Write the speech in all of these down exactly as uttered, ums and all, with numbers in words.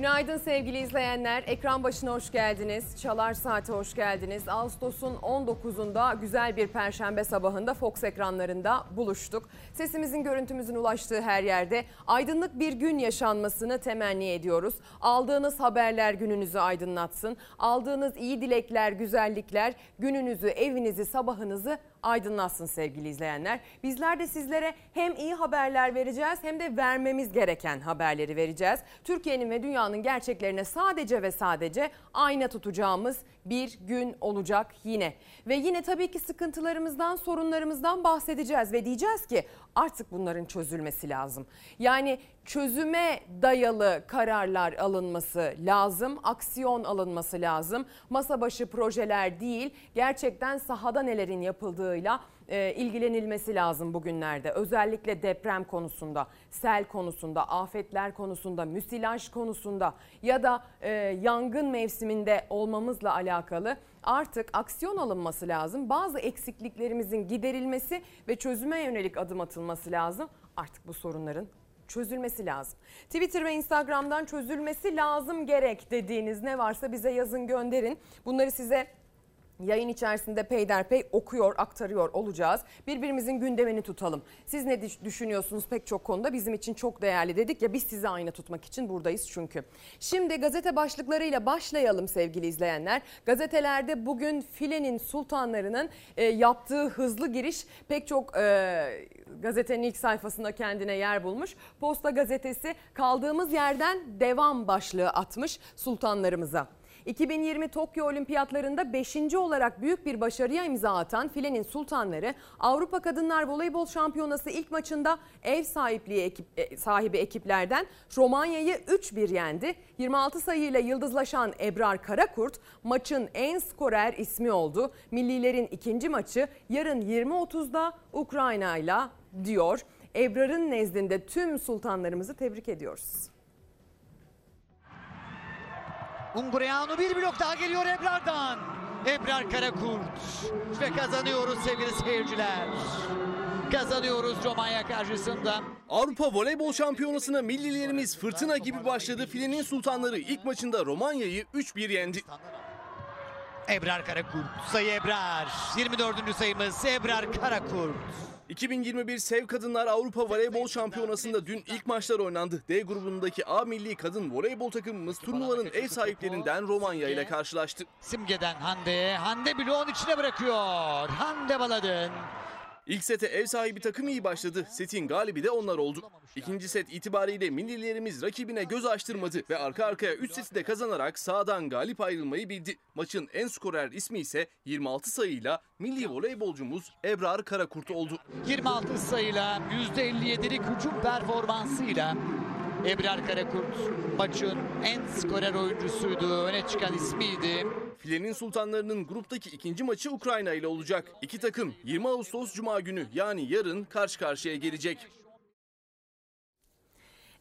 Günaydın sevgili izleyenler. Ekran başına hoş geldiniz. Çalar Saat'e hoş geldiniz. Ağustos'un on dokuzunda güzel bir perşembe sabahında Fox ekranlarında buluştuk. Sesimizin, görüntümüzün ulaştığı her yerde aydınlık bir gün yaşanmasını temenni ediyoruz. Aldığınız haberler gününüzü aydınlatsın. Aldığınız iyi dilekler, güzellikler gününüzü, evinizi, sabahınızı aydınlatsın sevgili izleyenler. Bizler de sizlere hem iyi haberler vereceğiz hem de vermemiz gereken haberleri vereceğiz. Türkiye'nin ve dünyanın gerçeklerine sadece ve sadece ayna tutacağımız bir gün olacak yine. Ve yine tabii ki sıkıntılarımızdan, sorunlarımızdan bahsedeceğiz ve diyeceğiz ki artık bunların çözülmesi lazım. Yani çözüme dayalı kararlar alınması lazım, aksiyon alınması lazım. Masa başı projeler değil, gerçekten sahada nelerin yapıldığıyla ilgilenilmesi lazım bugünlerde. Özellikle deprem konusunda, sel konusunda, afetler konusunda, müsilaj konusunda ya da yangın mevsiminde olmamızla alakalı artık aksiyon alınması lazım. Bazı eksikliklerimizin giderilmesi ve çözüme yönelik adım atılması lazım. Artık bu sorunların çözülmesi lazım. Twitter ve Instagram'dan çözülmesi lazım gerek dediğiniz ne varsa bize yazın, gönderin. Bunları size yayın içerisinde peyderpey okuyor, aktarıyor olacağız. Birbirimizin gündemini tutalım. Siz ne düşünüyorsunuz pek çok konuda bizim için çok değerli dedik ya, biz size ayna tutmak için buradayız çünkü. Şimdi gazete başlıklarıyla başlayalım sevgili izleyenler. Gazetelerde bugün Filenin Sultanları'nın yaptığı hızlı giriş pek çok e, gazetenin ilk sayfasında kendine yer bulmuş. Posta gazetesi kaldığımız yerden devam başlığı atmış sultanlarımıza. iki bin yirmi Tokyo Olimpiyatlarında beşinci olarak büyük bir başarıya imza atan Filenin Sultanları Avrupa Kadınlar Voleybol Şampiyonası ilk maçında ev sahipliği ekip, e, sahibi ekiplerden Romanya'yı üç bir yendi. yirmi altı sayıyla yıldızlaşan Ebrar Karakurt maçın en skorer ismi oldu. Millilerin ikinci maçı yarın yirmi otuzda Ukrayna'yla diyor. Ebrar'ın nezdinde tüm sultanlarımızı tebrik ediyoruz. Ungureanu bir blok daha geliyor Ebrar'dan. Ebrar Karakurt ve kazanıyoruz sevgili seyirciler. Kazanıyoruz Romanya karşısında. Avrupa Voleybol Şampiyonası'na millilerimiz fırtına gibi başladı. Filenin Sultanları ilk maçında Romanya'yı üç bir yendi. Ebrar Karakurt, sayı Ebrar. yirmi dördüncü sayımız Ebrar Karakurt. iki bin yirmi bir Sev Kadınlar Avrupa Voleybol Şampiyonası'nda dün ilk maçlar oynandı. D grubundaki A milli kadın voleybol takımımız turnuvanın ev sahiplerinden Romanya ile karşılaştı. Simge'den Hande, Hande bloğun içine bırakıyor. Hande Baladın. İlk sete ev sahibi takım iyi başladı. Setin galibi de onlar oldu. İkinci set itibariyle millilerimiz rakibine göz açtırmadı ve arka arkaya üç seti de kazanarak sahadan galip ayrılmayı bildi. Maçın en skorer ismi ise yirmi altı sayıyla milli voleybolcumuz Ebrar Karakurt oldu. yirmi altı sayıyla yüzde elli yedilik hücum performansıyla Ebrar Karakurt maçın en skorer oyuncusuydu, öne çıkan ismiydi. Filenin Sultanları'nın gruptaki ikinci maçı Ukrayna ile olacak. İki takım yirmi Ağustos Cuma günü yani yarın karşı karşıya gelecek.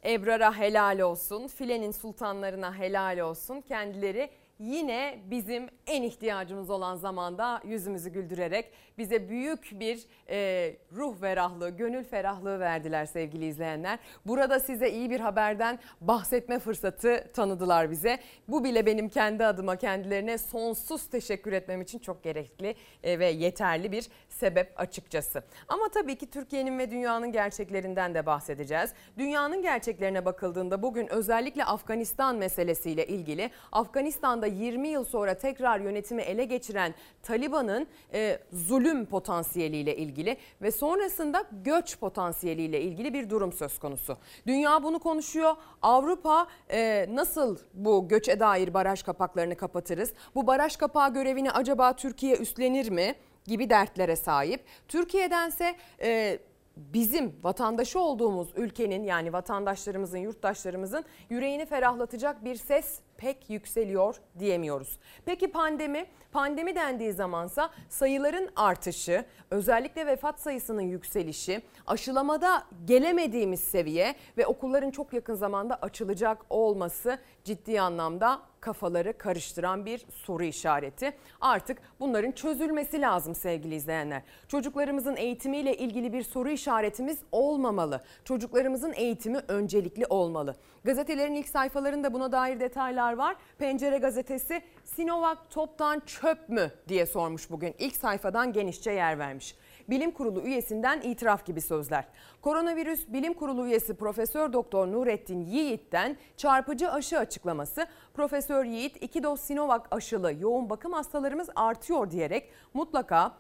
Ebrar'a helal olsun, Filenin Sultanları'na helal olsun. Kendileri yine bizim en ihtiyacımız olan zamanda yüzümüzü güldürerek bize büyük bir e, ruh ferahlığı, gönül ferahlığı verdiler sevgili izleyenler. Burada size iyi bir haberden bahsetme fırsatı tanıdılar bize. Bu bile benim kendi adıma kendilerine sonsuz teşekkür etmem için çok gerekli ve yeterli bir sebep açıkçası. Ama tabii ki Türkiye'nin ve dünyanın gerçeklerinden de bahsedeceğiz. Dünyanın gerçeklerine bakıldığında bugün özellikle Afganistan meselesiyle ilgili, Afganistan'da yirmi yıl sonra tekrar yönetimi ele geçiren Taliban'ın e, zulüm potansiyeliyle ilgili ve sonrasında göç potansiyeliyle ilgili bir durum söz konusu. Dünya bunu konuşuyor. Avrupa e, nasıl bu göçe dair baraj kapaklarını kapatırız? Bu baraj kapağı görevini acaba Türkiye üstlenir mi? Gibi dertlere sahip. Türkiye'dense E, bizim vatandaşı olduğumuz ülkenin, yani vatandaşlarımızın, yurttaşlarımızın yüreğini ferahlatacak bir ses pek yükseliyor diyemiyoruz. Peki pandemi? Pandemi dendiği zamansa sayıların artışı, özellikle vefat sayısının yükselişi, aşılamada gelemediğimiz seviye ve okulların çok yakın zamanda açılacak olması ciddi anlamda kafaları karıştıran bir soru işareti. Artık bunların çözülmesi lazım sevgili izleyenler. Çocuklarımızın eğitimiyle ilgili bir soru işaretimiz olmamalı. Çocuklarımızın eğitimi öncelikli olmalı. Gazetelerin ilk sayfalarında buna dair detaylar var. Pencere gazetesi Sinovac toptan çöp mü diye sormuş bugün. İlk sayfadan genişçe yer vermiş. Bilim Kurulu üyesinden itiraf gibi sözler. Koronavirüs Bilim Kurulu üyesi Profesör Doktor Nurettin Yiğit'ten çarpıcı aşı açıklaması. Profesör Yiğit, iki doz Sinovac aşılı yoğun bakım hastalarımız artıyor diyerek mutlaka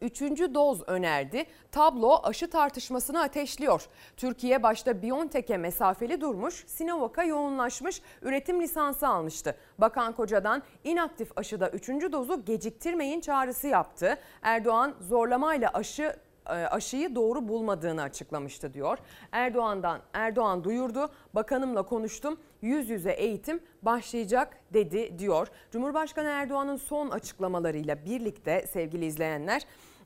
üçüncü doz önerdi. Tablo aşı tartışmasını ateşliyor. Türkiye başta BioNTech'e mesafeli durmuş, Sinovac'a yoğunlaşmış, üretim lisansı almıştı. Bakan Koca'dan inaktif aşıda üçüncü dozu geciktirmeyin çağrısı yaptı. Erdoğan zorlamayla aşı aşıyı doğru bulmadığını açıklamıştı diyor. Erdoğan'dan Erdoğan duyurdu. Bakanımla konuştum. Yüz yüze eğitim başlayacak dedi diyor. Cumhurbaşkanı Erdoğan'ın son açıklamalarıyla birlikte sevgili izleyenler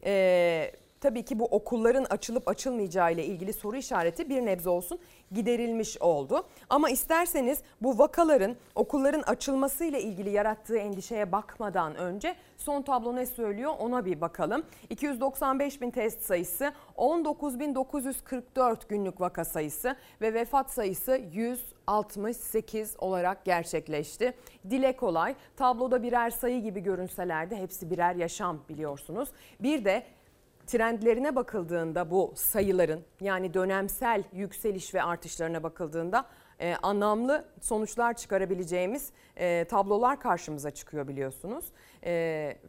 e, tabii ki bu okulların açılıp açılmayacağı ile ilgili soru işareti bir nebze olsun giderilmiş oldu. Ama isterseniz bu vakaların okulların açılması ile ilgili yarattığı endişeye bakmadan önce son tablo ne söylüyor ona bir bakalım. iki yüz doksan beş bin test sayısı, on dokuz bin dokuz yüz kırk dört günlük vaka sayısı ve vefat sayısı yüz altmış sekiz olarak gerçekleşti. Dile kolay, tabloda birer sayı gibi görünseler de hepsi birer yaşam biliyorsunuz. Bir de trendlerine bakıldığında bu sayıların, yani dönemsel yükseliş ve artışlarına bakıldığında e, anlamlı sonuçlar çıkarabileceğimiz e, tablolar karşımıza çıkıyor biliyorsunuz. E,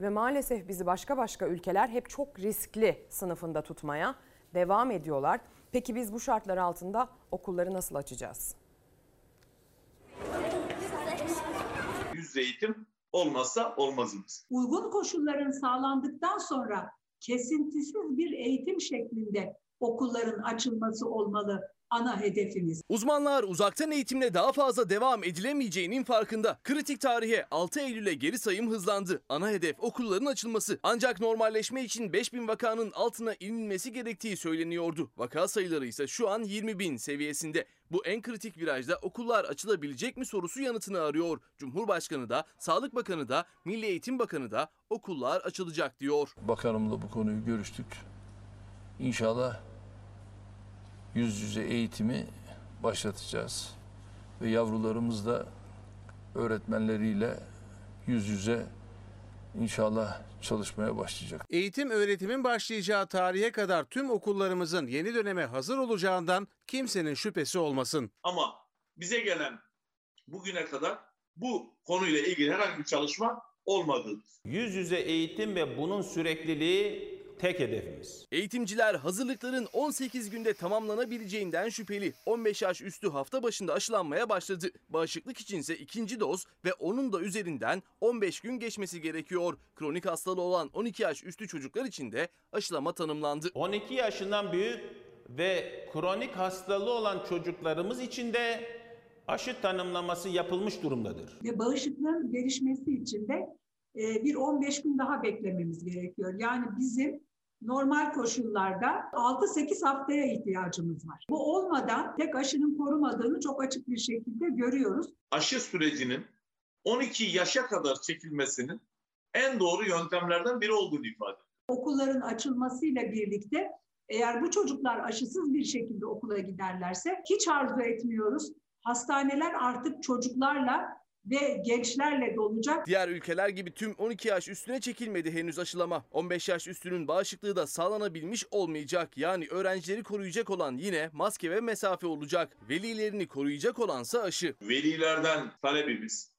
ve maalesef bizi başka başka ülkeler hep çok riskli sınıfında tutmaya devam ediyorlar. Peki biz bu şartlar altında okulları nasıl açacağız? Yüz eğitim olmazsa olmazımız. Uygun koşulların sağlandıktan sonra kesintisiz bir eğitim şeklinde okulların açılması olmalı ana hedefimiz. Uzmanlar uzaktan eğitimle daha fazla devam edilemeyeceğinin farkında. Kritik tarihe altı Eylül'e geri sayım hızlandı. Ana hedef okulların açılması. Ancak normalleşme için beş bin vakanın altına inilmesi gerektiği söyleniyordu. Vaka sayıları ise şu an yirmi bin seviyesinde. Bu en kritik virajda okullar açılabilecek mi sorusu yanıtını arıyor. Cumhurbaşkanı da, Sağlık Bakanı da, Milli Eğitim Bakanı da okullar açılacak diyor. Bakanımla bu konuyu görüştük. İnşallah yüz yüze eğitimi başlatacağız. Ve yavrularımız da öğretmenleriyle yüz yüze inşallah çalışmaya başlayacak. Eğitim öğretimin başlayacağı tarihe kadar tüm okullarımızın yeni döneme hazır olacağından kimsenin şüphesi olmasın. Ama bize gelen bugüne kadar bu konuyla ilgili herhangi bir çalışma olmadı. Yüz yüze eğitim ve bunun sürekliliği tek hedefimiz. Eğitimciler hazırlıkların on sekiz günde tamamlanabileceğinden şüpheli. on beş yaş üstü hafta başında aşılanmaya başladı. Bağışıklık içinse ikinci doz ve onun da üzerinden on beş gün geçmesi gerekiyor. Kronik hastalığı olan on iki yaş üstü çocuklar için de aşılama tanımlandı. on iki yaşından büyük ve kronik hastalığı olan çocuklarımız için de aşı tanımlaması yapılmış durumdadır. Ve bağışıklığın gelişmesi için de bir on beş gün daha beklememiz gerekiyor. Yani bizim normal koşullarda altı sekiz haftaya ihtiyacımız var. Bu olmadan tek aşının korumadığını çok açık bir şekilde görüyoruz. Aşı sürecinin on iki yaşa kadar çekilmesinin en doğru yöntemlerden biri olduğunu ifade ediyor. Okulların açılmasıyla birlikte eğer bu çocuklar aşısız bir şekilde okula giderlerse hiç arzu etmiyoruz. Hastaneler artık çocuklarla ve gençlerle dolacak. Diğer ülkeler gibi tüm on iki yaş üstüne çekilmedi henüz aşılama. on beş yaş üstünün bağışıklığı da sağlanabilmiş olmayacak. Yani öğrencileri koruyacak olan yine maske ve mesafe olacak. Velilerini koruyacak olansa aşı. Velilerden talebimiz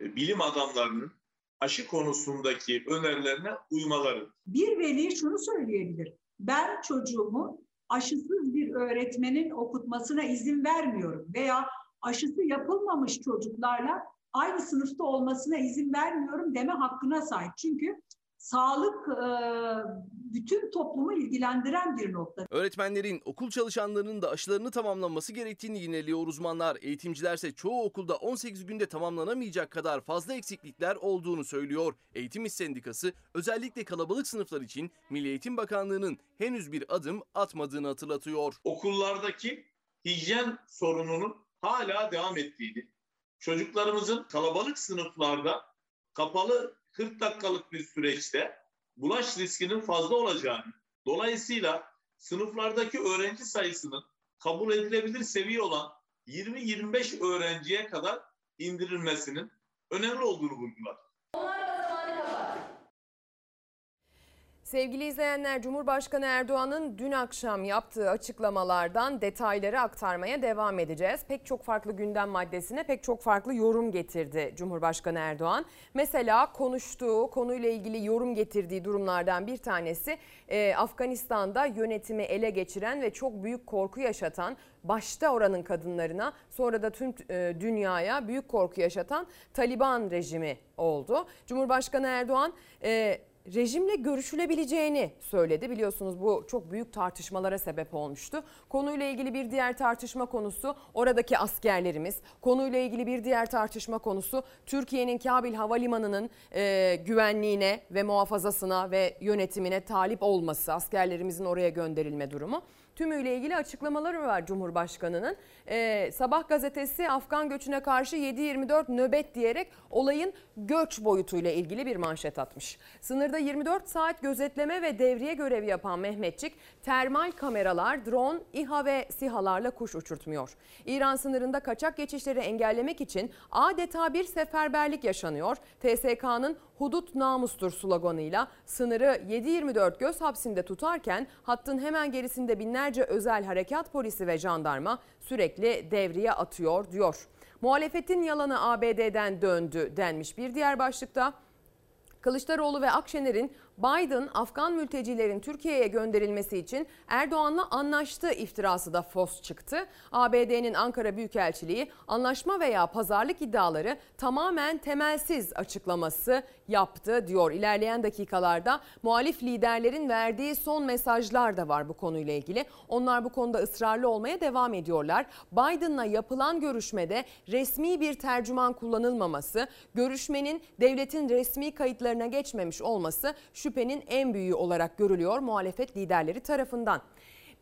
bilim adamlarının aşı konusundaki önerilerine uymaları. Bir veli şunu söyleyebilir. Ben çocuğumu aşısız bir öğretmenin okutmasına izin vermiyorum veya aşısı yapılmamış çocuklarla aynı sınıfta olmasına izin vermiyorum deme hakkına sahip. Çünkü sağlık bütün toplumu ilgilendiren bir nokta. Öğretmenlerin, okul çalışanlarının da aşılarını tamamlanması gerektiğini yineliyor uzmanlar. Eğitimcilerse çoğu okulda on sekiz günde tamamlanamayacak kadar fazla eksiklikler olduğunu söylüyor. Eğitim İş Sendikası özellikle kalabalık sınıflar için Milli Eğitim Bakanlığı'nın henüz bir adım atmadığını hatırlatıyor. Okullardaki hijyen sorununun hala devam ettiğini, çocuklarımızın kalabalık sınıflarda kapalı kırk dakikalık bir süreçte bulaş riskinin fazla olacağını, dolayısıyla sınıflardaki öğrenci sayısının kabul edilebilir seviye olan yirmi yirmi beş öğrenciye kadar indirilmesinin önemli olduğunu vurgular. Sevgili izleyenler, Cumhurbaşkanı Erdoğan'ın dün akşam yaptığı açıklamalardan detayları aktarmaya devam edeceğiz. Pek çok farklı gündem maddesine pek çok farklı yorum getirdi Cumhurbaşkanı Erdoğan. Mesela konuştuğu, konuyla ilgili yorum getirdiği durumlardan bir tanesi e, Afganistan'da yönetimi ele geçiren ve çok büyük korku yaşatan, başta oranın kadınlarına sonra da tüm dünyaya büyük korku yaşatan Taliban rejimi oldu. Cumhurbaşkanı Erdoğan E, rejimle görüşülebileceğini söyledi. Biliyorsunuz bu çok büyük tartışmalara sebep olmuştu. Konuyla ilgili bir diğer tartışma konusu oradaki askerlerimiz. Konuyla ilgili bir diğer tartışma konusu Türkiye'nin Kabil Havalimanı'nın e, güvenliğine ve muhafazasına ve yönetimine talip olması, askerlerimizin oraya gönderilme durumu. Tümüyle ilgili açıklamaları var Cumhurbaşkanı'nın. Ee, Sabah gazetesi Afgan göçüne karşı yedi yirmi dört nöbet diyerek olayın göç boyutuyla ilgili bir manşet atmış. Sınırda yirmi dört saat gözetleme ve devriye görevi yapan Mehmetçik, termal kameralar, drone, İHA ve SİHA'larla kuş uçurtmuyor. İran sınırında kaçak geçişleri engellemek için adeta bir seferberlik yaşanıyor. T S K'nın hudut namustur sloganıyla sınırı yedi yirmi dört göz hapsinde tutarken hattın hemen gerisinde binlerce özel harekat polisi ve jandarma sürekli devriye atıyor diyor. Muhalefetin yalanı A B D'den döndü denmiş bir diğer başlıkta. Kılıçdaroğlu ve Akşener'in Biden Afgan mültecilerin Türkiye'ye gönderilmesi için Erdoğan'la anlaştığı iftirası da fos çıktı. A B D'nin Ankara Büyükelçiliği anlaşma veya pazarlık iddiaları tamamen temelsiz açıklaması yaptı diyor. İlerleyen dakikalarda muhalif liderlerin verdiği son mesajlar da var bu konuyla ilgili. Onlar bu konuda ısrarlı olmaya devam ediyorlar. Biden'la yapılan görüşmede resmi bir tercüman kullanılmaması, görüşmenin devletin resmi kayıtlarına geçmemiş olması şüphenin en büyüğü olarak görülüyor muhalefet liderleri tarafından.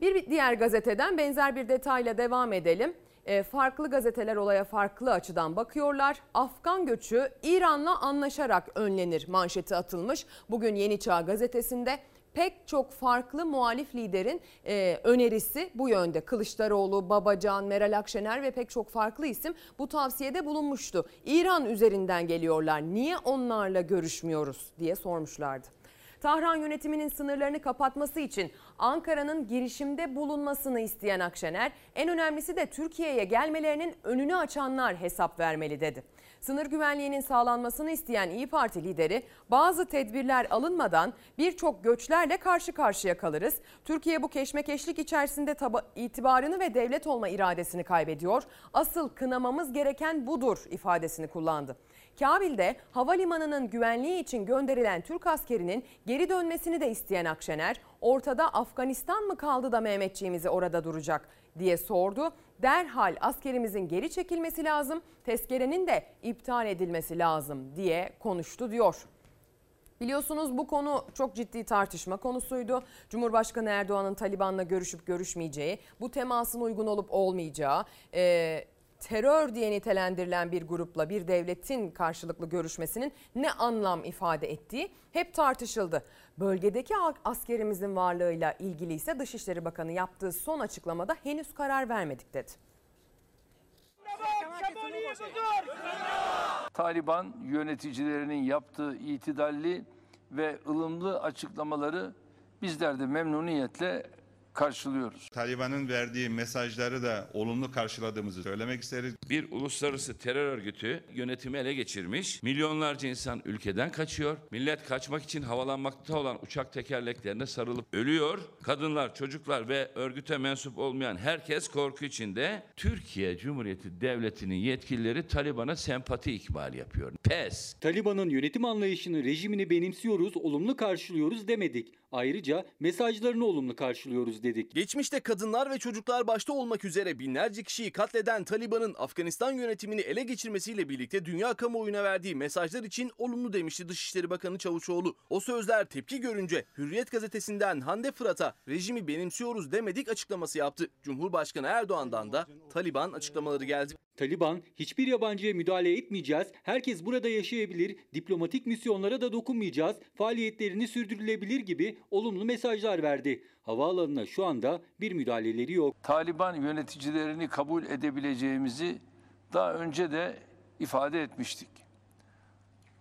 Bir diğer gazeteden benzer bir detayla devam edelim. E, farklı gazeteler olaya farklı açıdan bakıyorlar. Afgan göçü İran'la anlaşarak önlenir manşeti atılmış. Bugün Yeni Çağ gazetesinde pek çok farklı muhalif liderin e, önerisi bu yönde. Kılıçdaroğlu, Babacan, Meral Akşener ve pek çok farklı isim bu tavsiyede bulunmuştu. İran üzerinden geliyorlar, niye onlarla görüşmüyoruz diye sormuşlardı. Tahran yönetiminin sınırlarını kapatması için Ankara'nın girişimde bulunmasını isteyen Akşener, en önemlisi de Türkiye'ye gelmelerinin önünü açanlar hesap vermeli dedi. Sınır güvenliğinin sağlanmasını isteyen İYİ Parti lideri, bazı tedbirler alınmadan birçok göçlerle karşı karşıya kalırız. Türkiye bu keşmekeşlik içerisinde taba- itibarını ve devlet olma iradesini kaybediyor. Asıl kınamamız gereken budur ifadesini kullandı. Kabil'de havalimanının güvenliği için gönderilen Türk askerinin geri dönmesini de isteyen Akşener, ortada Afganistan mı kaldı da Mehmetçiğimizi orada duracak diye sordu. Derhal askerimizin geri çekilmesi lazım, tezkerenin de iptal edilmesi lazım diye konuştu diyor. Biliyorsunuz bu konu çok ciddi tartışma konusuydu. Cumhurbaşkanı Erdoğan'ın Taliban'la görüşüp görüşmeyeceği, bu temasın uygun olup olmayacağı, e, terör diye nitelendirilen bir grupla bir devletin karşılıklı görüşmesinin ne anlam ifade ettiği hep tartışıldı. Bölgedeki askerimizin varlığıyla ilgili ise Dışişleri Bakanı yaptığı son açıklamada henüz karar vermedik dedi. Taliban yöneticilerinin yaptığı itidalli ve ılımlı açıklamaları bizler de memnuniyetle karşılıyoruz. Taliban'ın verdiği mesajları da olumlu karşıladığımızı söylemek isteriz. Bir uluslararası terör örgütü yönetimi ele geçirmiş. Milyonlarca insan ülkeden kaçıyor. Millet kaçmak için havalanmakta olan uçak tekerleklerine sarılıp ölüyor. Kadınlar, çocuklar ve örgüte mensup olmayan herkes korku içinde. Türkiye Cumhuriyeti Devleti'nin yetkilileri Taliban'a sempati ikmali yapıyor. Pes. Taliban'ın yönetim anlayışını, rejimini benimsiyoruz, olumlu karşılıyoruz demedik. Ayrıca mesajlarını olumlu karşılıyoruz dedik. Geçmişte kadınlar ve çocuklar başta olmak üzere binlerce kişiyi katleden Taliban'ın Afganistan yönetimini ele geçirmesiyle birlikte dünya kamuoyuna verdiği mesajlar için olumlu demişti Dışişleri Bakanı Çavuşoğlu. O sözler tepki görünce Hürriyet gazetesinden Hande Fırat'a rejimi benimsiyoruz demedik açıklaması yaptı. Cumhurbaşkanı Erdoğan'dan da Taliban açıklamaları geldi. Taliban, hiçbir yabancıya müdahale etmeyeceğiz, herkes burada yaşayabilir, diplomatik misyonlara da dokunmayacağız, faaliyetlerini sürdürülebilir gibi olumlu mesajlar verdi. Havaalanına şu anda bir müdahaleleri yok. Taliban yöneticilerini kabul edebileceğimizi daha önce de ifade etmiştik.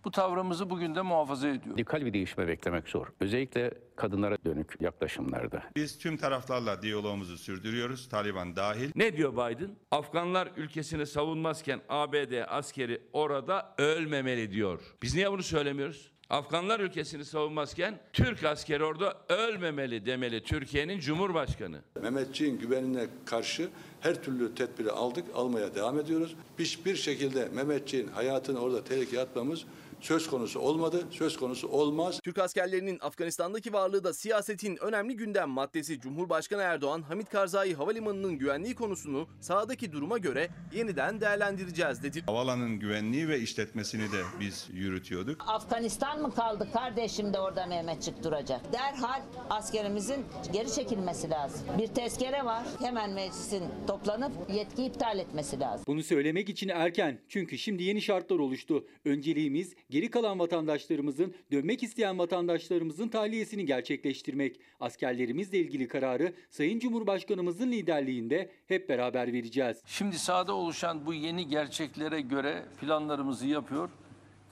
Bu tavrımızı bugün de muhafaza ediyor. Radikal bir değişme beklemek zor. Özellikle kadınlara dönük yaklaşımlarda. Biz tüm taraflarla diyalogumuzu sürdürüyoruz, Taliban dahil. Ne diyor Biden? Afganlar ülkesini savunmazken A B D askeri orada ölmemeli diyor. Biz niye bunu söylemiyoruz? Afganlar ülkesini savunmazken Türk askeri orada ölmemeli demeli Türkiye'nin Cumhurbaşkanı. Mehmetçiğin güvenine karşı her türlü tedbiri aldık, almaya devam ediyoruz. Hiçbir şekilde Mehmetçiğin hayatını orada tehlikeye atmamız söz konusu olmadı, söz konusu olmaz. Türk askerlerinin Afganistan'daki varlığı da siyasetin önemli gündem maddesi. Cumhurbaşkanı Erdoğan, Hamid Karzai Havalimanı'nın güvenliği konusunu sahadaki duruma göre yeniden değerlendireceğiz dedi. Havalanın güvenliği ve işletmesini de biz yürütüyorduk. Afganistan mı kaldı kardeşim de orada Mehmetçik duracak. Derhal askerimizin geri çekilmesi lazım. Bir tezkere var. Hemen meclisin toplanıp yetki iptal etmesi lazım. Bunu söylemek için erken. Çünkü şimdi yeni şartlar oluştu. Önceliğimiz geri kalan vatandaşlarımızın, dönmek isteyen vatandaşlarımızın tahliyesini gerçekleştirmek. Askerlerimizle ilgili kararı Sayın Cumhurbaşkanımızın liderliğinde hep beraber vereceğiz. Şimdi sahada oluşan bu yeni gerçeklere göre planlarımızı yapıyor,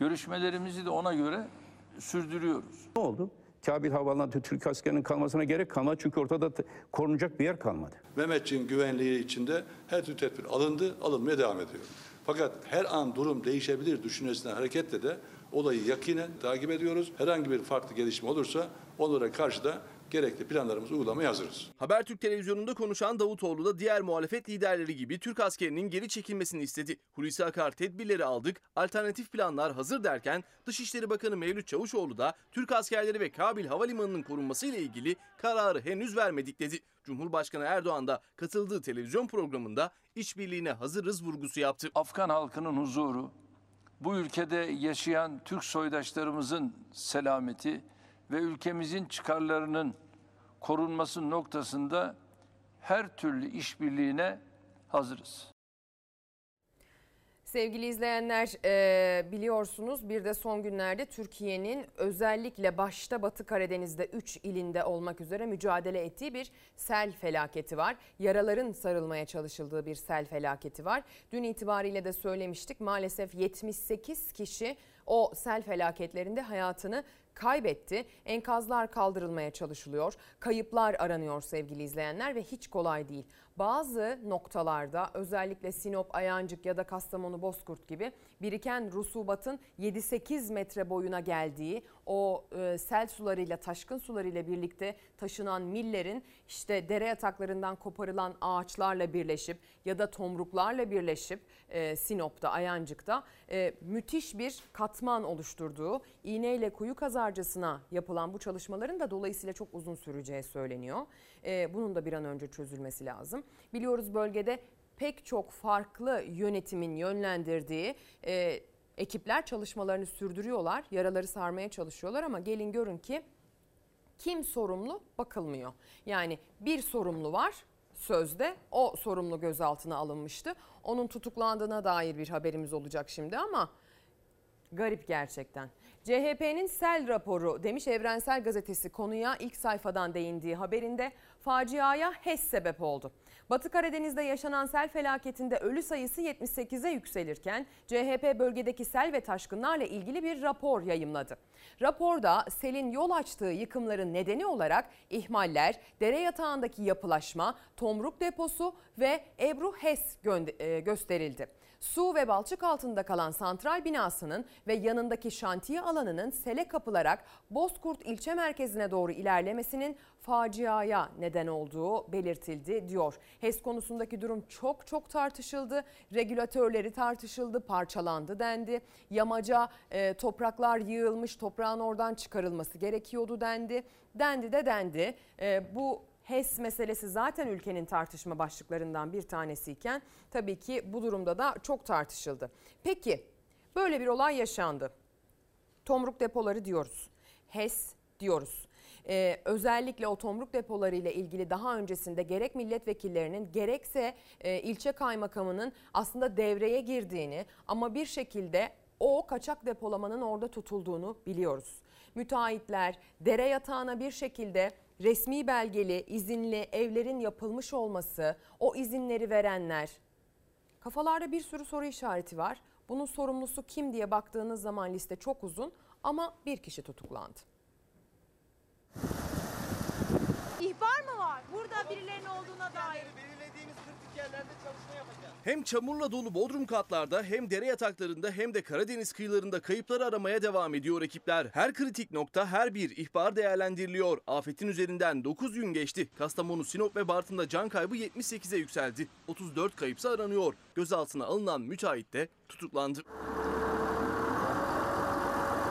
görüşmelerimizi de ona göre sürdürüyoruz. Ne oldu? Kabil Havalimanı'nda Türk askerinin kalmasına gerek kalmadı çünkü ortada korunacak bir yer kalmadı. Mehmetçiğin güvenliği içinde her türlü tedbir alındı, alınmaya devam ediyor. Fakat her an durum değişebilir düşüncesinden hareketle de olayı yakinen takip ediyoruz. Herhangi bir farklı gelişme olursa onlara karşı da gerekli planlarımızı uygulamaya hazırız. Habertürk televizyonunda konuşan Davutoğlu da diğer muhalefet liderleri gibi Türk askerinin geri çekilmesini istedi. Hulusi Akar tedbirleri aldık, alternatif planlar hazır derken Dışişleri Bakanı Mevlüt Çavuşoğlu da Türk askerleri ve Kabil Havalimanı'nın korunması ile ilgili kararı henüz vermedik dedi. Cumhurbaşkanı Erdoğan da katıldığı televizyon programında işbirliğine hazırız vurgusu yaptı. Afgan halkının huzuru, bu ülkede yaşayan Türk soydaşlarımızın selameti ve ülkemizin çıkarlarının korunması noktasında her türlü işbirliğine hazırız. Sevgili izleyenler, biliyorsunuz bir de son günlerde Türkiye'nin özellikle başta Batı Karadeniz'de üç ilinde olmak üzere mücadele ettiği bir sel felaketi var. Yaraların sarılmaya çalışıldığı bir sel felaketi var. Dün itibariyle de söylemiştik, maalesef yetmiş sekiz kişi o sel felaketlerinde hayatını kaybetti. Enkazlar kaldırılmaya çalışılıyor. Kayıplar aranıyor sevgili izleyenler ve hiç kolay değil. Bazı noktalarda özellikle Sinop, Ayancık ya da Kastamonu, Bozkurt gibi biriken rusubatın yedi sekiz metre boyuna geldiği, o sel sularıyla, taşkın sularıyla birlikte taşınan millerin işte dere yataklarından koparılan ağaçlarla birleşip ya da tomruklarla birleşip Sinop'ta, Ayancık'ta müthiş bir katman oluşturduğu, iğneyle kuyu kazarcasına yapılan bu çalışmaların da dolayısıyla çok uzun süreceği söyleniyor. Bunun da bir an önce çözülmesi lazım. Biliyoruz bölgede pek çok farklı yönetimin yönlendirdiği e, ekipler çalışmalarını sürdürüyorlar. Yaraları sarmaya çalışıyorlar ama gelin görün ki kim sorumlu bakılmıyor. Yani bir sorumlu var sözde, o sorumlu gözaltına alınmıştı. Onun tutuklandığına dair bir haberimiz olacak şimdi ama garip gerçekten. C H P'nin sel raporu demiş Evrensel Gazetesi konuya ilk sayfadan değindiği haberinde, faciaya HES sebep oldu. Batı Karadeniz'de yaşanan sel felaketinde ölü sayısı yetmiş sekize yükselirken C H P bölgedeki sel ve taşkınlarla ilgili bir rapor yayımladı. Raporda selin yol açtığı yıkımların nedeni olarak ihmaller, dere yatağındaki yapılaşma, tomruk deposu ve Ebru HES gösterildi. Su ve balçık altında kalan santral binasının ve yanındaki şantiye alanının sele kapılarak Bozkurt ilçe merkezine doğru ilerlemesinin faciaya neden olduğu belirtildi diyor. HES konusundaki durum çok çok tartışıldı. Regülatörleri tartışıldı, parçalandı dendi. Yamaca e, topraklar yığılmış, toprağın oradan çıkarılması gerekiyordu dendi. Dendi de dendi. E, bu HES meselesi zaten ülkenin tartışma başlıklarından bir tanesiyken tabii ki bu durumda da çok tartışıldı. Peki böyle bir olay yaşandı. Tomruk depoları diyoruz, HES diyoruz. e, özellikle o tomruk depolarıyla ilgili daha öncesinde gerek milletvekillerinin gerekse e, ilçe kaymakamının aslında devreye girdiğini ama bir şekilde o kaçak depolamanın orada tutulduğunu biliyoruz. Müteahhitler dere yatağına bir şekilde resmi belgeli izinli evlerin yapılmış olması, o izinleri verenler, kafalarda bir sürü soru işareti var. Bunun sorumlusu kim diye baktığınız zaman liste çok uzun ama bir kişi tutuklandı. İhbar mı var? Burada birilerinin olduğuna dair. Belirlediğimiz kritik yerlerde çalışma yapacağız. Hem çamurla dolu bodrum katlarda hem dere yataklarında hem de Karadeniz kıyılarında kayıpları aramaya devam ediyor ekipler. Her kritik nokta, her bir ihbar değerlendiriliyor. Afetin üzerinden dokuz gün geçti. Kastamonu, Sinop ve Bartın'da can kaybı yetmiş sekize yükseldi. otuz dört kayıpsa aranıyor. Gözaltına alınan müteahhit de tutuklandı.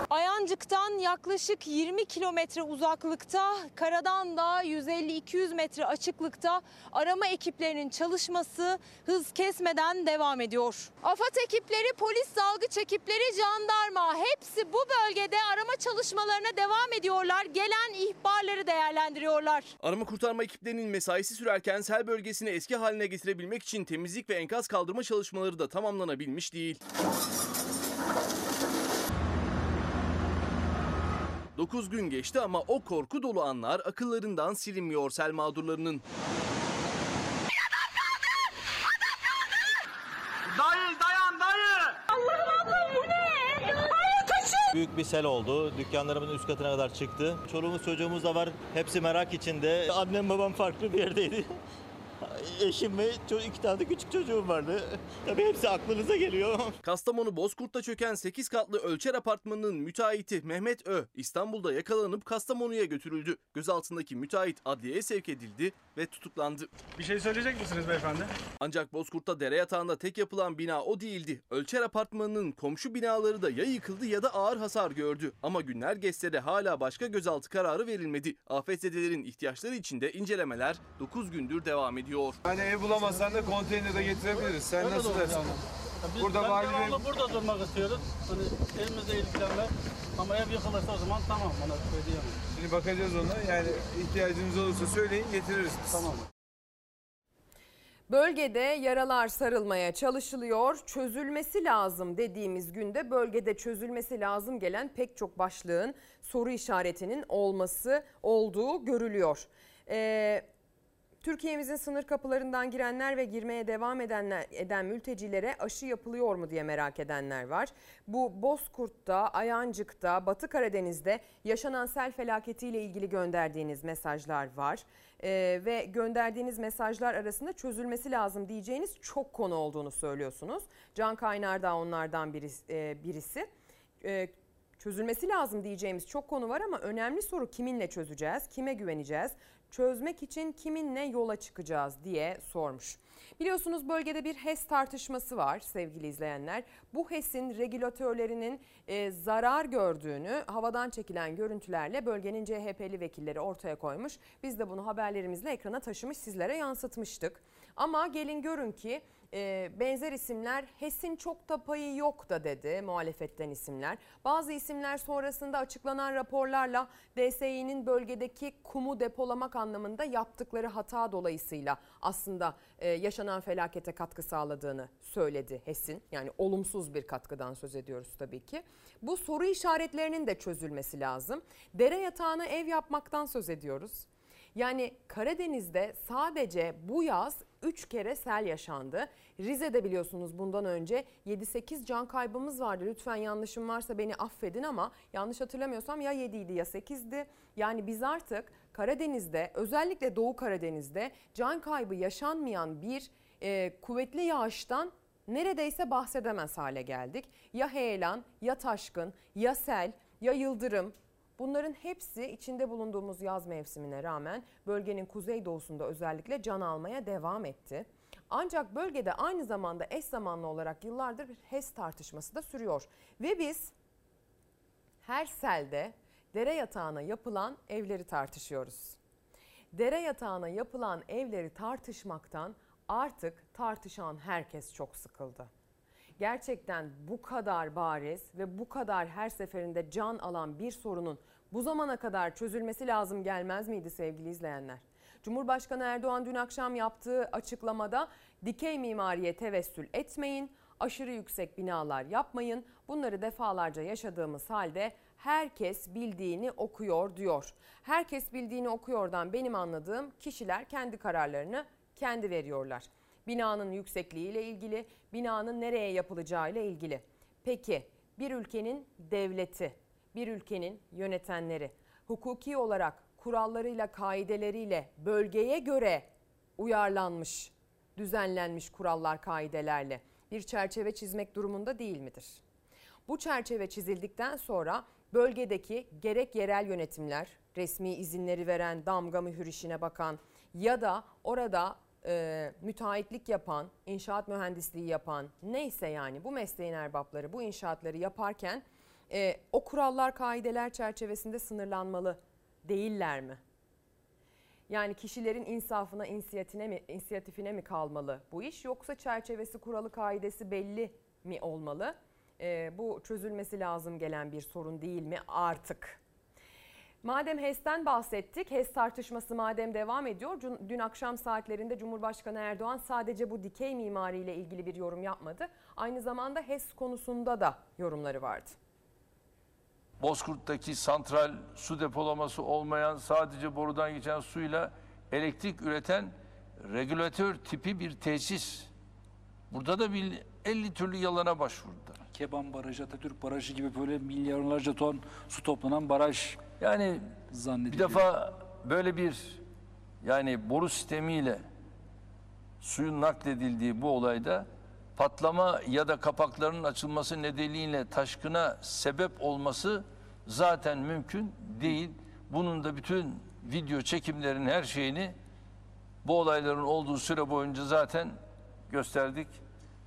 Ayancık'tan yaklaşık yirmi kilometre uzaklıkta, karadan da yüz elli iki yüz metre açıklıkta arama ekiplerinin çalışması hız kesmeden devam ediyor. AFAD ekipleri, polis, dalgıç ekipleri, jandarma hepsi bu bölgede arama çalışmalarına devam ediyorlar. Gelen ihbarları değerlendiriyorlar. Arama kurtarma ekiplerinin mesaisi sürerken sel bölgesini eski haline getirebilmek için temizlik ve enkaz kaldırma çalışmaları da tamamlanabilmiş değil. dokuz gün geçti ama o korku dolu anlar akıllarından silinmiyor sel mağdurlarının. Adam kaldı! Adam kaldı! Dayı dayan dayı! Allah'ım ablam bu ne? Hayır kaçın! Büyük bir sel oldu. Dükkanlarımızın üst katına kadar çıktı. Çoluğumuz çocuğumuz da var. Hepsi merak içinde. Annem babam farklı bir yerdeydi. Eşim ve iki tane de küçük çocuğum vardı. Tabii hepsi aklınıza geliyor. Kastamonu Bozkurt'ta çöken sekiz katlı Ölçer Apartmanı'nın müteahhiti Mehmet Ö İstanbul'da yakalanıp Kastamonu'ya götürüldü. Gözaltındaki müteahhit adliyeye sevk edildi ve tutuklandı. Bir şey söyleyecek misiniz beyefendi? Ancak Bozkurt'ta dere yatağında tek yapılan bina o değildi. Ölçer Apartmanı'nın komşu binaları da ya yıkıldı ya da ağır hasar gördü. Ama günler geçse de hala başka gözaltı kararı verilmedi. Afetzedelerin ihtiyaçları için de incelemeler dokuz gündür devam ediyor. Yani ev bulamazsan da konteynere getirebiliriz. Sen öyle nasıl dersin? Biz burada ben valide... devamlı burada durmak istiyoruz. Hani elimizde ilgilenme ama ev yıkılırsa o zaman tamam bana söyleyemem. Şimdi bakacağız ona, yani ihtiyacınız olursa söyleyin getiririz biz. Tamam. Bölgede yaralar sarılmaya çalışılıyor. Çözülmesi lazım dediğimiz günde bölgede çözülmesi lazım gelen pek çok başlığın soru işaretinin olması olduğu görülüyor. Eee... Türkiye'mizin sınır kapılarından girenler ve girmeye devam edenler, eden mültecilere aşı yapılıyor mu diye merak edenler var. Bu Bozkurt'ta, Ayancık'ta, Batı Karadeniz'de yaşanan sel felaketiyle ilgili gönderdiğiniz mesajlar var. Ee, ve gönderdiğiniz mesajlar arasında çözülmesi lazım diyeceğiniz çok konu olduğunu söylüyorsunuz. Can Kaynar da onlardan birisi. E, birisi. E, Çözülmesi lazım diyeceğimiz çok konu var ama önemli soru kiminle çözeceğiz, kime güveneceğiz, çözmek için kiminle yola çıkacağız diye sormuş. Biliyorsunuz bölgede bir H E S tartışması var sevgili izleyenler. Bu H E S'in regülatörlerinin e, zarar gördüğünü havadan çekilen görüntülerle bölgenin C H P'li vekilleri ortaya koymuş. Biz de bunu haberlerimizle ekrana taşımış, sizlere yansıtmıştık. Ama gelin görün ki e, benzer isimler H E S'in çok da payı yok da dedi muhalefetten isimler. Bazı isimler sonrasında açıklanan raporlarla D S İ'nin bölgedeki kumu depolamak anlamında yaptıkları hata dolayısıyla aslında e, yaşanan felakete katkı sağladığını söyledi H E S'in. Yani olumsuz bir katkıdan söz ediyoruz tabii ki. Bu soru işaretlerinin de çözülmesi lazım. Dere yatağına ev yapmaktan söz ediyoruz. Yani Karadeniz'de sadece bu yaz üç kere sel yaşandı. Rize'de biliyorsunuz bundan önce yedi sekiz can kaybımız vardı. Lütfen yanlışım varsa beni affedin ama yanlış hatırlamıyorsam ya yediydi ya sekizdi. Yani biz artık Karadeniz'de, özellikle Doğu Karadeniz'de can kaybı yaşanmayan bir e, kuvvetli yağıştan neredeyse bahsedemez hale geldik. Ya heyelan, ya taşkın, ya sel, ya yıldırım. Bunların hepsi içinde bulunduğumuz yaz mevsimine rağmen bölgenin kuzeydoğusunda özellikle can almaya devam etti. Ancak bölgede aynı zamanda eş zamanlı olarak yıllardır bir H E S tartışması da sürüyor. Ve biz her selde dere yatağına yapılan evleri tartışıyoruz. Dere yatağına yapılan evleri tartışmaktan artık tartışan herkes çok sıkıldı. Gerçekten bu kadar bariz ve bu kadar her seferinde can alan bir sorunun bu zamana kadar çözülmesi lazım gelmez miydi sevgili izleyenler? Cumhurbaşkanı Erdoğan dün akşam yaptığı açıklamada dikey mimariye tevessül etmeyin, aşırı yüksek binalar yapmayın, bunları defalarca yaşadığımız halde herkes bildiğini okuyor diyor. Herkes bildiğini okuyordan benim anladığım kişiler kendi kararlarını kendi veriyorlar. Binanın yüksekliğiyle ilgili, binanın nereye yapılacağıyla ilgili. Peki bir ülkenin devleti, bir ülkenin yönetenleri hukuki olarak kurallarıyla, kaideleriyle bölgeye göre uyarlanmış, düzenlenmiş kurallar, kaidelerle bir çerçeve çizmek durumunda değil midir? Bu çerçeve çizildikten sonra bölgedeki gerek yerel yönetimler, resmi izinleri veren, damga mühür işine bakan ya da orada e, müteahhitlik yapan, inşaat mühendisliği yapan, neyse yani bu mesleğin erbapları bu inşaatları yaparken e, o kurallar, kaideler çerçevesinde sınırlanmalı değiller mi? Yani kişilerin insafına, inisiyatifine mi, inisiyatifine mi kalmalı bu iş, yoksa çerçevesi, kuralı, kaidesi belli mi olmalı? Ee, bu çözülmesi lazım gelen bir sorun değil mi artık? Madem H E S'ten bahsettik, H E S tartışması madem devam ediyor, dün akşam saatlerinde Cumhurbaşkanı Erdoğan sadece bu dikey mimariyle ilgili bir yorum yapmadı. Aynı zamanda H E S konusunda da yorumları vardı. Bozkurt'taki santral su depolaması olmayan, sadece borudan geçen suyla elektrik üreten regülatör tipi bir tesis. Burada da bir elli türlü yalana başvurdu. Keban Barajı, Atatürk Barajı gibi böyle milyarlarca ton su toplanan baraj. Yani bir defa böyle bir yani boru sistemiyle suyun nakledildiği bu olayda patlama ya da kapakların açılması nedeniyle taşkına sebep olması zaten mümkün değil. Bunun da bütün video çekimlerin her şeyini bu olayların olduğu süre boyunca zaten gösterdik.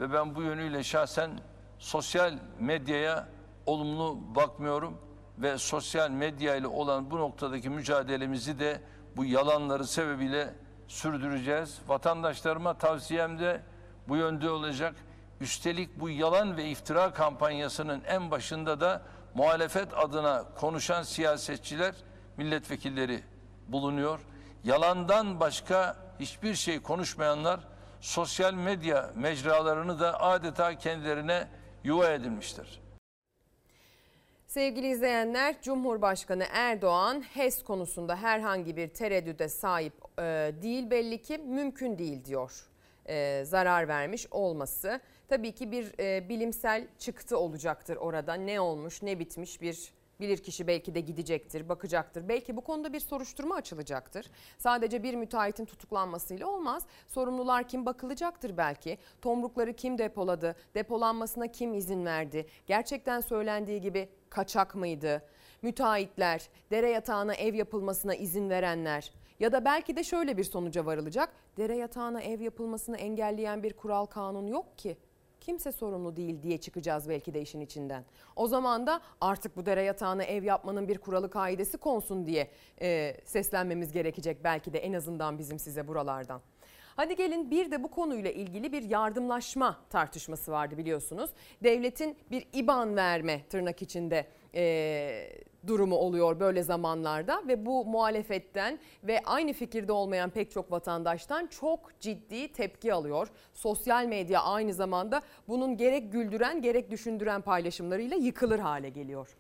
Ve ben bu yönüyle şahsen sosyal medyaya olumlu bakmıyorum. Ve sosyal medyayla olan bu noktadaki mücadelemizi de bu yalanları sebebiyle sürdüreceğiz. Vatandaşlarıma tavsiyem de bu yönde olacak. Üstelik bu yalan ve iftira kampanyasının en başında da muhalefet adına konuşan siyasetçiler, milletvekilleri bulunuyor. Yalandan başka hiçbir şey konuşmayanlar sosyal medya mecralarını da adeta kendilerine yuva edinmiştir. Sevgili izleyenler, Cumhurbaşkanı Erdoğan H E S konusunda herhangi bir tereddüde sahip e, değil, belli ki mümkün değil diyor. Ee, zarar vermiş olması. Tabii ki bir e, bilimsel çıktı olacaktır orada. Ne olmuş, ne bitmiş, bir bilirkişi belki de gidecektir, bakacaktır. Belki bu konuda bir soruşturma açılacaktır. Sadece bir müteahhitin tutuklanmasıyla olmaz. Sorumlular kim, bakılacaktır belki. Tomrukları kim depoladı, depolanmasına kim izin verdi, gerçekten söylendiği gibi kaçak mıydı? Müteahhitler, dere yatağına ev yapılmasına izin verenler. Ya da belki de şöyle bir sonuca varılacak. Dere yatağına ev yapılmasını engelleyen bir kural, kanun yok ki. Kimse sorumlu değil diye çıkacağız belki de işin içinden. O zaman da artık bu dere yatağına ev yapmanın bir kuralı, kaidesi konsun diye e, seslenmemiz gerekecek belki de, en azından bizim size buralardan. Hadi gelin bir de bu konuyla ilgili bir yardımlaşma tartışması vardı biliyorsunuz. Devletin bir İban verme, tırnak içinde, E, durumu oluyor böyle zamanlarda ve bu muhalefetten ve aynı fikirde olmayan pek çok vatandaştan çok ciddi tepki alıyor. Sosyal medya aynı zamanda bunun gerek güldüren gerek düşündüren paylaşımlarıyla yıkılır hale geliyor.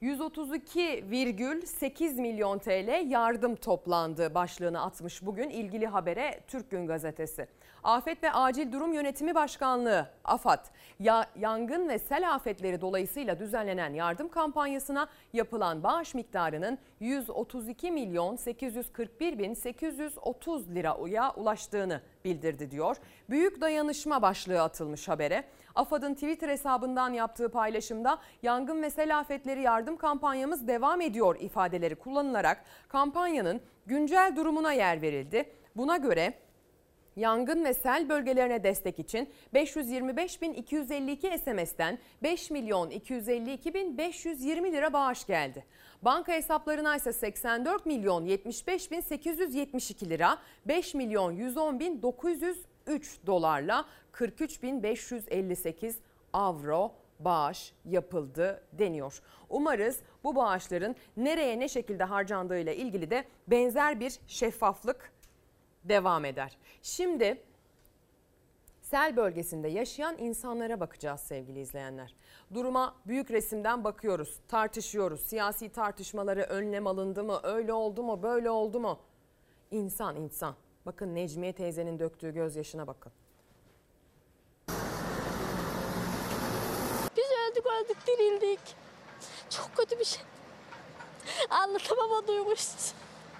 yüz otuz iki virgül sekiz milyon T L yardım toplandı başlığını atmış bugün ilgili habere Türk Gün Gazetesi. Afet ve Acil Durum Yönetimi Başkanlığı AFAD, ya, yangın ve sel afetleri dolayısıyla düzenlenen yardım kampanyasına yapılan bağış miktarının yüz otuz iki milyon sekiz yüz kırk bir bin sekiz yüz otuz liraya ulaştığını bildirdi diyor. Büyük Dayanışma başlığı atılmış habere. AFAD'ın Twitter hesabından yaptığı paylaşımda yangın ve sel afetleri yardım kampanyamız devam ediyor ifadeleri kullanılarak kampanyanın güncel durumuna yer verildi. Buna göre yangın ve sel bölgelerine destek için beş yüz yirmi beş bin iki yüz elli iki S M S'ten beş milyon iki yüz elli iki bin beş yüz yirmi lira bağış geldi. Banka hesaplarına ise seksen dört milyon yetmiş beş bin sekiz yüz yetmiş iki lira, beş milyon yüz on bin dokuz yüz üç dolarla kırk üç bin beş yüz elli sekiz avro bağış yapıldı deniyor. Umarız bu bağışların nereye ne şekilde harcandığıyla ilgili de benzer bir şeffaflık devam eder. Şimdi sel bölgesinde yaşayan insanlara bakacağız sevgili izleyenler. Duruma büyük resimden bakıyoruz, tartışıyoruz. Siyasi tartışmaları önlem alındı mı, öyle oldu mu, böyle oldu mu? İnsan insan. Bakın Necmiye teyzenin döktüğü gözyaşına bakın. Biz öldük öldük dirildik. Çok kötü bir şey. Anlatamam o duygusu.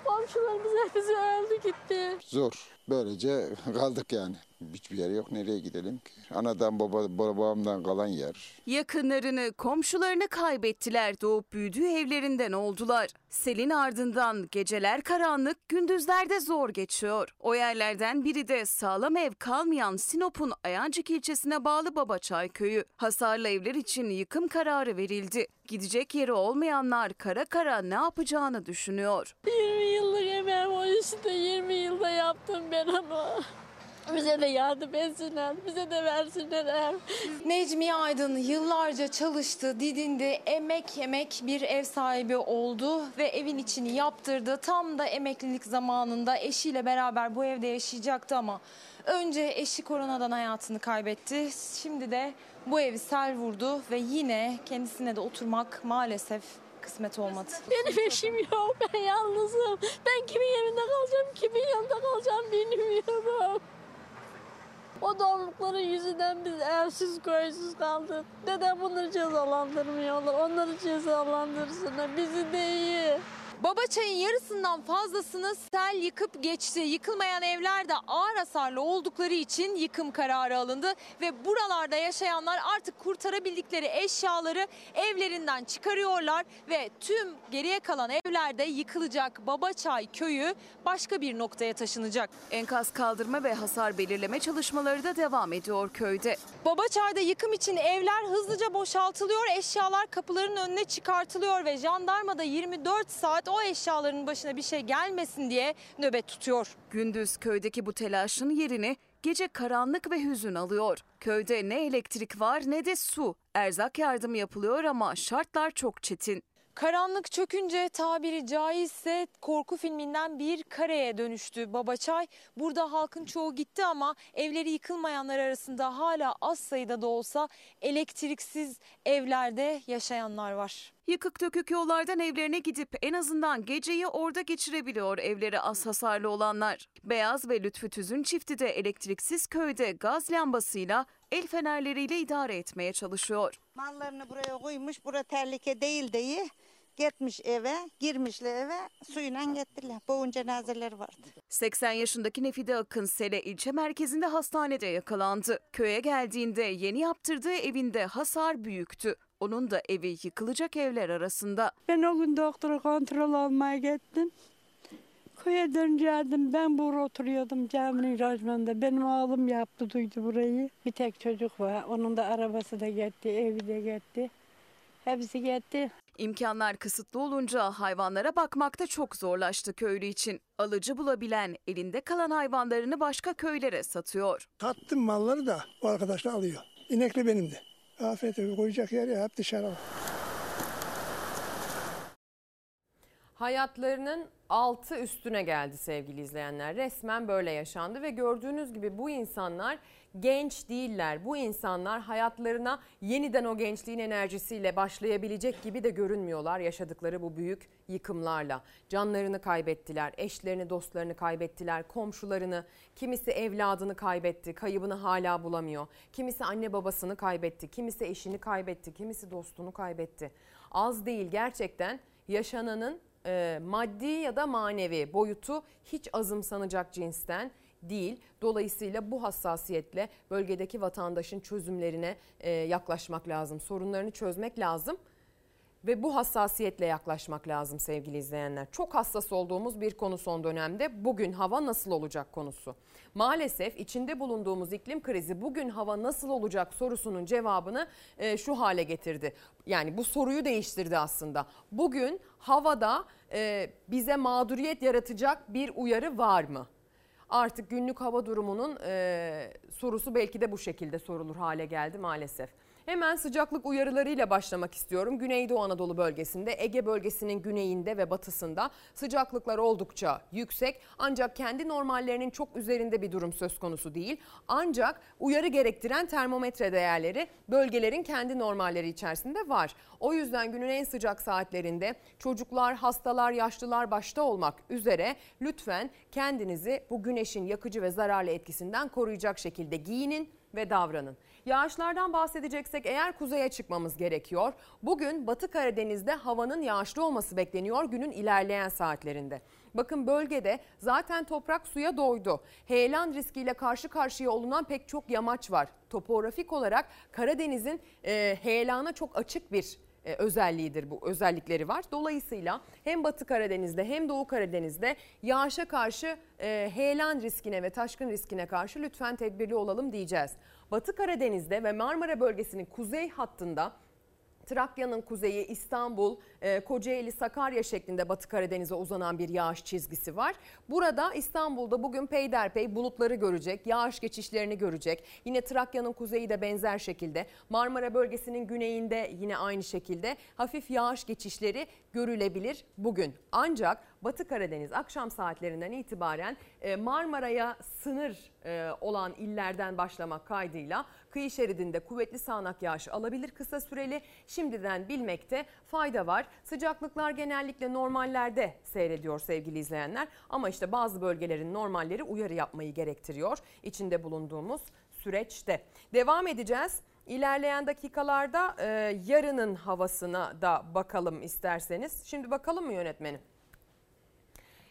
Komşularımız hepsi öldü gitti. Zor. Böylece kaldık yani. Hiçbir yer yok. Nereye gidelim ki? Anadan baba, babamdan kalan yer. Yakınlarını, komşularını kaybettiler. Doğup büyüdüğü evlerinden oldular. Selin ardından geceler karanlık, gündüzlerde zor geçiyor. O yerlerden biri de sağlam ev kalmayan Sinop'un Ayancık ilçesine bağlı Babaçay köyü. Hasarlı evler için yıkım kararı verildi. Gidecek yeri olmayanlar kara kara ne yapacağını düşünüyor. yirmi yıllık emeğim o işte. yirmi yılda yaptım ben ama... Bize de yardım etsinler, bize de versinler. Necmiye Aydın yıllarca çalıştı, didindi, emek yemek bir ev sahibi oldu ve evin içini yaptırdı. Tam da emeklilik zamanında eşiyle beraber bu evde yaşayacaktı ama önce eşi koronadan hayatını kaybetti. Şimdi de bu evi sel vurdu ve yine kendisine de oturmak maalesef kısmet olmadı. Benim eşim yok, ben yalnızım. Ben kimin evinde kalacağım, kimin yanında kalacağım bilmiyorum. O doğrulukların yüzünden biz evsiz köysüz kaldık. Neden bunları cezalandırmıyorlar? Onları cezalandırsınlar. Bizi de iyi. Babaçay'ın yarısından fazlasını sel yıkıp geçti. Yıkılmayan evler de ağır hasarlı oldukları için yıkım kararı alındı. Ve buralarda yaşayanlar artık kurtarabildikleri eşyaları evlerinden çıkarıyorlar. Ve tüm geriye kalan evlerde yıkılacak Babaçay köyü başka bir noktaya taşınacak. Enkaz kaldırma ve hasar belirleme çalışmaları da devam ediyor köyde. Babaçay'da yıkım için evler hızlıca boşaltılıyor. Eşyalar kapıların önüne çıkartılıyor ve jandarma da yirmi dört saat o eşyaların başına bir şey gelmesin diye nöbet tutuyor. Gündüz köydeki bu telaşın yerini gece karanlık ve hüzün alıyor. Köyde ne elektrik var ne de su. Erzak yardımı yapılıyor ama şartlar çok çetin. Karanlık çökünce tabiri caizse korku filminden bir kareye dönüştü Babaçay. Burada halkın çoğu gitti ama evleri yıkılmayanlar arasında hala az sayıda da olsa elektriksiz evlerde yaşayanlar var. Yıkık dökük yollardan evlerine gidip en azından geceyi orada geçirebiliyor evleri az hasarlı olanlar. Beyaz ve Lütfü Tüz'ün çifti de elektriksiz köyde gaz lambasıyla el fenerleriyle idare etmeye çalışıyor. Mallarını buraya koymuş, bura tehlike değil diye gitmiş eve, girmişler eve, suyuyla gittiler. Boğun cenazeleri vardı. seksen yaşındaki Nefide Akın sele ilçe merkezinde hastanede yakalandı. Köye geldiğinde yeni yaptırdığı evinde hasar büyüktü. Onun da evi yıkılacak evler arasında. Ben o gün doktora kontrol almaya gittim. Köye döneceğim, ben burada oturuyordum caminin rajmanında. Benim oğlum yaptı, duydu burayı. Bir tek çocuk var, onun da arabası da gitti, evi de gitti. Hepsi gitti. İmkanlar kısıtlı olunca hayvanlara bakmakta çok zorlaştı köylü için. Alıcı bulabilen elinde kalan hayvanlarını başka köylere satıyor. Sattım malları da o arkadaşlar alıyor. İnekli benim de. Afiyet koyacak yer ya, hep dışarı al. Hayatlarının altı üstüne geldi sevgili izleyenler. Resmen böyle yaşandı ve gördüğünüz gibi bu insanlar genç değiller. Bu insanlar hayatlarına yeniden o gençliğin enerjisiyle başlayabilecek gibi de görünmüyorlar yaşadıkları bu büyük yıkımlarla. Canlarını kaybettiler, eşlerini, dostlarını kaybettiler, komşularını, kimisi evladını kaybetti, kaybını hala bulamıyor. Kimisi anne babasını kaybetti, kimisi eşini kaybetti, kimisi dostunu kaybetti. Az değil gerçekten yaşananın e, maddi ya da manevi boyutu hiç azımsanacak cinsten değil. Dolayısıyla bu hassasiyetle bölgedeki vatandaşın çözümlerine yaklaşmak lazım. Sorunlarını çözmek lazım ve bu hassasiyetle yaklaşmak lazım sevgili izleyenler. Çok hassas olduğumuz bir konu son dönemde bugün hava nasıl olacak konusu. Maalesef içinde bulunduğumuz iklim krizi bugün hava nasıl olacak sorusunun cevabını şu hale getirdi. Yani bu soruyu değiştirdi aslında. Bugün havada bize mağduriyet yaratacak bir uyarı var mı? Artık günlük hava durumunun e, sorusu belki de bu şekilde sorulur hale geldi maalesef. Hemen sıcaklık uyarılarıyla başlamak istiyorum. Güneydoğu Anadolu bölgesinde, Ege bölgesinin güneyinde ve batısında sıcaklıklar oldukça yüksek. Ancak kendi normallerinin çok üzerinde bir durum söz konusu değil. Ancak uyarı gerektiren termometre değerleri bölgelerin kendi normalleri içerisinde var. O yüzden günün en sıcak saatlerinde çocuklar, hastalar, yaşlılar başta olmak üzere lütfen kendinizi bu güneşin yakıcı ve zararlı etkisinden koruyacak şekilde giyinin ve davranın. Yağışlardan bahsedeceksek eğer kuzeye çıkmamız gerekiyor. Bugün Batı Karadeniz'de havanın yağışlı olması bekleniyor günün ilerleyen saatlerinde. Bakın bölgede zaten toprak suya doydu. Heyelan riskiyle karşı karşıya olunan pek çok yamaç var. Topografik olarak Karadeniz'in e, heyelana çok açık bir e, özelliğidir bu özellikleri var. Dolayısıyla hem Batı Karadeniz'de hem Doğu Karadeniz'de yağışa karşı e, heyelan riskine ve taşkın riskine karşı lütfen tedbirli olalım diyeceğiz. Batı Karadeniz'de ve Marmara bölgesinin kuzey hattında Trakya'nın kuzeyi, İstanbul, Kocaeli, Sakarya şeklinde Batı Karadeniz'e uzanan bir yağış çizgisi var. Burada İstanbul'da bugün peyderpey bulutları görecek, yağış geçişlerini görecek. Yine Trakya'nın kuzeyi de benzer şekilde, Marmara bölgesinin güneyinde yine aynı şekilde hafif yağış geçişleri görülebilir bugün. Ancak Batı Karadeniz akşam saatlerinden itibaren Marmara'ya sınır olan illerden başlamak kaydıyla kıyı şeridinde kuvvetli sağanak yağış alabilir kısa süreli. Şimdiden bilmekte fayda var. Sıcaklıklar genellikle normallerde seyrediyor sevgili izleyenler. Ama işte bazı bölgelerin normalleri uyarı yapmayı gerektiriyor içinde bulunduğumuz süreçte. Devam edeceğiz. İlerleyen dakikalarda e, yarının havasına da bakalım isterseniz. Şimdi bakalım mı yönetmenim?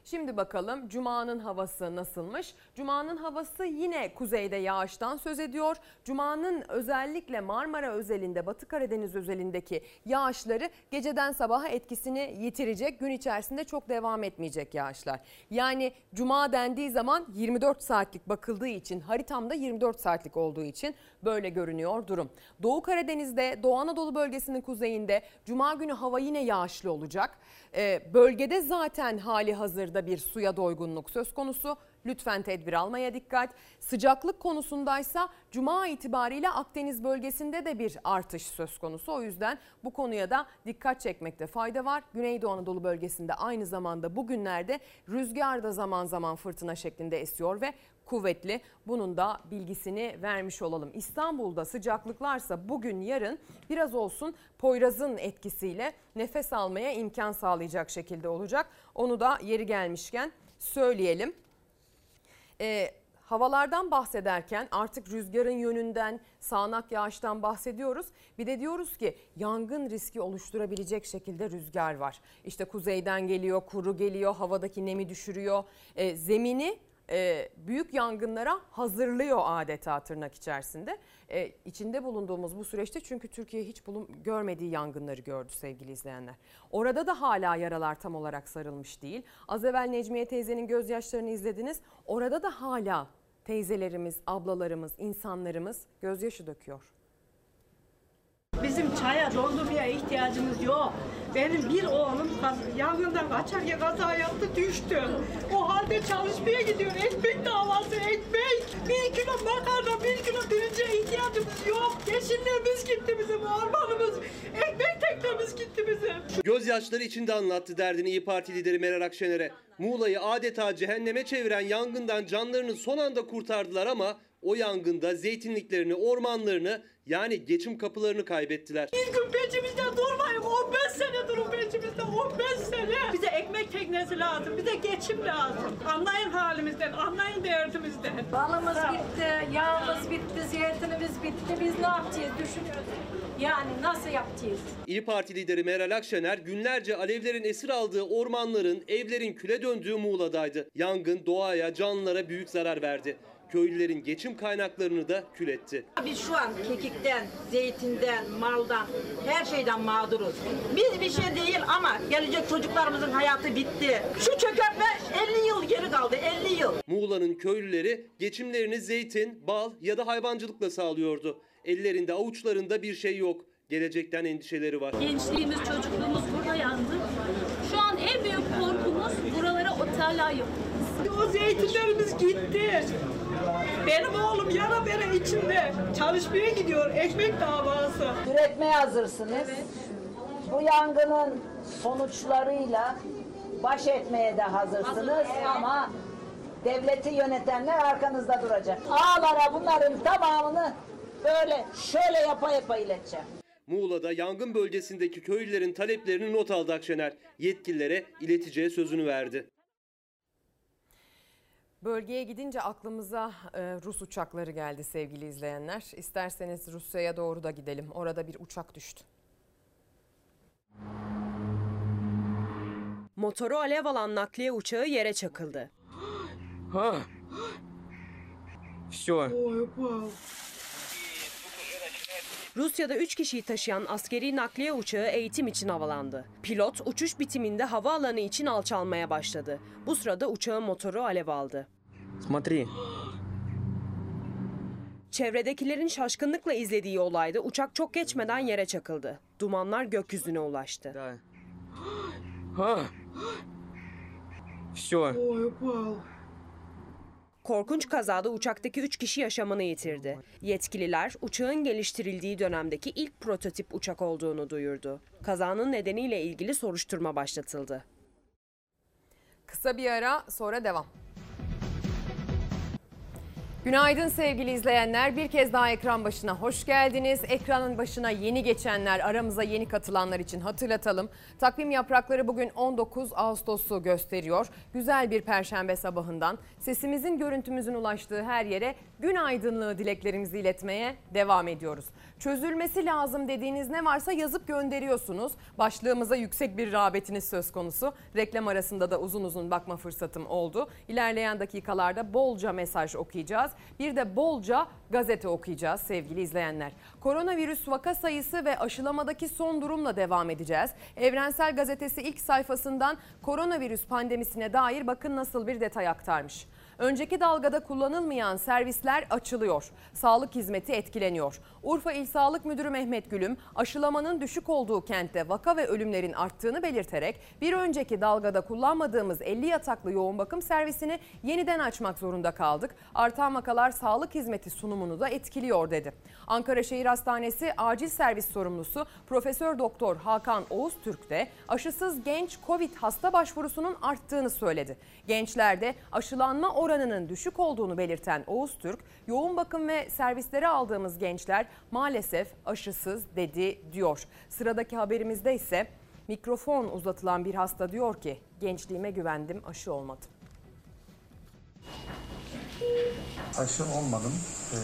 Şimdi bakalım Cuma'nın havası nasılmış? Cuma'nın havası yine kuzeyde yağıştan söz ediyor. Cuma'nın özellikle Marmara özelinde, Batı Karadeniz özelindeki yağışları geceden sabaha etkisini yitirecek. Gün içerisinde çok devam etmeyecek yağışlar. Yani Cuma dendiği zaman yirmi dört saatlik bakıldığı için, haritamda yirmi dört saatlik olduğu için böyle görünüyor durum. Doğu Karadeniz'de, Doğu Anadolu bölgesinin kuzeyinde Cuma günü hava yine yağışlı olacak. Ee, bölgede zaten hali hazır da bir suya doygunluk söz konusu. Lütfen tedbir almaya dikkat. Sıcaklık konusundaysa Cuma itibariyle Akdeniz bölgesinde de bir artış söz konusu. O yüzden bu konuya da dikkat çekmekte fayda var. Güneydoğu Anadolu bölgesinde aynı zamanda bugünlerde rüzgar da zaman zaman fırtına şeklinde esiyor ve kuvvetli. Bunun da bilgisini vermiş olalım. İstanbul'da sıcaklıklarsa bugün yarın biraz olsun Poyraz'ın etkisiyle nefes almaya imkan sağlayacak şekilde olacak. Onu da yeri gelmişken söyleyelim. E, havalardan bahsederken artık rüzgarın yönünden, sağanak yağıştan bahsediyoruz. Bir de diyoruz ki yangın riski oluşturabilecek şekilde rüzgar var. İşte kuzeyden geliyor, kuru geliyor, havadaki nemi düşürüyor, e, zemini e, büyük yangınlara hazırlıyor adeta tırnak içerisinde. E, içinde bulunduğumuz bu süreçte çünkü Türkiye hiç bulun, görmediği yangınları gördü sevgili izleyenler. Orada da hala yaralar tam olarak sarılmış değil. Az evvel Necmiye teyzenin gözyaşlarını izlediniz. Orada da hala teyzelerimiz, ablalarımız, insanlarımız gözyaşı döküyor. Bizim çaya, dondurmaya ihtiyacımız yok. Benim bir oğlum yangından kaçarken kaza yaptı, düştü. O halde çalışmaya gidiyor. Ekmek davası, ekmek. Bir kilo makarna, bir kilo pirince ihtiyacımız yok. Yeşilliğimiz gitti bizim, ormanımız, ekmek teknemiz gitti bizim. Gözyaşları içinde anlattı derdini İYİ Parti lideri Meral Akşener'e. Muğla'yı adeta cehenneme çeviren yangından canlarını son anda kurtardılar ama o yangında zeytinliklerini, ormanlarını yani geçim kapılarını kaybettiler. Bir gün peçimizde durmayın, on beş sene durun peçimizde, on beş sene. Bize ekmek teknesi lazım, bize geçim lazım. Anlayın halimizden, anlayın derdimizden. Balımız bitti, yağımız bitti, zeytinimiz bitti. Biz ne yapacağız düşünüyoruz. Yani nasıl yapacağız? İYİ Parti lideri Meral Akşener günlerce alevlerin esir aldığı ormanların, evlerin küle döndüğü Muğla'daydı. Yangın doğaya, canlılara büyük zarar verdi. Köylülerin geçim kaynaklarını da kül etti. Biz şu an kekikten, zeytinden, maldan, her şeyden mağduruz. Biz bir şey değil ama gelecek çocuklarımızın hayatı bitti. Şu çökertme elli yıl geri kaldı, elli yıl. Muğla'nın köylüleri geçimlerini zeytin, bal ya da hayvancılıkla sağlıyordu. Ellerinde, avuçlarında bir şey yok. Gelecekten endişeleri var. Gençliğimiz, çocukluğumuz burada yandı. Şu an en büyük korkumuz buralara oteller yapılması. O zeytinlerimiz gitti. Benim oğlum yara bere içinde çalışmaya gidiyor, ekmek davası. Üretmeye hazırsınız. Evet. Bu yangının sonuçlarıyla baş etmeye de hazırsınız. Hazır, evet. Ama devleti yönetenler arkanızda duracak. Ağlara bunların tamamını böyle şöyle yapa yapa ileteceğim. Muğla'da yangın bölgesindeki köylülerin taleplerini not aldı Akşener. Yetkililere ileteceği sözünü verdi. Bölgeye gidince aklımıza Rus uçakları geldi sevgili izleyenler. İsterseniz Rusya'ya doğru da gidelim. Orada bir uçak düştü. Motoru alev alan nakliye uçağı yere çakıldı. Ha. Rusya'da üç kişiyi taşıyan askeri nakliye uçağı eğitim için havalandı. Pilot uçuş bitiminde havaalanı için alçalmaya başladı. Bu sırada uçağın motoru alev aldı. Çevredekilerin şaşkınlıkla izlediği olayda uçak çok geçmeden yere çakıldı. Dumanlar gökyüzüne ulaştı. Korkunç kazada uçaktaki üç kişi yaşamını yitirdi. Yetkililer uçağın geliştirildiği dönemdeki ilk prototip uçak olduğunu duyurdu. Kazanın nedeniyle ilgili soruşturma başlatıldı. Kısa bir ara, sonra devam. Günaydın sevgili izleyenler. Bir kez daha ekran başına hoş geldiniz. Ekranın başına yeni geçenler, aramıza yeni katılanlar için hatırlatalım. Takvim yaprakları bugün on dokuz Ağustos'u gösteriyor. Güzel bir perşembe sabahından sesimizin, görüntümüzün ulaştığı her yere günaydınlığı dileklerimizi iletmeye devam ediyoruz. Çözülmesi lazım dediğiniz ne varsa yazıp gönderiyorsunuz. Başlığımıza yüksek bir rağbetiniz söz konusu. Reklam arasında da uzun uzun bakma fırsatım oldu. İlerleyen dakikalarda bolca mesaj okuyacağız. Bir de bolca gazete okuyacağız sevgili izleyenler. Koronavirüs vaka sayısı ve aşılamadaki son durumla devam edeceğiz. Evrensel Gazetesi ilk sayfasından koronavirüs pandemisine dair bakın nasıl bir detay aktarmış. Önceki dalgada kullanılmayan servisler açılıyor. Sağlık hizmeti etkileniyor. Urfa İl Sağlık Müdürü Mehmet Gülüm, aşılamanın düşük olduğu kentte vaka ve ölümlerin arttığını belirterek bir önceki dalgada kullanmadığımız elli yataklı yoğun bakım servisini yeniden açmak zorunda kaldık. Artan vakalar sağlık hizmeti sunumunu da etkiliyor dedi. Ankara Şehir Hastanesi acil servis sorumlusu Profesör Doktor Hakan Oğuz Türk de aşısız genç Covid hasta başvurusunun arttığını söyledi. Gençlerde aşılanma oranı oranının düşük olduğunu belirten Oğuz Türk, yoğun bakım ve servislere aldığımız gençler maalesef aşısız dedi diyor. Sıradaki haberimizde ise mikrofon uzatılan bir hasta diyor ki gençliğime güvendim, aşı olmadım. Aşı olmadım, ee,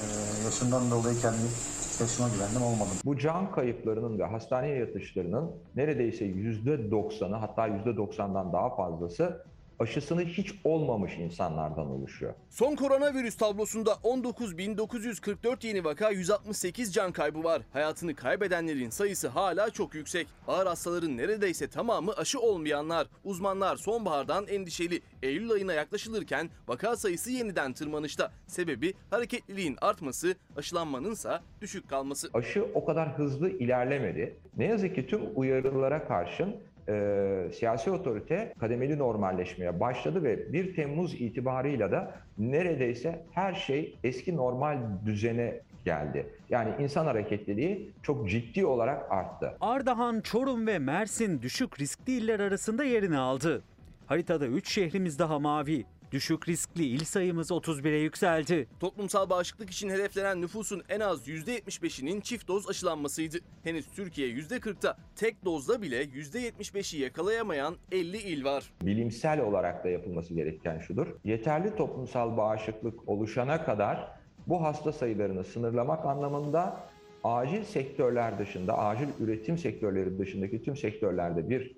yaşımdan dolayı kendim yaşıma güvendim, olmadım. Bu can kayıplarının ve hastaneye yatışlarının neredeyse yüzde doksanı, hatta yüzde doksandan daha fazlası aşısını hiç olmamış insanlardan oluşuyor. Son koronavirüs tablosunda on dokuz bin dokuz yüz kırk dört yeni vaka, yüz altmış sekiz can kaybı var. Hayatını kaybedenlerin sayısı hala çok yüksek. Ağır hastaların neredeyse tamamı aşı olmayanlar. Uzmanlar sonbahardan endişeli. Eylül ayına yaklaşılırken vaka sayısı yeniden tırmanışta. Sebebi hareketliliğin artması, aşılanmanınsa düşük kalması. Aşı o kadar hızlı ilerlemedi. Ne yazık ki tüm uyarılara karşın Ee, siyasi otorite kademeli normalleşmeye başladı ve bir Temmuz itibarıyla da neredeyse her şey eski normal düzene geldi. Yani insan hareketliliği çok ciddi olarak arttı. Ardahan, Çorum ve Mersin düşük riskli iller arasında yerini aldı. Haritada üç şehrimiz daha mavi. Düşük riskli il sayımız otuz bire yükseldi. Toplumsal bağışıklık için hedeflenen nüfusun en az yüzde yetmiş beşinin çift doz aşılanmasıydı. Henüz Türkiye yüzde kırkta, tek dozda bile yüzde yetmiş beşi yakalayamayan elli il var. Bilimsel olarak da yapılması gereken şudur: yeterli toplumsal bağışıklık oluşana kadar bu hasta sayılarını sınırlamak anlamında acil sektörler dışında, acil üretim sektörleri dışındaki tüm sektörlerde bir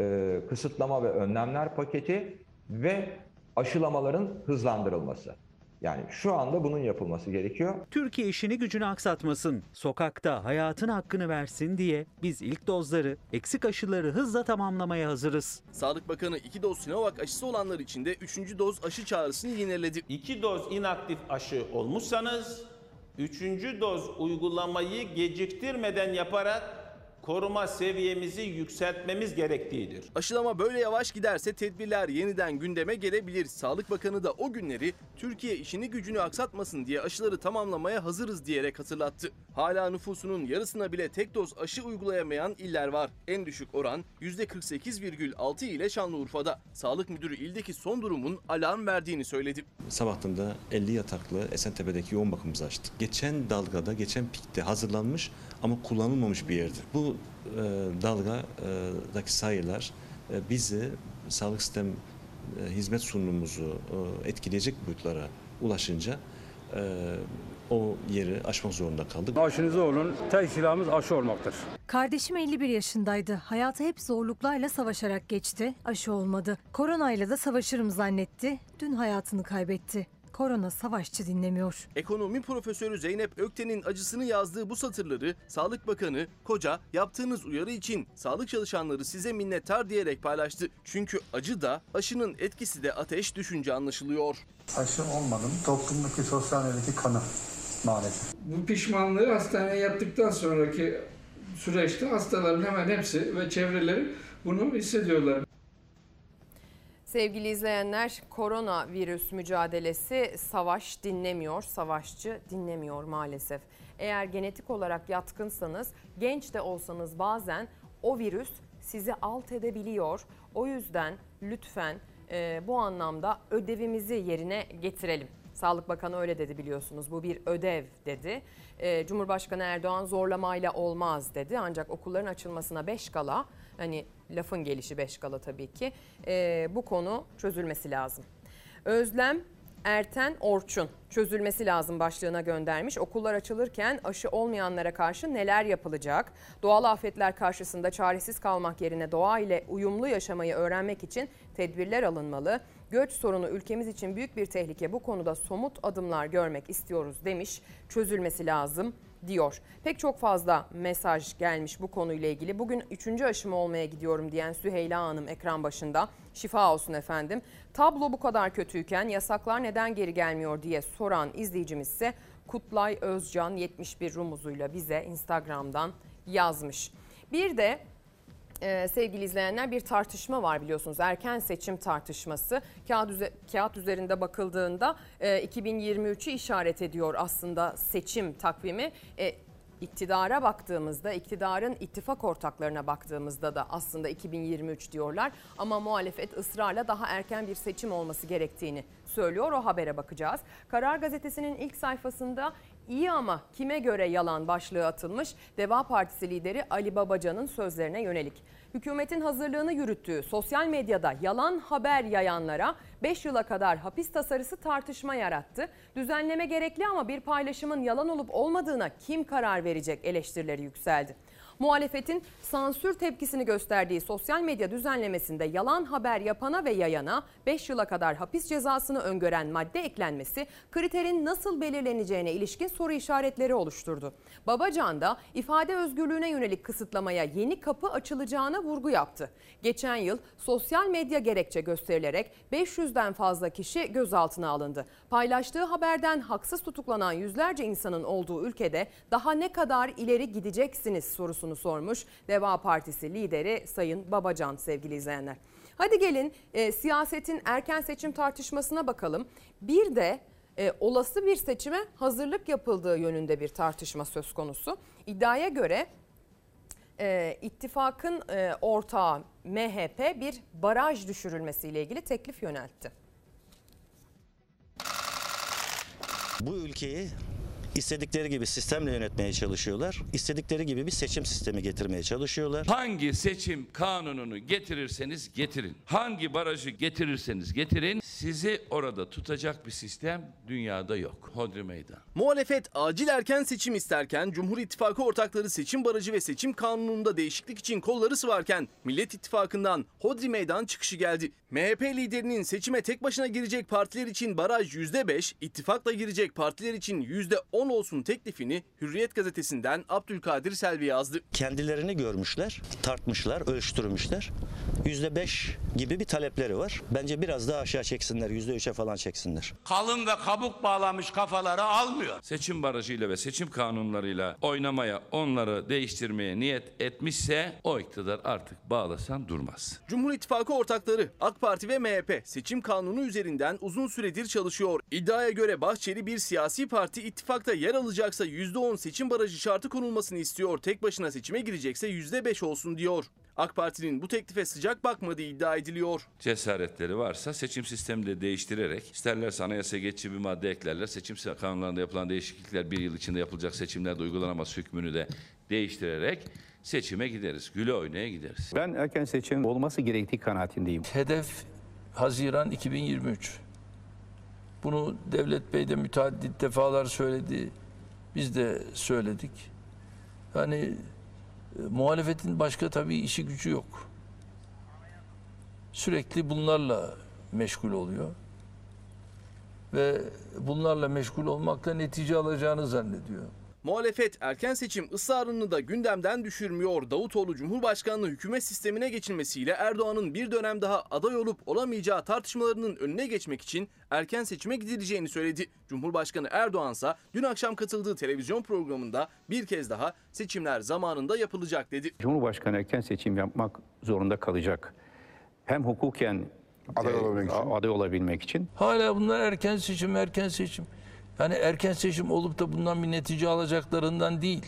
e, kısıtlama ve önlemler paketi ve aşılamaların hızlandırılması. Yani şu anda bunun yapılması gerekiyor. Türkiye işini gücünü aksatmasın, sokakta hayatın hakkını versin diye biz ilk dozları, eksik aşıları hızla tamamlamaya hazırız. Sağlık Bakanı iki doz Sinovac aşısı olanlar için de üçüncü doz aşı çağrısını yeniledi. iki doz inaktif aşı olmuşsanız, üçüncü doz uygulamayı geciktirmeden yaparak koruma seviyemizi yükseltmemiz gerektiğidir. Aşılama böyle yavaş giderse tedbirler yeniden gündeme gelebilir. Sağlık Bakanı da o günleri Türkiye işini gücünü aksatmasın diye aşıları tamamlamaya hazırız diyerek hatırlattı. Hala nüfusunun yarısına bile tek doz aşı uygulayamayan iller var. En düşük oran yüzde kırk sekiz virgül altı ile Şanlıurfa'da. Sağlık Müdürü ildeki son durumun alarm verdiğini söyledi. Sabahtan da elli yataklı Esentepe'deki yoğun bakımımızı açtık. Geçen dalgada, geçen pikte hazırlanmış ama kullanılmamış bir yerdir. Bu e, dalgadaki sayılar e, bizi sağlık sistem e, hizmet sunumumuzu e, etkileyecek boyutlara ulaşınca e, o yeri aşmak zorunda kaldık. Aşınızı olun, tek silahımız aşı olmaktır. Kardeşim elli bir yaşındaydı. Hayatı hep zorluklarla savaşarak geçti. Aşı olmadı. Koronayla da savaşırım zannetti. Dün hayatını kaybetti. Korona savaşçı dinlemiyor. Ekonomi profesörü Zeynep Ökten'in acısını yazdığı bu satırları Sağlık Bakanı Koca yaptığınız uyarı için sağlık çalışanları size minnettar diyerek paylaştı. Çünkü acı da aşının etkisi de ateş düşünce anlaşılıyor. Aşı olmadım toplumdaki sosyal medyadaki kanı maalesef. Bu pişmanlığı hastaneye yattıktan sonraki süreçte hastaların hemen hepsi ve çevreleri bunu hissediyorlar. Sevgili izleyenler, koronavirüs mücadelesi savaş dinlemiyor, savaşçı dinlemiyor maalesef. Eğer genetik olarak yatkınsanız, genç de olsanız bazen o virüs sizi alt edebiliyor. O yüzden lütfen e, bu anlamda ödevimizi yerine getirelim. Sağlık Bakanı öyle dedi biliyorsunuz, bu bir ödev dedi. E, Cumhurbaşkanı Erdoğan zorlamayla olmaz dedi, ancak okulların açılmasına beş kala, hani lafın gelişi beş kala tabii ki, e, bu konu çözülmesi lazım. Özlem Erten Orçun çözülmesi lazım başlığına göndermiş. Okullar açılırken aşı olmayanlara karşı neler yapılacak? Doğal afetler karşısında çaresiz kalmak yerine doğa ile uyumlu yaşamayı öğrenmek için tedbirler alınmalı. Göç sorunu ülkemiz için büyük bir tehlike. Bu konuda somut adımlar görmek istiyoruz demiş. Çözülmesi lazım diyor. Pek çok fazla mesaj gelmiş bu konuyla ilgili. Bugün üçüncü aşımı olmaya gidiyorum diyen Süheyla Hanım ekran başında. Şifa olsun efendim. Tablo bu kadar kötüyken yasaklar neden geri gelmiyor diye soran izleyicimiz ise Kutlay Özcan yetmiş bir rumuzuyla bize Instagram'dan yazmış. Bir de Ee, sevgili izleyenler, bir tartışma var biliyorsunuz, erken seçim tartışması. Kağıt, üze, kağıt üzerinde bakıldığında e, iki bin yirmi üçü işaret ediyor aslında seçim takvimi. E, iktidara baktığımızda, iktidarın ittifak ortaklarına baktığımızda da aslında iki bin yirmi üç diyorlar. Ama muhalefet ısrarla daha erken bir seçim olması gerektiğini söylüyor, o habere bakacağız. Karar Gazetesi'nin ilk sayfasında İyi ama kime göre yalan başlığı atılmış. Deva Partisi lideri Ali Babacan'ın sözlerine yönelik. Hükümetin hazırlığını yürüttüğü sosyal medyada yalan haber yayanlara beş yıla kadar hapis tasarısı tartışma yarattı. Düzenleme gerekli ama bir paylaşımın yalan olup olmadığına kim karar verecek eleştirileri yükseldi. Muhalefetin sansür tepkisini gösterdiği sosyal medya düzenlemesinde yalan haber yapana ve yayana beş yıla kadar hapis cezasını öngören madde eklenmesi kriterin nasıl belirleneceğine ilişkin soru işaretleri oluşturdu. Babacan da ifade özgürlüğüne yönelik kısıtlamaya yeni kapı açılacağına vurgu yaptı. Geçen yıl sosyal medya gerekçe gösterilerek beş yüzden fazla kişi gözaltına alındı. Paylaştığı haberden haksız tutuklanan yüzlerce insanın olduğu ülkede daha ne kadar ileri gideceksiniz sorusu sormuş Deva Partisi lideri Sayın Babacan sevgili izleyenler. Hadi gelin e, siyasetin erken seçim tartışmasına bakalım. Bir de e, olası bir seçime hazırlık yapıldığı yönünde bir tartışma söz konusu. İddiaya göre e, ittifakın e, ortağı M H P bir baraj düşürülmesiyle ilgili teklif yöneltti. Bu ülkeyi İstedikleri gibi sistemle yönetmeye çalışıyorlar. İstedikleri gibi bir seçim sistemi getirmeye çalışıyorlar. Hangi seçim kanununu getirirseniz getirin, hangi barajı getirirseniz getirin, sizi orada tutacak bir sistem dünyada yok. Hodri meydan. Muhalefet acil erken seçim isterken, Cumhur İttifakı ortakları seçim barajı ve seçim kanununda değişiklik için kolları sıvarken Millet İttifakı'ndan hodri meydan çıkışı geldi. M H P liderinin seçime tek başına girecek partiler için baraj yüzde beş, ittifakla girecek partiler için yüzde on son olsun teklifini Hürriyet gazetesinden Abdülkadir Selvi yazdı. Kendilerini görmüşler, tartmışlar, ölçtürmüşler. yüzde beş gibi bir talepleri var. Bence biraz daha aşağı çeksinler, yüzde üçe falan çeksinler. Kalın ve kabuk bağlamış kafaları almıyor. Seçim barajıyla ve seçim kanunlarıyla oynamaya, onları değiştirmeye niyet etmişse o iktidar artık bağlasan durmaz. Cumhur İttifakı ortakları AK Parti ve M H P seçim kanunu üzerinden uzun süredir çalışıyor. İddiaya göre Bahçeli bir siyasi parti ittifakta yer alacaksa yüzde on seçim barajı şartı konulmasını istiyor. Tek başına seçime girecekse yüzde beş olsun diyor. AK Parti'nin bu teklife sıcak bakmadığı iddia ediliyor. Cesaretleri varsa seçim sistemini de değiştirerek, isterlerse anayasaya geçici bir madde eklerler, seçim kanunlarında yapılan değişiklikler bir yıl içinde yapılacak seçimlerde uygulanamaz hükmünü de değiştirerek seçime gideriz, güle oynaya gideriz. Ben erken seçim olması gerektiği kanaatindeyim. Hedef Haziran iki bin yirmi üç. Bunu Devlet Bey de müteaddit defalar söyledi, biz de söyledik. Yani muhalefetin başka tabii işi gücü yok. Sürekli bunlarla meşgul oluyor. Ve bunlarla meşgul olmakla netice alacağını zannediyor. Muhalefet erken seçim ısrarını da gündemden düşürmüyor. Davutoğlu Cumhurbaşkanlığı hükümet sistemine geçilmesiyle Erdoğan'ın bir dönem daha aday olup olamayacağı tartışmalarının önüne geçmek için erken seçime gidileceğini söyledi. Cumhurbaşkanı Erdoğan'sa dün akşam katıldığı televizyon programında bir kez daha seçimler zamanında yapılacak dedi. Cumhurbaşkanı erken seçim yapmak zorunda kalacak. Hem hukuken aday olabilmek için. Aday olabilmek için. Hala bunlar erken seçim, erken seçim. Yani erken seçim olup da bundan bir netice alacaklarından değil.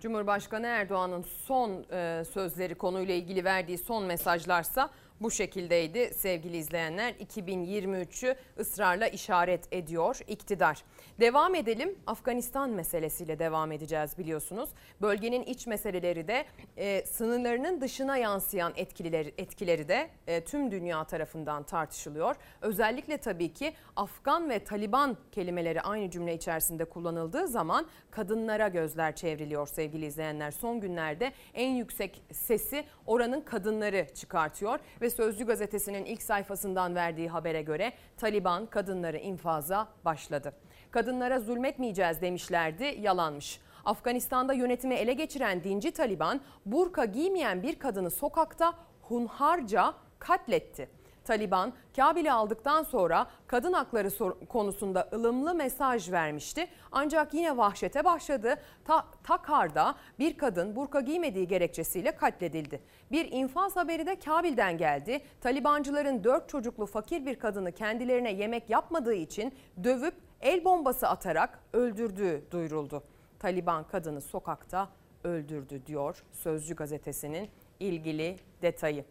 Cumhurbaşkanı Erdoğan'ın son e, sözleri, konuyla ilgili verdiği son mesajlarsa bu şekildeydi sevgili izleyenler. iki bin yirmi üçü ısrarla işaret ediyor iktidar. Devam edelim. Afganistan meselesiyle devam edeceğiz biliyorsunuz. Bölgenin iç meseleleri de e, sınırlarının dışına yansıyan etkileri, etkileri de e, tüm dünya tarafından tartışılıyor. Özellikle tabii ki Afgan ve Taliban kelimeleri aynı cümle içerisinde kullanıldığı zaman kadınlara gözler çevriliyor sevgili izleyenler. Son günlerde en yüksek sesi oranın kadınları çıkartıyor ve Sözcü gazetesinin ilk sayfasından verdiği habere göre Taliban kadınları infaza başladı. Kadınlara zulmetmeyeceğiz demişlerdi, yalanmış. Afganistan'da yönetimi ele geçiren dinci Taliban, burka giymeyen bir kadını sokakta hunharca katletti. Taliban, Kabil'i aldıktan sonra kadın hakları konusunda ılımlı mesaj vermişti. Ancak yine vahşete başladı. Ta- Takar'da bir kadın burka giymediği gerekçesiyle katledildi. Bir infaz haberi de Kabil'den geldi. Talibancıların dört çocuklu fakir bir kadını kendilerine yemek yapmadığı için dövüp el bombası atarak öldürdüğü duyuruldu. Taliban kadını sokakta öldürdü diyor Sözcü gazetesinin ilgili detayı.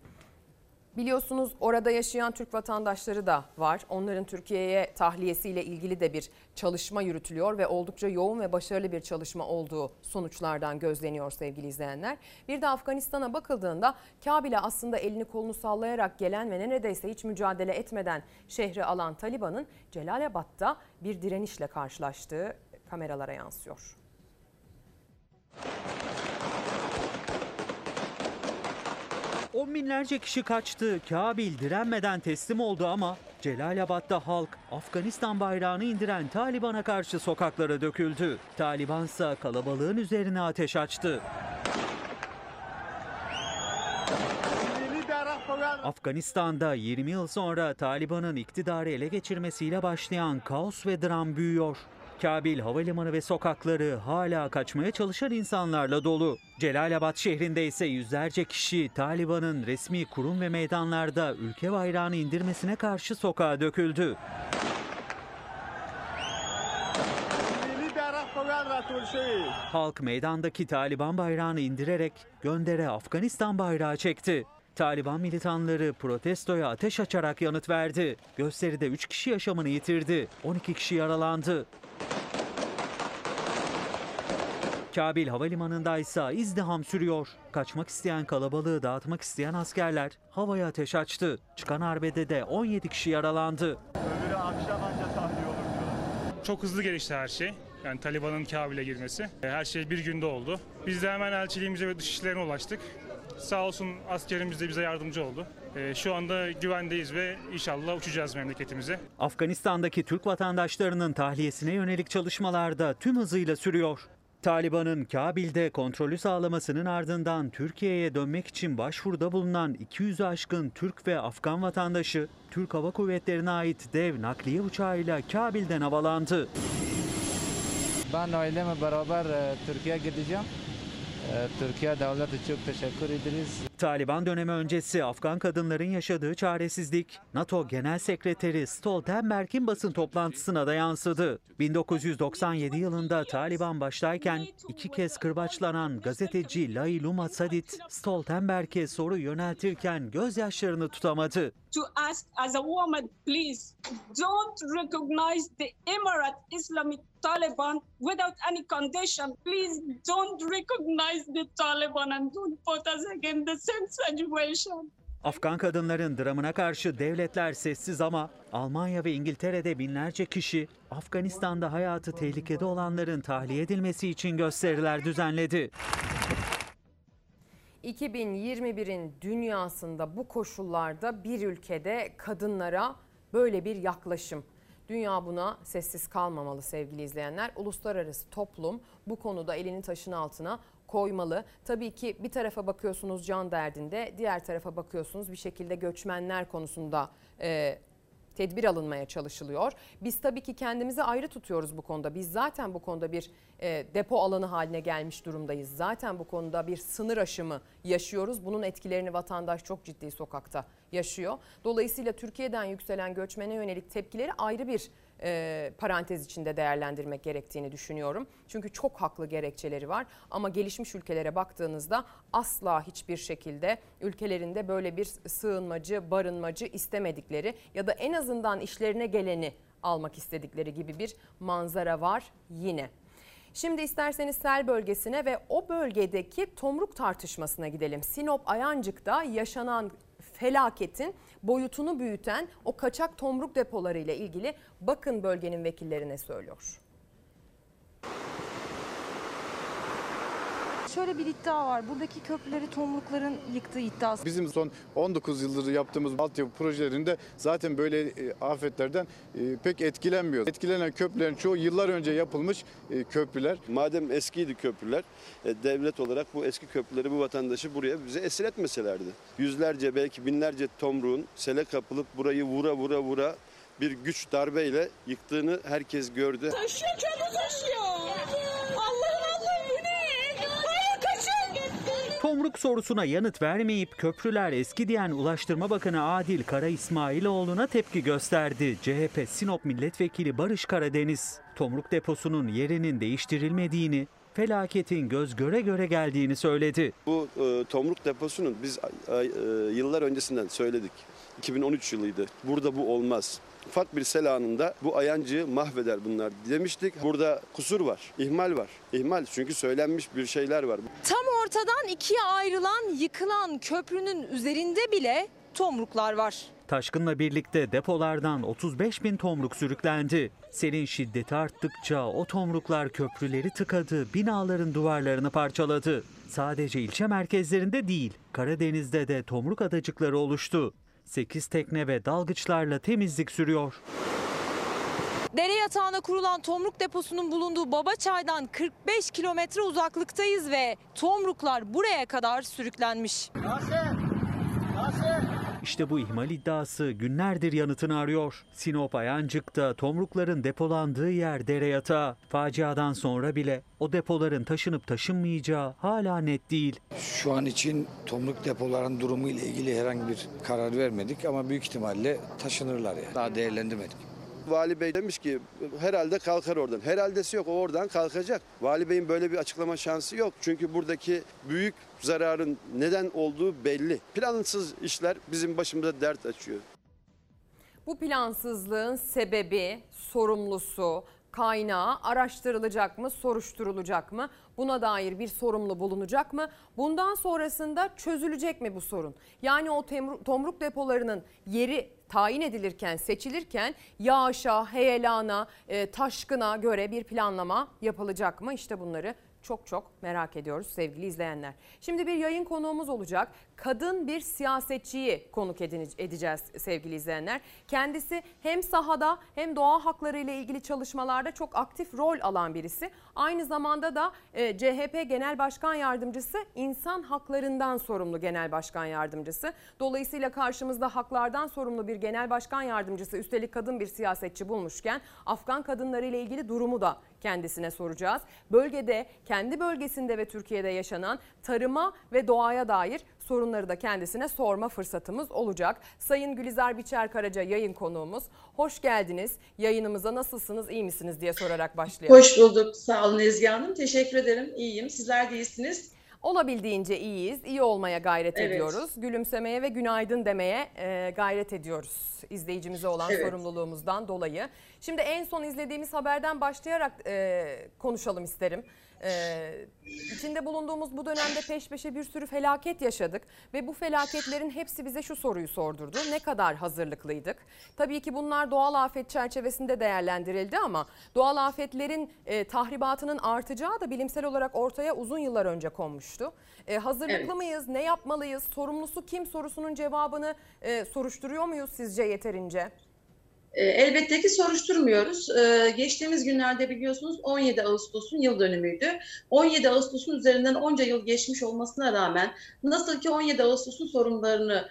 Biliyorsunuz orada yaşayan Türk vatandaşları da var. Onların Türkiye'ye tahliyesiyle ilgili de bir çalışma yürütülüyor ve oldukça yoğun ve başarılı bir çalışma olduğu sonuçlardan gözleniyor sevgili izleyenler. Bir de Afganistan'a bakıldığında Kabil'e aslında elini kolunu sallayarak gelen ve neredeyse hiç mücadele etmeden şehri alan Taliban'ın Celalabad'da bir direnişle karşılaştığı kameralara yansıyor. On binlerce kişi kaçtı, Kabil direnmeden teslim oldu ama Celalabad'da halk Afganistan bayrağını indiren Taliban'a karşı sokaklara döküldü. Talibansa kalabalığın üzerine ateş açtı. Afganistan'da yirmi yıl sonra Taliban'ın iktidarı ele geçirmesiyle başlayan kaos ve dram büyüyor. Kabil havalimanı ve sokakları hala kaçmaya çalışan insanlarla dolu. Celalabad şehrinde ise yüzlerce kişi Taliban'ın resmi kurum ve meydanlarda ülke bayrağını indirmesine karşı sokağa döküldü. Halk meydandaki Taliban bayrağını indirerek göndere Afganistan bayrağı çekti. Taliban militanları protestoya ateş açarak yanıt verdi. Gösteride üç kişi yaşamını yitirdi, on iki kişi yaralandı. Kabil havalimanındaysa izdiham sürüyor. Kaçmak isteyen kalabalığı dağıtmak isteyen askerler havaya ateş açtı. Çıkan arbede de on yedi kişi yaralandı. Öbürü akşam ancak tahliye olur diyorlar. Çok hızlı gelişti her şey. Yani Taliban'ın Kabil'e girmesi. Her şey bir günde oldu. Biz de hemen elçiliğimize ve dışişlerine ulaştık. Sağ olsun askerimiz de bize yardımcı oldu. E, şu anda güvendeyiz ve inşallah uçacağız memleketimize. Afganistan'daki Türk vatandaşlarının tahliyesine yönelik çalışmalarda tüm hızıyla sürüyor. Taliban'ın Kabil'de kontrolü sağlamasının ardından Türkiye'ye dönmek için başvuruda bulunan iki yüzü aşkın Türk ve Afgan vatandaşı, Türk Hava Kuvvetleri'ne ait dev nakliye uçağıyla Kabil'den havalandı. Ben aileme beraber Türkiye'ye gideceğim. Türkiye devleti çok teşekkür ederiz. Taliban dönemi öncesi Afgan kadınların yaşadığı çaresizlik NATO Genel Sekreteri Stoltenberg'in basın toplantısına da yansıdı. bin dokuz yüz doksan yedi yılında Taliban baştayken iki kez kırbaçlanan gazeteci Laylum Atsadit Stoltenberg'e soru yöneltirken gözyaşlarını tutamadı. To ask as a woman, please don't recognize the Emirate Islamic Taliban without any condition. Please don't recognize the Taliban and don't put us again the same situation. Afgan kadınların dramına karşı devletler sessiz ama Almanya ve İngiltere'de binlerce kişi Afganistan'da hayatı tehlikede olanların tahliye edilmesi için gösteriler düzenledi. iki bin yirmi birin dünyasında bu koşullarda bir ülkede kadınlara böyle bir yaklaşım. Dünya buna sessiz kalmamalı sevgili izleyenler. Uluslararası toplum bu konuda elini taşın altına koymalı. Tabii ki bir tarafa bakıyorsunuz can derdinde, diğer tarafa bakıyorsunuz bir şekilde göçmenler konusunda e, tedbir alınmaya çalışılıyor. Biz tabii ki kendimizi ayrı tutuyoruz bu konuda. Biz zaten bu konuda bir e, depo alanı haline gelmiş durumdayız. Zaten bu konuda bir sınır aşımı yaşıyoruz. Bunun etkilerini vatandaş çok ciddi sokakta yaşıyor. Dolayısıyla Türkiye'den yükselen göçmene yönelik tepkileri ayrı bir e, parantez içinde değerlendirmek gerektiğini düşünüyorum. Çünkü çok haklı gerekçeleri var ama gelişmiş ülkelere baktığınızda asla hiçbir şekilde ülkelerinde böyle bir sığınmacı, barınmacı istemedikleri ya da en azından işlerine geleni almak istedikleri gibi bir manzara var yine. Şimdi isterseniz sel bölgesine ve o bölgedeki tomruk tartışmasına gidelim. Sinop Ayancık'ta yaşanan felaketin boyutunu büyüten o kaçak tomruk depoları ile ilgili bakın bölgenin vekillerine söylüyor. Şöyle bir iddia var. Buradaki köprüleri tomrukların yıktığı iddiası. Bizim son on dokuz yıldır yaptığımız altyapı projelerinde zaten böyle afetlerden pek etkilenmiyor. Etkilenen köprülerin çoğu yıllar önce yapılmış köprüler. Madem eskiydi köprüler, devlet olarak bu eski köprüleri bu vatandaşı buraya bize esir etmeselerdi. Yüzlerce belki binlerce tomruğun sele kapılıp burayı vura vura vura bir güç darbeyle yıktığını herkes gördü. Taşıyor, köprü taşıyor. Tomruk sorusuna yanıt vermeyip köprüler eski diyen Ulaştırma Bakanı Adil Kara İsmailoğlu'na tepki gösterdi. C H P Sinop Milletvekili Barış Karadeniz, tomruk deposunun yerinin değiştirilmediğini, felaketin göz göre göre geldiğini söyledi. Bu e, tomruk deposunun biz e, e, yıllar öncesinden söyledik. iki bin on üç yılıydı. Burada bu olmaz. Ufak bir sel anında bu Ayancığı mahveder bunlar demiştik. Burada kusur var, ihmal var. İhmal çünkü söylenmiş bir şeyler var. Tam ortadan ikiye ayrılan, yıkılan köprünün üzerinde bile tomruklar var. Taşkınla birlikte depolardan otuz beş bin tomruk sürüklendi. Selin şiddeti arttıkça o tomruklar köprüleri tıkadı, binaların duvarlarını parçaladı. Sadece ilçe merkezlerinde değil, Karadeniz'de de tomruk adacıkları oluştu. sekiz tekne ve dalgıçlarla temizlik sürüyor. Dere yatağına kurulan tomruk deposunun bulunduğu Babaçay'dan kırk beş kilometre uzaklıktayız ve tomruklar buraya kadar sürüklenmiş. Nasıl? Nasıl? İşte bu ihmal iddiası günlerdir yanıtını arıyor. Sinop Ayancık'ta tomrukların depolandığı yer dere yatağı. Faciadan sonra bile o depoların taşınıp taşınmayacağı hala net değil. Şu an için tomruk depoların durumu ile ilgili herhangi bir karar vermedik ama büyük ihtimalle taşınırlar yani. Daha değerlendirmedik. Vali Bey demiş ki herhalde kalkar oradan. Herhaldesi yok, o oradan kalkacak. Vali Bey'in böyle bir açıklama şansı yok. Çünkü buradaki büyük zararın neden olduğu belli. Plansız işler bizim başımıza dert açıyor. Bu plansızlığın sebebi, sorumlusu, kaynağı araştırılacak mı, soruşturulacak mı? Buna dair bir sorumlu bulunacak mı? Bundan sonrasında çözülecek mi bu sorun? Yani o tomruk depolarının yeri tayin edilirken, seçilirken yağışa, heyelana, e, taşkına göre bir planlama yapılacak mı? İşte bunları çok çok merak ediyoruz sevgili izleyenler. Şimdi bir yayın konuğumuz olacak. Kadın bir siyasetçiyi konuk edeceğiz sevgili izleyenler. Kendisi hem sahada hem doğa hakları ile ilgili çalışmalarda çok aktif rol alan birisi. Aynı zamanda da C H P Genel Başkan Yardımcısı, insan haklarından sorumlu Genel Başkan Yardımcısı. Dolayısıyla karşımızda haklardan sorumlu bir Genel Başkan Yardımcısı, üstelik kadın bir siyasetçi bulmuşken Afgan kadınları ile ilgili durumu da kendisine soracağız. Bölgede, kendi bölgesinde ve Türkiye'de yaşanan tarıma ve doğaya dair sorunları da kendisine sorma fırsatımız olacak. Sayın Gülizar Biçer Karaca yayın konuğumuz. Hoş geldiniz. Yayınımıza nasılsınız, iyi misiniz diye sorarak başlayalım. Hoş bulduk. Sağ olun Ezgi Hanım. Teşekkür ederim. İyiyim. Sizler de iyisiniz. Olabildiğince iyiyiz. İyi olmaya gayret evet. ediyoruz. Gülümsemeye ve günaydın demeye gayret ediyoruz. İzleyicimize olan evet. sorumluluğumuzdan dolayı. Şimdi en son izlediğimiz haberden başlayarak konuşalım isterim. Ee, içinde bulunduğumuz bu dönemde peş peşe bir sürü felaket yaşadık ve bu felaketlerin hepsi bize şu soruyu sordurdu: ne kadar hazırlıklıydık? Tabii ki bunlar doğal afet çerçevesinde değerlendirildi ama doğal afetlerin e, tahribatının artacağı da bilimsel olarak ortaya uzun yıllar önce konmuştu. E, hazırlıklı evet. mıyız? Ne yapmalıyız? Sorumlusu kim sorusunun cevabını e, soruşturuyor muyuz sizce yeterince? Elbette ki soruşturmuyoruz. Geçtiğimiz günlerde biliyorsunuz on yedi Ağustos'un yıl dönümüydü. on yedi Ağustos'un üzerinden onca yıl geçmiş olmasına rağmen nasıl ki on yedi Ağustos'un sorunlarını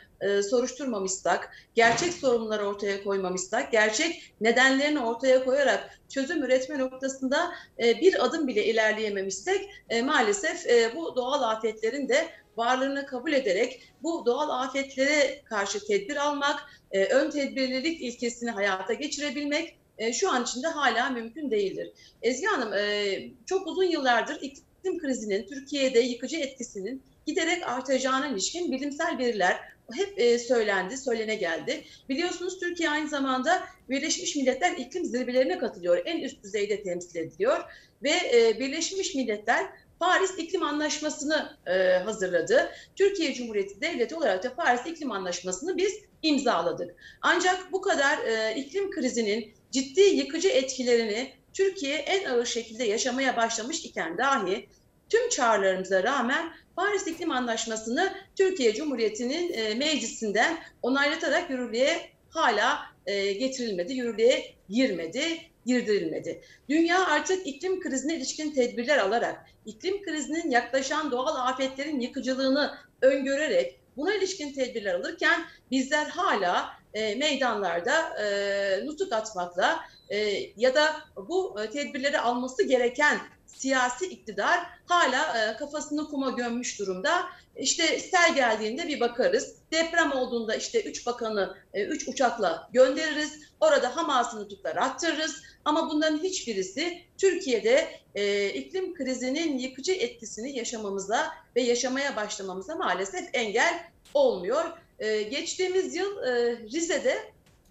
soruşturmamışsak, gerçek sorunları ortaya koymamışsak, gerçek nedenlerini ortaya koyarak çözüm üretme noktasında bir adım bile ilerleyememişsek maalesef bu doğal afetlerin de varlığını kabul ederek bu doğal afetlere karşı tedbir almak, e, ön tedbirlilik ilkesini hayata geçirebilmek e, şu an için de hala mümkün değildir. Ezgi Hanım, e, çok uzun yıllardır iklim krizinin Türkiye'de yıkıcı etkisinin giderek artacağına ilişkin bilimsel veriler hep e, söylendi, söylene geldi. Biliyorsunuz Türkiye aynı zamanda Birleşmiş Milletler iklim zirvelerine katılıyor, en üst düzeyde temsil ediliyor ve e, Birleşmiş Milletler Paris İklim Anlaşması'nı e, hazırladı. Türkiye Cumhuriyeti Devleti olarak da Paris İklim Anlaşması'nı biz imzaladık. Ancak bu kadar e, iklim krizinin ciddi yıkıcı etkilerini Türkiye en ağır şekilde yaşamaya başlamış iken dahi tüm çağrılarımıza rağmen Paris İklim Anlaşması'nı Türkiye Cumhuriyeti'nin e, meclisinden onaylatarak yürürlüğe hala e, getirilmedi, yürürlüğe girmedi. girdirilmedi. Dünya artık iklim krizine ilişkin tedbirler alarak, iklim krizinin yaklaşan doğal afetlerin yıkıcılığını öngörerek buna ilişkin tedbirler alırken bizler hala e, meydanlarda e, nutuk atmakla e, ya da bu tedbirleri alması gereken siyasi iktidar hala e, kafasını kuma gömmüş durumda. İşte sel geldiğinde bir bakarız, deprem olduğunda işte üç bakanı e, üç uçakla göndeririz, orada Hamas'ını tutar attırırız. Ama bunların hiçbirisi Türkiye'de e, iklim krizinin yıkıcı etkisini yaşamamıza ve yaşamaya başlamamıza maalesef engel olmuyor. E, geçtiğimiz yıl e, Rize'de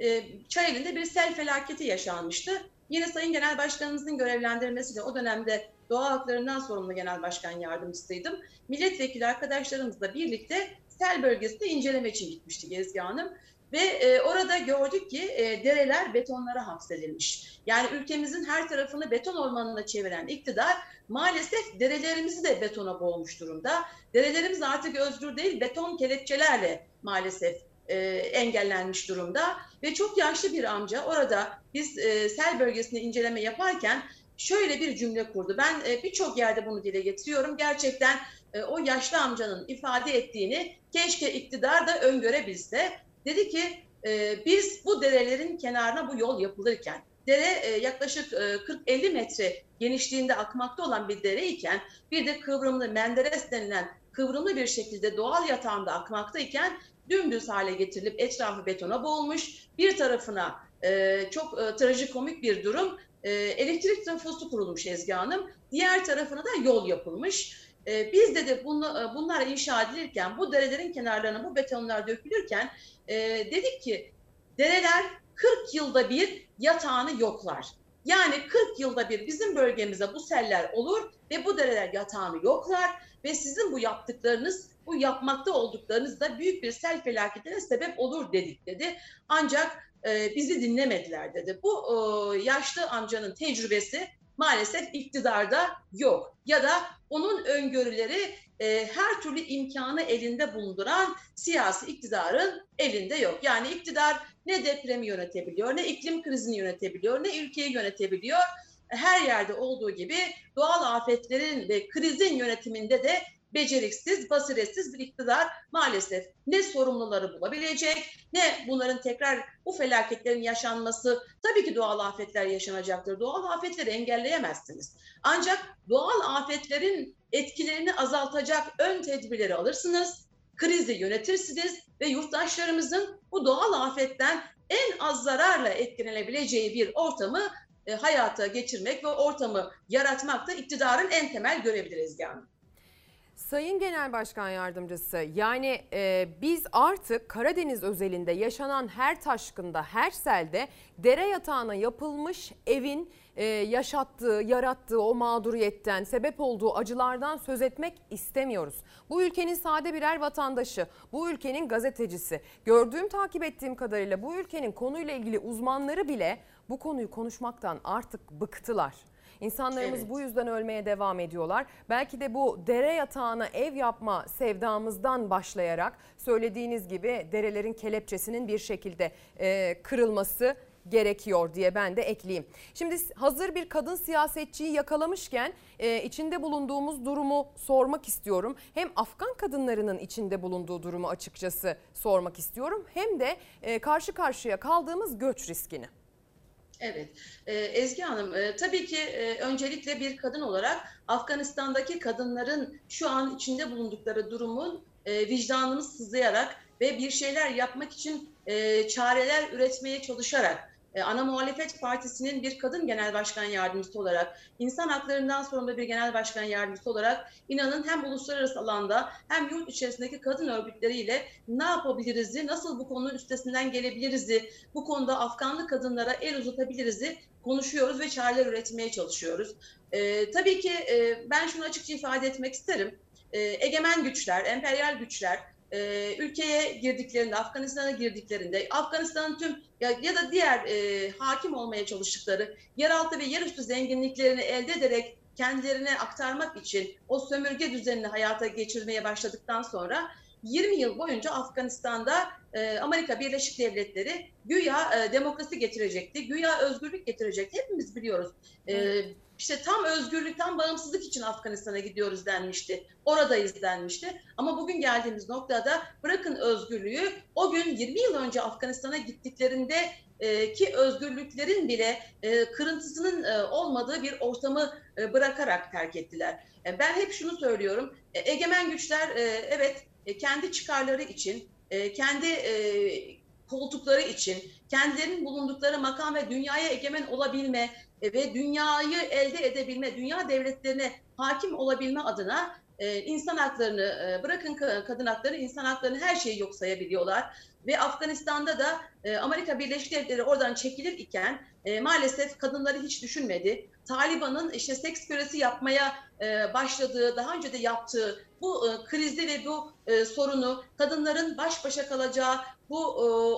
e, Çayeli'nde bir sel felaketi yaşanmıştı. Yine Sayın Genel Başkanımızın görevlendirmesiyle o dönemde doğa haklarından sorumlu Genel Başkan Yardımcısıydım. Milletvekili arkadaşlarımızla birlikte sel bölgesinde inceleme için gitmiştik Ezgi Hanım. Ve e, orada gördük ki e, dereler betonlara hapsedilmiş. Yani ülkemizin her tarafını beton ormanına çeviren iktidar maalesef derelerimizi de betona boğmuş durumda. Derelerimiz artık özgür değil, beton kelepçelerle maalesef e, engellenmiş durumda. Ve çok yaşlı bir amca orada biz e, sel bölgesinde inceleme yaparken şöyle bir cümle kurdu. Ben e, birçok yerde bunu dile getiriyorum. Gerçekten e, o yaşlı amcanın ifade ettiğini keşke iktidar da öngörebilse. Dedi ki e, biz bu derelerin kenarına bu yol yapılırken, dere e, yaklaşık e, kırk elli metre genişliğinde akmakta olan bir dereyken, bir de kıvrımlı, menderes denilen kıvrımlı bir şekilde doğal yatağında akmaktayken dümdüz hale getirilip etrafı betona boğulmuş, bir tarafına e, çok e, trajikomik bir durum, e, elektrik trafosu kurulmuş Ezgi Hanım, diğer tarafına da yol yapılmış. E, biz dedi bunla, bunlar inşa edilirken, bu derelerin kenarlarına bu betonlar dökülürken e, dedik ki dereler kırk yılda bir yatağını yoklar. Yani kırk yılda bir bizim bölgemize bu seller olur ve bu dereler yatağını yoklar ve sizin bu yaptıklarınız, bu yapmakta olduklarınız da büyük bir sel felaketine sebep olur dedik dedi. Ancak e, bizi dinlemediler dedi. Bu e, yaşlı amcanın tecrübesi maalesef iktidarda yok ya da onun öngörüleri e, her türlü imkanı elinde bulunduran siyasi iktidarın elinde yok. Yani iktidar ne depremi yönetebiliyor, ne iklim krizini yönetebiliyor, ne ülkeyi yönetebiliyor. Her yerde olduğu gibi doğal afetlerin ve krizin yönetiminde de beceriksiz, basiretsiz bir iktidar maalesef ne sorumluları bulabilecek, ne bunların tekrar bu felaketlerin yaşanması, tabii ki doğal afetler yaşanacaktır. Doğal afetleri engelleyemezsiniz. Ancak doğal afetlerin etkilerini azaltacak ön tedbirleri alırsınız, krizi yönetirsiniz ve yurttaşlarımızın bu doğal afetten en az zararla etkilenebileceği bir ortamı e, hayata geçirmek ve ortamı yaratmak da iktidarın en temel görebiliriz yani. Sayın Genel Başkan Yardımcısı, yani e, biz artık Karadeniz özelinde yaşanan her taşkında, her selde dere yatağına yapılmış evin e, yaşattığı, yarattığı o mağduriyetten, sebep olduğu acılardan söz etmek istemiyoruz. Bu ülkenin sade birer vatandaşı, bu ülkenin gazetecisi, gördüğüm, takip ettiğim kadarıyla bu ülkenin konuyla ilgili uzmanları bile bu konuyu konuşmaktan artık bıktılar. İnsanlarımız evet. Bu yüzden ölmeye devam ediyorlar. Belki de bu dere yatağına ev yapma sevdamızdan başlayarak söylediğiniz gibi derelerin kelepçesinin bir şekilde e, kırılması gerekiyor diye ben de ekleyeyim. Şimdi hazır bir kadın siyasetçiyi yakalamışken e, içinde bulunduğumuz durumu sormak istiyorum. Hem Afgan kadınlarının içinde bulunduğu durumu açıkçası sormak istiyorum hem de e, karşı karşıya kaldığımız göç riskini. Evet Ezgi Hanım, tabii ki öncelikle bir kadın olarak Afganistan'daki kadınların şu an içinde bulundukları durumun vicdanını sızlayarak ve bir şeyler yapmak için çareler üretmeye çalışarak ana muhalefet partisinin bir kadın genel başkan yardımcısı olarak, insan haklarından sorumlu bir genel başkan yardımcısı olarak inanın hem uluslararası alanda hem yurt içerisindeki kadın örgütleriyle ne yapabiliriz'i, nasıl bu konunun üstesinden gelebiliriz'i, bu konuda Afganlı kadınlara el uzatabiliriz'i konuşuyoruz ve çareler üretmeye çalışıyoruz. Ee, tabii ki e, ben şunu açıkça ifade etmek isterim. E, egemen güçler, emperyal güçler, Ee, ülkeye girdiklerinde, Afganistan'a girdiklerinde, Afganistan'ın tüm ya, ya da diğer e, hakim olmaya çalıştıkları yeraltı ve yerüstü zenginliklerini elde ederek kendilerine aktarmak için o sömürge düzenini hayata geçirmeye başladıktan sonra yirmi yıl boyunca Afganistan'da e, Amerika Birleşik Devletleri güya e, demokrasi getirecekti, güya özgürlük getirecekti. Hepimiz biliyoruz. E, işte tam özgürlük, tam bağımsızlık için Afganistan'a gidiyoruz denmişti. Oradayız denmişti. Ama bugün geldiğimiz noktada bırakın özgürlüğü, o gün yirmi yıl önce Afganistan'a gittiklerinde e, ki özgürlüklerin bile e, kırıntısının e, olmadığı bir ortamı e, bırakarak terk ettiler. E, ben hep şunu söylüyorum. E, egemen güçler e, evet, kendi çıkarları için, kendi koltukları için, kendilerinin bulundukları makam ve dünyaya egemen olabilme ve dünyayı elde edebilme, dünya devletlerine hakim olabilme adına insan haklarını, bırakın kadın haklarını, insan haklarını, her şeyi yok sayabiliyorlar. Ve Afganistan'da da Amerika Birleşik Devletleri oradan çekilir iken maalesef kadınları hiç düşünmedi. Taliban'ın işte seks kölesi yapmaya başladığı, daha önce de yaptığı bu krizi ve bu sorunu, kadınların baş başa kalacağı bu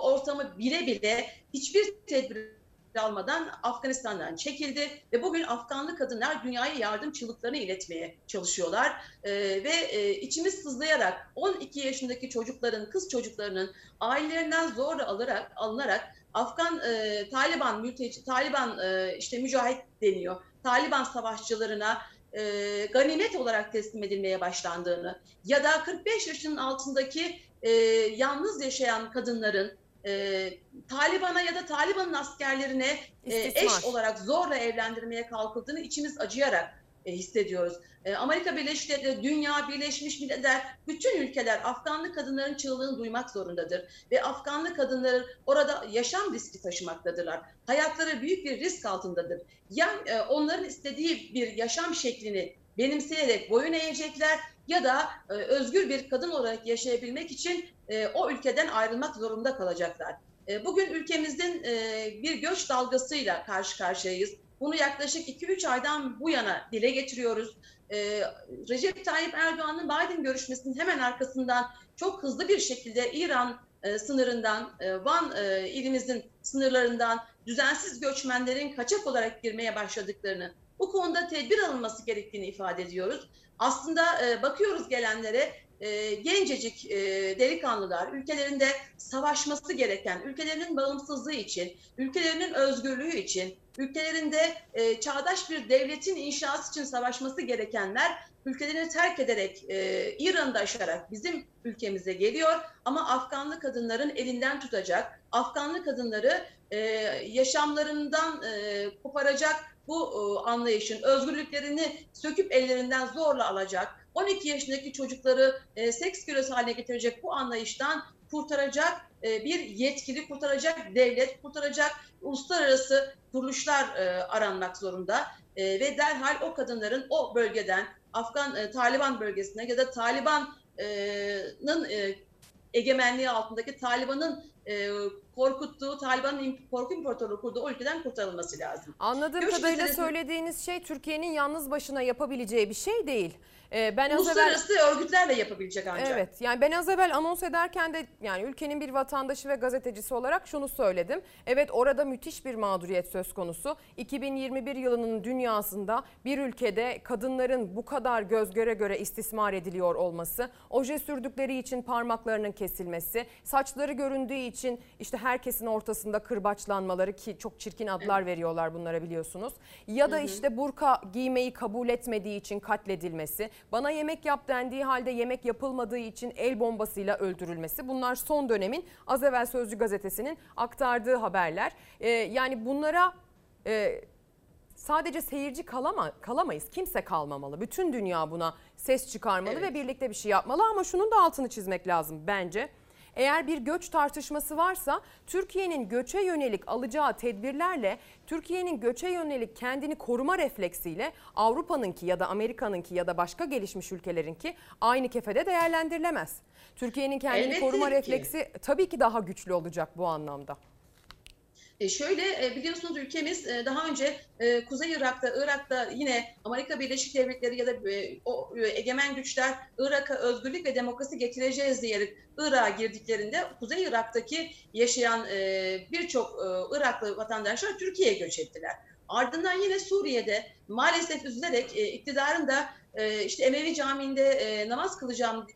ortamı bile bile hiçbir tedbir almadan Afganistan'dan çekildi ve bugün Afganlı kadınlar dünyaya yardım çığlıklarını iletmeye çalışıyorlar ee, ve e, içimiz sızlayarak on iki yaşındaki çocukların, kız çocuklarının ailelerinden zorla alarak, alınarak Afgan e, Taliban mülteci, Taliban e, işte mücahit deniyor, Taliban savaşçılarına e, ganimet olarak teslim edilmeye başlandığını ya da kırk beş yaşının altındaki e, yalnız yaşayan kadınların E, Taliban'a ya da Taliban'ın askerlerine e, eş olarak zorla evlendirmeye kalkıldığını içimiz acıyarak e, hissediyoruz. E, Amerika Birleşik Devletleri, dünya, Birleşmiş Milletler, bütün ülkeler Afganlı kadınların çığlığını duymak zorundadır. Ve Afganlı kadınların orada yaşam riski taşımaktadırlar. Hayatları büyük bir risk altındadır. Ya e, onların istediği bir yaşam şeklini benimseyerek boyun eğecekler ya da e, özgür bir kadın olarak yaşayabilmek için e, o ülkeden ayrılmak zorunda kalacaklar. E, bugün ülkemizin e, bir göç dalgasıyla karşı karşıyayız. Bunu yaklaşık iki üç aydan bu yana dile getiriyoruz. Ee, Recep Tayyip Erdoğan'ın Biden görüşmesinin hemen arkasından çok hızlı bir şekilde İran e, sınırından, e, Van e, ilimizin sınırlarından düzensiz göçmenlerin kaçak olarak girmeye başladıklarını, bu konuda tedbir alınması gerektiğini ifade ediyoruz. Aslında e, bakıyoruz gelenlere, e, gencecik e, delikanlılar, ülkelerinde savaşması gereken, ülkelerinin bağımsızlığı için, ülkelerinin özgürlüğü için, ülkelerinde e, çağdaş bir devletin inşası için savaşması gerekenler ülkelerini terk ederek, e, İran'da aşarak bizim ülkemize geliyor. Ama Afganlı kadınların elinden tutacak, Afganlı kadınları e, yaşamlarından e, koparacak bu e, anlayışın, özgürlüklerini söküp ellerinden zorla alacak, on iki yaşındaki çocukları e, seks kölesi haline getirecek bu anlayıştan kurtaracak e, bir yetkili, kurtaracak devlet, kurtaracak uluslararası kuruluşlar e, aranmak zorunda. E, ve derhal o kadınların o bölgeden, Afgan e, Taliban bölgesine ya da Taliban'ın e, egemenliği altındaki Taliban'ın e, korkuttuğu, Taliban'ın korku imparatorluğu kurduğu o ülkeden kurtarılması lazım. Anladığım Görüş kadarıyla sizlerin... söylediğiniz şey Türkiye'nin yalnız başına yapabileceği bir şey değil. Ee, ben Uluslararası evvel... örgütlerle yapabilecek ancak. Evet, yani ben az evvel anons ederken de yani ülkenin bir vatandaşı ve gazetecisi olarak şunu söyledim. Evet, orada müthiş bir mağduriyet söz konusu. iki bin yirmi bir yılının dünyasında bir ülkede kadınların bu kadar göz göre göre istismar ediliyor olması, oje sürdükleri için parmaklarının kesilmesi, saçları göründüğü için işte herkesin ortasında kırbaçlanmaları, ki çok çirkin adlar evet. veriyorlar bunlara, biliyorsunuz. Ya da hı hı. işte burka giymeyi kabul etmediği için katledilmesi, bana yemek yap dendiği halde yemek yapılmadığı için el bombasıyla öldürülmesi. Bunlar son dönemin az evvel Sözcü gazetesinin aktardığı haberler. Ee, yani bunlara e, sadece seyirci kalama, kalamayız. Kimse kalmamalı. Bütün dünya buna ses çıkarmalı evet. ve birlikte bir şey yapmalı. Ama şunun da altını çizmek lazım bence. Eğer bir göç tartışması varsa Türkiye'nin göçe yönelik alacağı tedbirlerle, Türkiye'nin göçe yönelik kendini koruma refleksiyle Avrupa'nınki ya da Amerika'nınki ya da başka gelişmiş ülkelerinki aynı kefede değerlendirilemez. Türkiye'nin kendini Elbette koruma ki. refleksi tabii ki daha güçlü olacak bu anlamda. E şöyle, biliyorsunuz ülkemiz daha önce Kuzey Irak'ta, Irak'ta yine Amerika Birleşik Devletleri ya da o egemen güçler Irak'a özgürlük ve demokrasi getireceğiz diyerek Irak'a girdiklerinde Kuzey Irak'taki yaşayan birçok Iraklı vatandaşlar Türkiye'ye göç ettiler. Ardından yine Suriye'de maalesef üzülerek iktidarın da işte Emevi Camii'nde namaz kılacağım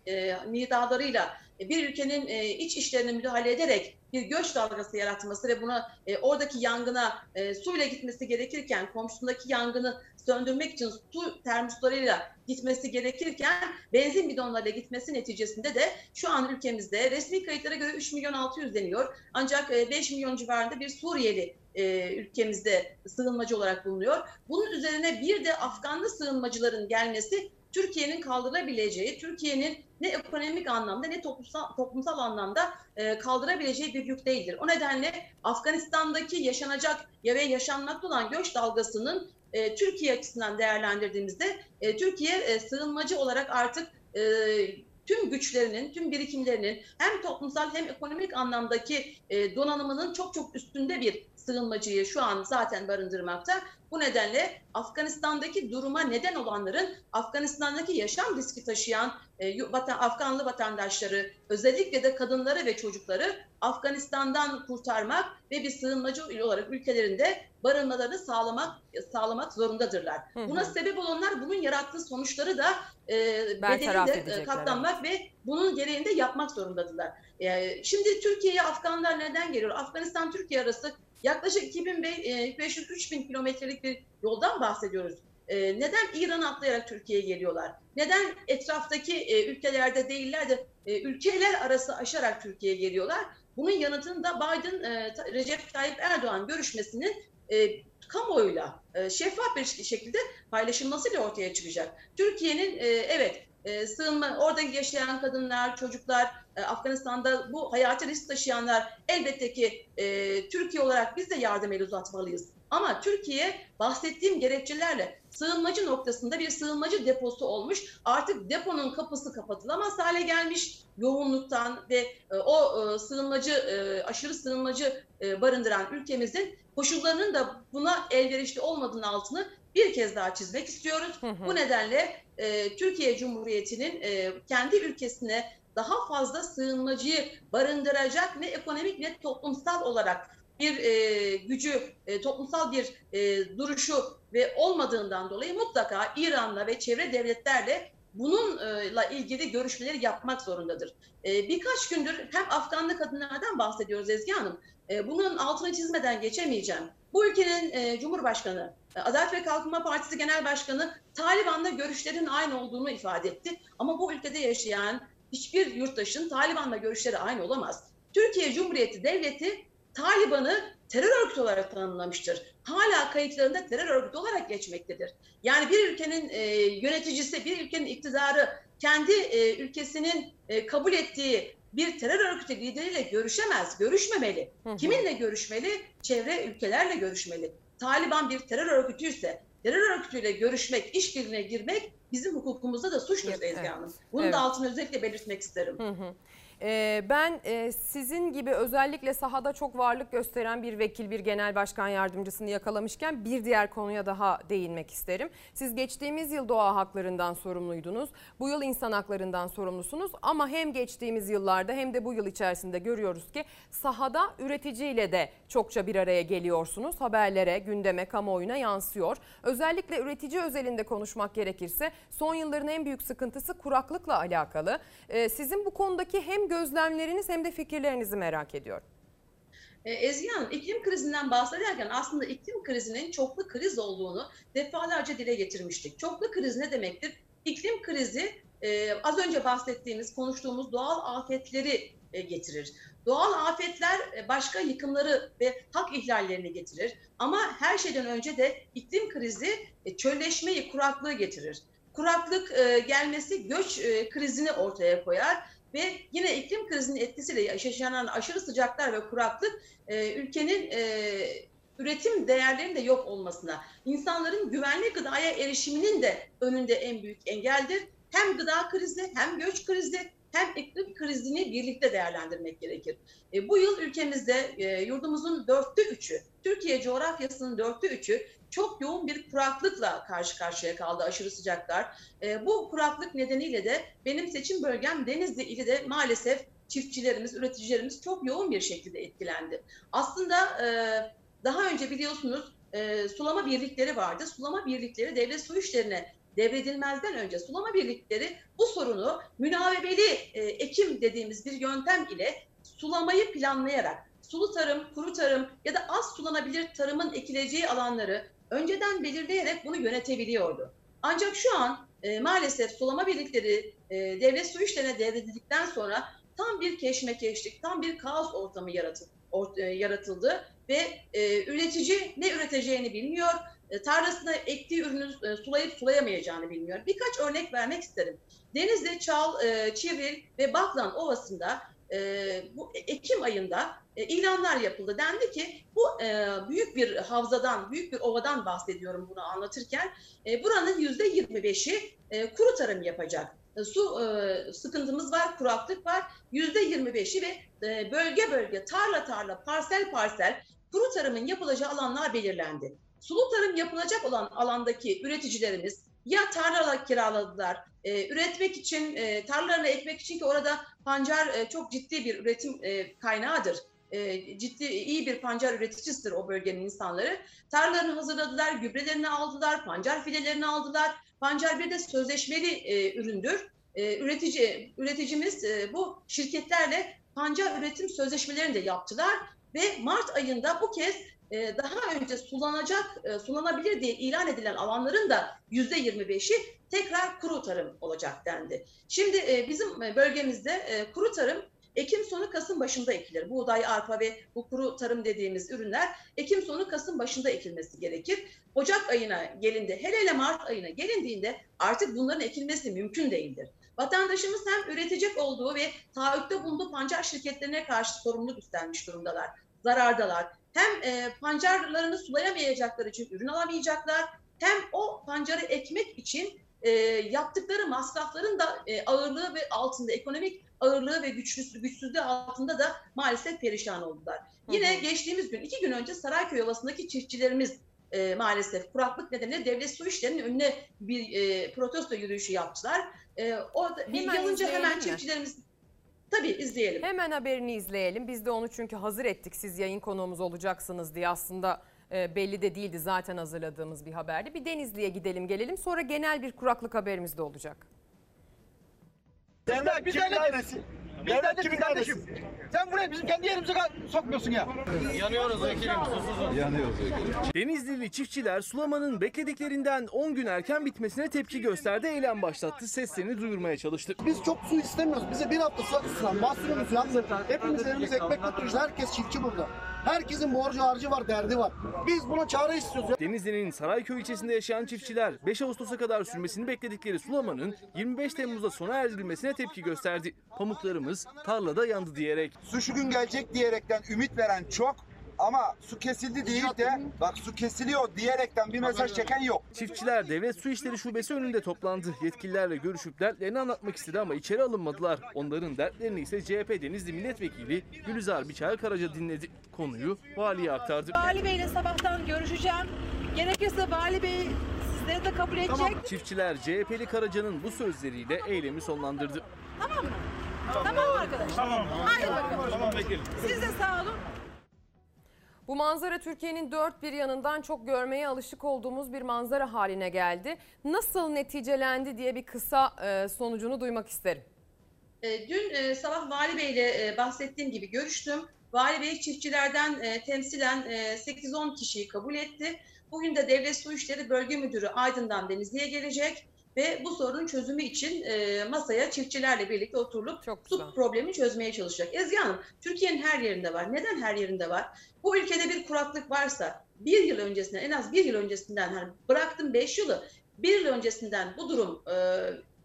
nidalarıyla bir ülkenin iç işlerine müdahale ederek bir göç dalgası yaratması ve buna e, oradaki yangına e, suyla gitmesi gerekirken, komşusundaki yangını söndürmek için su termoslarıyla gitmesi gerekirken benzin bidonlarıyla gitmesi neticesinde de şu an ülkemizde resmi kayıtlara göre üç milyon altı yüz deniyor. Ancak e, beş milyon civarında bir Suriyeli e, ülkemizde sığınmacı olarak bulunuyor. Bunun üzerine bir de Afganlı sığınmacıların gelmesi Türkiye'nin kaldırabileceği, Türkiye'nin ne ekonomik anlamda ne toplumsal, toplumsal anlamda e, kaldırabileceği bir yük değildir. O nedenle Afganistan'daki yaşanacak ve yaşanmakta olan göç dalgasının e, Türkiye açısından değerlendirdiğimizde e, Türkiye e, sığınmacı olarak artık e, tüm güçlerinin, tüm birikimlerinin hem toplumsal hem ekonomik anlamdaki e, donanımının çok çok üstünde bir sığınmacıyı şu an zaten barındırmakta. Bu nedenle Afganistan'daki duruma neden olanların, Afganistan'daki yaşam riski taşıyan e, vatan, Afganlı vatandaşları, özellikle de kadınları ve çocukları Afganistan'dan kurtarmak ve bir sığınmacı olarak ülkelerinde barınmalarını sağlamak sağlamak zorundadırlar. Hı hı. Buna sebep olanlar bunun yarattığı sonuçları da e, bedelinde katlanmak ve bunun gereğini de yapmak zorundadırlar. E, şimdi Türkiye'ye Afganlar neden geliyor? Afganistan Türkiye arası yaklaşık iki bin beş yüz üç bin kilometrelik bir yoldan bahsediyoruz. Ee, neden İran atlayarak Türkiye'ye geliyorlar? Neden etraftaki e, ülkelerde değiller de e, ülkeler arası aşarak Türkiye'ye geliyorlar? Bunun yanıtını da Biden, e, Recep Tayyip Erdoğan görüşmesinin e, kamuoyuyla e, şeffaf bir şekilde paylaşılmasıyla ortaya çıkacak. Türkiye'nin e, evet e, sığınma, orada yaşayan kadınlar, çocuklar, Afganistan'da bu hayati risk taşıyanlar elbette ki e, Türkiye olarak biz de yardım eli uzatmalıyız. Ama Türkiye bahsettiğim gerekçelerle sığınmacı noktasında bir sığınmacı deposu olmuş. Artık deponun kapısı kapatılamaz hale gelmiş yoğunluktan ve e, o e, sığınmacı, e, aşırı sığınmacı e, barındıran ülkemizin koşullarının da buna elverişli olmadığını altını bir kez daha çizmek istiyoruz. Hı hı. Bu nedenle e, Türkiye Cumhuriyeti'nin e, kendi ülkesine daha fazla sığınmacıyı barındıracak ne ekonomik ne toplumsal olarak bir e, gücü, e, toplumsal bir e, duruşu ve olmadığından dolayı mutlaka İran'la ve çevre devletlerle bununla ilgili görüşmeleri yapmak zorundadır. E, birkaç gündür hem Afganlı kadınlardan bahsediyoruz Ezgi Hanım. E, bunun altını çizmeden geçemeyeceğim. Bu ülkenin e, Cumhurbaşkanı, Adalet ve Kalkınma Partisi Genel Başkanı Taliban'la görüşlerin aynı olduğunu ifade etti. Ama bu ülkede yaşayan hiçbir yurttaşın Taliban'la görüşleri aynı olamaz. Türkiye Cumhuriyeti Devleti Taliban'ı terör örgütü olarak tanımlamıştır. Hala kayıtlarında terör örgütü olarak geçmektedir. Yani bir ülkenin e, yöneticisi, bir ülkenin iktidarı kendi e, ülkesinin e, kabul ettiği bir terör örgütü lideriyle görüşemez, görüşmemeli. Hı hı. Kiminle görüşmeli? Çevre ülkelerle görüşmeli. Taliban bir terör örgütüyse, terör örgütüyle görüşmek, işbirliğine girmek bizim hukukumuzda da suçtur Ezgi evet, Hanım. Bunun evet. da altını özellikle belirtmek isterim. Hı hı. Ben sizin gibi özellikle sahada çok varlık gösteren bir vekil, bir genel başkan yardımcısını yakalamışken bir diğer konuya daha değinmek isterim. Siz geçtiğimiz yıl doğa haklarından sorumluydunuz. Bu yıl insan haklarından sorumlusunuz ama hem geçtiğimiz yıllarda hem de bu yıl içerisinde görüyoruz ki sahada üreticiyle de çokça bir araya geliyorsunuz. Haberlere, gündeme, kamuoyuna yansıyor. Özellikle üretici özelinde konuşmak gerekirse son yılların en büyük sıkıntısı kuraklıkla alakalı. Sizin bu konudaki hem gözlemleriniz hem de fikirlerinizi merak ediyorum. Ezgi Hanım, iklim krizinden bahsederken aslında iklim krizinin çoklu kriz olduğunu defalarca dile getirmiştik. Çoklu kriz ne demektir? İklim krizi az önce bahsettiğimiz, konuştuğumuz doğal afetleri getirir. Doğal afetler başka yıkımları ve hak ihlallerini getirir. Ama her şeyden önce de iklim krizi çölleşmeyi, kuraklığı getirir. Kuraklık gelmesi göç krizini ortaya koyar. Ve yine iklim krizinin etkisiyle yaşanan aşırı sıcaklar ve kuraklık e, ülkenin e, üretim değerlerinin de yok olmasına, insanların güvenli gıdaya erişiminin de önünde en büyük engeldir. Hem gıda krizi, hem göç krizi, hem iklim krizini birlikte değerlendirmek gerekir. E, bu yıl ülkemizde e, yurdumuzun dörtte üçü, Türkiye coğrafyasının dörtte üçü çok yoğun bir kuraklıkla karşı karşıya kaldı, aşırı sıcaklar. E, bu kuraklık nedeniyle de benim seçim bölgem Denizli ili de maalesef çiftçilerimiz, üreticilerimiz çok yoğun bir şekilde etkilendi. Aslında e, daha önce biliyorsunuz e, sulama birlikleri vardı. Sulama birlikleri devlet su işlerine devredilmezden önce sulama birlikleri bu sorunu münavebeli e, ekim dediğimiz bir yöntem ile sulamayı planlayarak sulu tarım, kuru tarım ya da az sulanabilir tarımın ekileceği alanları önceden belirleyerek bunu yönetebiliyordu. Ancak şu an e, maalesef sulama birlikleri e, devlet su işlerine devredildikten sonra tam bir keşmekeşlik, tam bir kaos ortamı yaratıldı, or, e, yaratıldı. Ve e, üretici ne üreteceğini bilmiyor, e, tarlasına ektiği ürünü e, sulayıp sulayamayacağını bilmiyor. Birkaç örnek vermek isterim. Denizli, Çal, e, Çivril ve Baklan Ovası'nda e, bu Ekim ayında E, ilanlar yapıldı. Dendi ki bu e, büyük bir havzadan, büyük bir ovadan bahsediyorum bunu anlatırken. E, buranın yüzde yirmi beşi e, kuru tarım yapacak. E, su e, sıkıntımız var, kuraklık var. yüzde yirmi beşi ve e, bölge bölge, tarla tarla, parsel parsel kuru tarımın yapılacağı alanlar belirlendi. Sulu tarım yapılacak olan alandaki üreticilerimiz ya tarlalar kiraladılar, e, üretmek için, e, tarlalarını ekmek için ki orada pancar e, çok ciddi bir üretim e, kaynağıdır. Ciddi iyi bir pancar üreticisidir o bölgenin insanları. Tarlalarını hazırladılar, gübrelerini aldılar, pancar fidelerini aldılar. Pancar bir de sözleşmeli e, üründür. E, üretici üreticimiz e, bu şirketlerle pancar üretim sözleşmelerini de yaptılar ve Mart ayında bu kez e, daha önce sulanacak, e, sulanabilir diye ilan edilen alanların da yüzde yirmi beşi tekrar kuru tarım olacak dendi. Şimdi e, bizim bölgemizde e, kuru tarım Ekim sonu Kasım başında ekilir. Buğday, arpa ve bu kuru tarım dediğimiz ürünler Ekim sonu Kasım başında ekilmesi gerekir. Ocak ayına gelindi, hele hele Mart ayına gelindiğinde artık bunların ekilmesi mümkün değildir. Vatandaşımız hem üretecek olduğu ve taahhütte bulunduğu pancar şirketlerine karşı sorumluluk üstlenmiş durumdalar, zarardalar. Hem e, pancarlarını sulayamayacakları için ürün alamayacaklar, hem o pancarı ekmek için e, yaptıkları masrafların da e, ağırlığı ve altında, ekonomik ağırlığı ve güçlüsü, güçsüzlüğü altında da maalesef perişan oldular. Hı hı. Yine geçtiğimiz gün, iki gün önce Sarayköy Ovası'ndaki çiftçilerimiz e, maalesef kuraklık nedeniyle Devlet Su İşleri'nin önüne bir e, protesto yürüyüşü yaptılar. E, orada bilgi alınca hemen çiftçilerimiz... Tabii izleyelim. Hemen haberini izleyelim. Biz de onu çünkü hazır ettik. Siz yayın konuğumuz olacaksınız diye, aslında belli de değildi. Zaten hazırladığımız bir haberdi. Bir Denizli'ye gidelim gelelim. Sonra genel bir kuraklık haberimiz de olacak. Sen de bir tanesi. Devlet kimin kardeşim? Sen buraya bizim kendi yerimize sokmuyorsun ya. Yanıyoruz vekilim, susuzuz. Yanıyoruz vekilim. Denizlili çiftçiler sulamanın beklediklerinden on gün erken bitmesine tepki gösterdi. Eylem başlattı. Seslerini duyurmaya çalıştı. Biz çok su istemiyoruz. Bize bir hafta su sulan, mahsulümüz yandı. Hepimiz elimiz ekmek götürüyoruz. Herkes çiftçi burada. Herkesin borcu harcı var, derdi var. Biz buna çare istiyoruz. Denizli'nin Sarayköy ilçesinde yaşayan çiftçiler beş Ağustos'a kadar sürmesini bekledikleri sulamanın yirmi beş Temmuz'da sona erdirilmesine tepki gösterdi. Pamuklarımız tarlada yandı diyerek. Su şu gün gelecek diyerekten ümit veren çok ama su kesildi deyip de bak su kesiliyor diyerekten bir mesaj çeken yok. Çiftçiler Devlet Su İşleri Şubesi önünde toplandı. Yetkililerle görüşüp dertlerini anlatmak istedi ama içeri alınmadılar. Onların dertlerini ise C H P Denizli Milletvekili Gülizar Biçer Karaca dinledi. Konuyu valiye aktardı. Vali Bey'le sabahtan görüşeceğim. Gerekirse Vali Bey sizleri de kabul edecek. Tamam. Çiftçiler C H P'li Karaca'nın bu sözleriyle eylemi sonlandırdı. Tamam mı? Tamam mı arkadaşlar? Tamam. Haydi bakalım. Tamam, siz de sağ olun. Bu manzara Türkiye'nin dört bir yanından çok görmeye alışık olduğumuz bir manzara haline geldi. Nasıl neticelendi diye bir kısa sonucunu duymak isterim. Dün sabah Vali Bey'le bahsettiğim gibi görüştüm. Vali Bey çiftçilerden temsilen sekiz on kişiyi kabul etti. Bugün de Devlet Su İşleri Bölge Müdürü Aydın'dan Denizli'ye gelecek ve bu sorunun çözümü için masaya çiftçilerle birlikte oturulup su problemi çözmeye çalışacak. Ezgi Hanım, Türkiye'nin her yerinde var. Neden her yerinde var? Bu ülkede bir kuraklık varsa bir yıl öncesinden, en az bir yıl öncesinden, hani bıraktım beş yılı, bir yıl öncesinden bu durum e,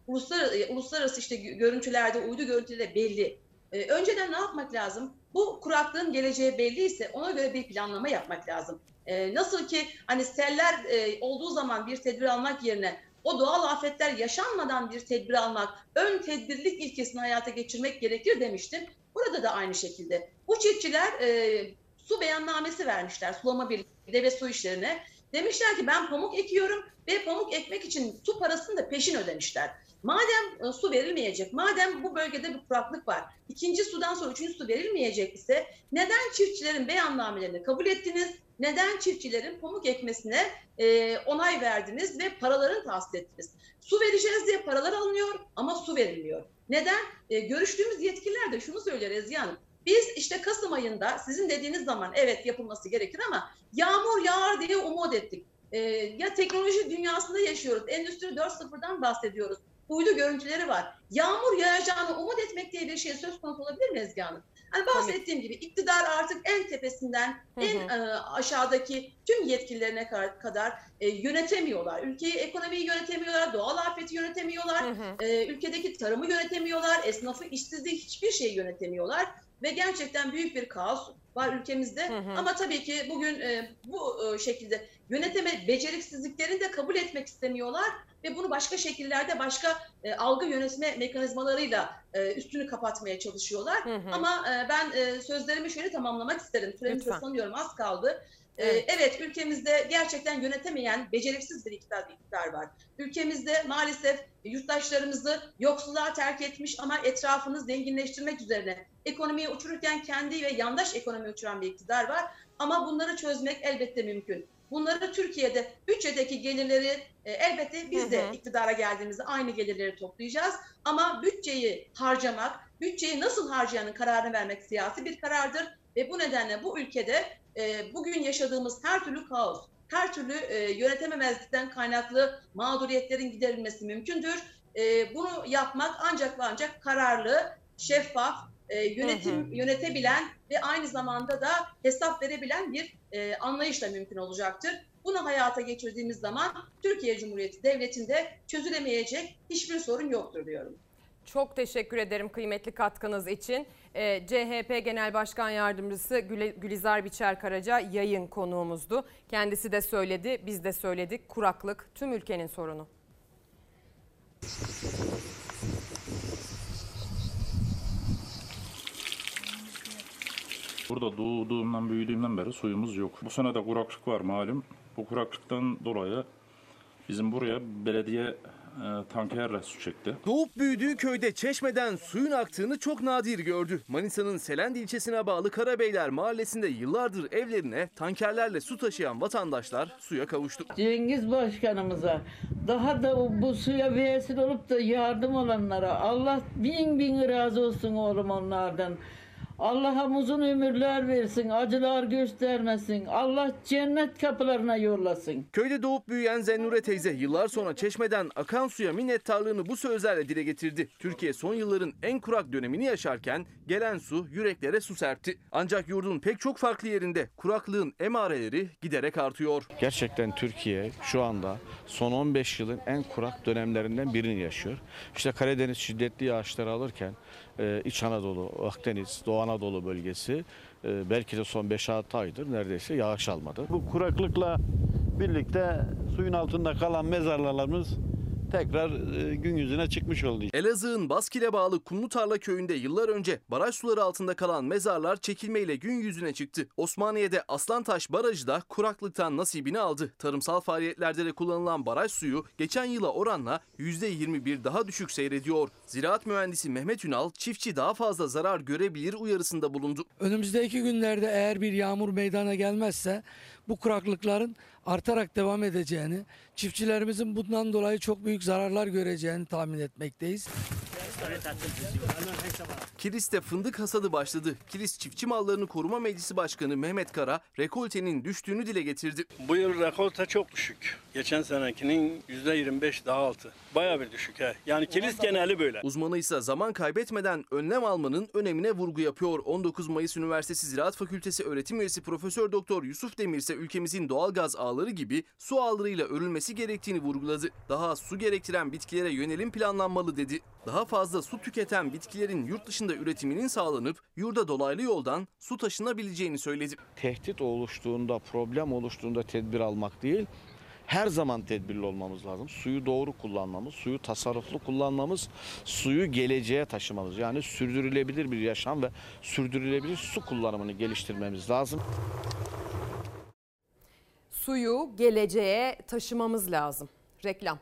uluslararası, uluslararası işte görüntülerde, uydu görüntüleri belli. E, önceden ne yapmak lazım? Bu kuraklığın geleceği belliyse ona göre bir planlama yapmak lazım. E, nasıl ki hani seller e, olduğu zaman bir tedbir almak yerine o doğal afetler yaşanmadan bir tedbir almak, ön tedbirlik ilkesini hayata geçirmek gerekir demiştim. Burada da aynı şekilde. Bu çiftçiler e, su beyannamesi vermişler Sulama Birliği ve Su İşleri'ne. Demişler ki ben pamuk ekiyorum ve pamuk ekmek için su parasını da peşin ödemişler. Madem e, su verilmeyecek, madem bu bölgede bir kuraklık var, ikinci sudan sonra üçüncü su verilmeyecek ise neden çiftçilerin beyannamelerini kabul ettiniz? Neden çiftçilerin pamuk ekmesine e, onay verdiniz ve paralarını tahsis ettiniz? Su vereceğiz diye paralar alınıyor ama su verilmiyor. Neden? E, görüştüğümüz yetkililer de şunu söylüyor Ezgi Hanım. Biz işte Kasım ayında sizin dediğiniz zaman evet yapılması gerekir ama yağmur yağar diye umut ettik. E, ya teknoloji dünyasında yaşıyoruz. Endüstri dört nokta sıfırdan bahsediyoruz. Uydu görüntüleri var. Yağmur yağacağını umut etmek diye bir şey söz konusu olabilir mi Ezgi Hanım? Hani bahsettiğim gibi iktidar artık en tepesinden hı hı. en e, aşağıdaki tüm yetkililerine kadar e, yönetemiyorlar. Ülkeyi, ekonomiyi yönetemiyorlar, doğal afeti yönetemiyorlar, hı hı. E, ülkedeki tarımı yönetemiyorlar, esnafı, işsizliği, hiçbir şeyi yönetemiyorlar. Ve gerçekten büyük bir kaos var ülkemizde. Hı hı. Ama tabii ki bugün e, bu e, şekilde yöneteme beceriksizliklerini de kabul etmek istemiyorlar. Ve bunu başka şekillerde, başka e, algı yönetme mekanizmalarıyla e, üstünü kapatmaya çalışıyorlar. Hı hı. Ama e, ben e, sözlerimi şöyle tamamlamak isterim. Süremi sanıyorum az kaldı. E, evet. evet, ülkemizde gerçekten yönetemeyen, beceriksiz bir iktidar, iktidar var. Ülkemizde maalesef yurttaşlarımızı yoksulluğa terk etmiş ama etrafını zenginleştirmek üzerine. Ekonomiyi uçururken kendi ve yandaş ekonomiyi uçuran bir iktidar var. Ama bunları çözmek elbette mümkün. Bunları Türkiye'de bütçedeki gelirleri e, elbette biz de hı hı. iktidara geldiğimizde aynı gelirleri toplayacağız. Ama bütçeyi harcamak, bütçeyi nasıl harcayanın kararını vermek siyasi bir karardır. Ve bu nedenle bu ülkede e, bugün yaşadığımız her türlü kaos, her türlü e, yönetememezlikten kaynaklı mağduriyetlerin giderilmesi mümkündür. E, bunu yapmak ancak ve ancak kararlı, şeffaf, e, yönetim hı hı. yönetebilen ve aynı zamanda da hesap verebilen bir e, anlayışla mümkün olacaktır. Bunu hayata geçirdiğimiz zaman Türkiye Cumhuriyeti Devleti'nde çözülemeyecek hiçbir sorun yoktur diyorum. Çok teşekkür ederim kıymetli katkınız için. E, C H P Genel Başkan Yardımcısı Gül- Gülizar Biçer Karaca yayın konuğumuzdu. Kendisi de söyledi, biz de söyledik. Kuraklık tüm ülkenin sorunu. Burada doğduğumdan, büyüdüğümden beri suyumuz yok. Bu sene de kuraklık var malum. Bu kuraklıktan dolayı bizim buraya belediye tankerle su çekti. Doğup büyüdüğü köyde çeşmeden suyun aktığını çok nadir gördü. Manisa'nın Selendi ilçesine bağlı Karabeyler mahallesinde yıllardır evlerine tankerlerle su taşıyan vatandaşlar suya kavuştu. Cengiz Başkanımıza, daha da bu suya vesile olup da yardım olanlara Allah bin bin razı olsun oğlum onlardan. Allah'ım uzun ömürler versin, acılar göstermesin, Allah cennet kapılarına yollasın. Köyde doğup büyüyen Zennure teyze yıllar sonra çeşmeden akan suya minnettarlığını bu sözlerle dile getirdi. Türkiye son yılların en kurak dönemini yaşarken gelen su yüreklere su serpti. Ancak yurdun pek çok farklı yerinde kuraklığın emareleri giderek artıyor. Gerçekten Türkiye şu anda son on beş yılın en kurak dönemlerinden birini yaşıyor. İşte Karadeniz şiddetli yağışları alırken İç Anadolu, Akdeniz, Doğu Anadolu bölgesi belki de son beş altı aydır neredeyse yağış almadı. Bu kuraklıkla birlikte suyun altında kalan mezarlarımız tekrar gün yüzüne çıkmış oldu. Elazığ'ın Baskil'e bağlı Kumlutarla köyünde yıllar önce baraj suları altında kalan mezarlar çekilmeyle gün yüzüne çıktı. Osmaniye'de Aslantaş Barajı da kuraklıktan nasibini aldı. Tarımsal faaliyetlerde de kullanılan baraj suyu geçen yıla oranla yüzde yirmi bir daha düşük seyrediyor. Ziraat mühendisi Mehmet Ünal çiftçi daha fazla zarar görebilir uyarısında bulundu. Önümüzdeki günlerde eğer bir yağmur meydana gelmezse bu kuraklıkların artarak devam edeceğini, çiftçilerimizin bundan dolayı çok büyük zararlar göreceğini tahmin etmekteyiz. Kilis'te fındık hasadı başladı. Kilis Çiftçi Mallarını Koruma Meclisi Başkanı Mehmet Kara rekoltenin düştüğünü dile getirdi. Bu yıl rekolte çok düşük. Geçen senekinin yüzde yirmi beş daha altı. Bayağı bir düşük. He. Yani Kilis geneli böyle. Uzmanı ise zaman kaybetmeden önlem almanın önemine vurgu yapıyor. on dokuz Mayıs Üniversitesi Ziraat Fakültesi öğretim üyesi Profesör Doktor Yusuf Demir ise ülkemizin doğalgaz ağları gibi su ağlarıyla örülmesi gerektiğini vurguladı. Daha su gerektiren bitkilere yönelim planlanmalı dedi. Daha fazla su tüketen bitkilerin yurt dışında üretiminin sağlanıp yurda dolaylı yoldan su taşınabileceğini söyledi. Tehdit oluştuğunda, problem oluştuğunda tedbir almak değil, her zaman tedbirli olmamız lazım. Suyu doğru kullanmamız, suyu tasarruflu kullanmamız, suyu geleceğe taşımamız. Yani sürdürülebilir bir yaşam ve sürdürülebilir su kullanımını geliştirmemiz lazım. Suyu geleceğe taşımamız lazım. Reklam.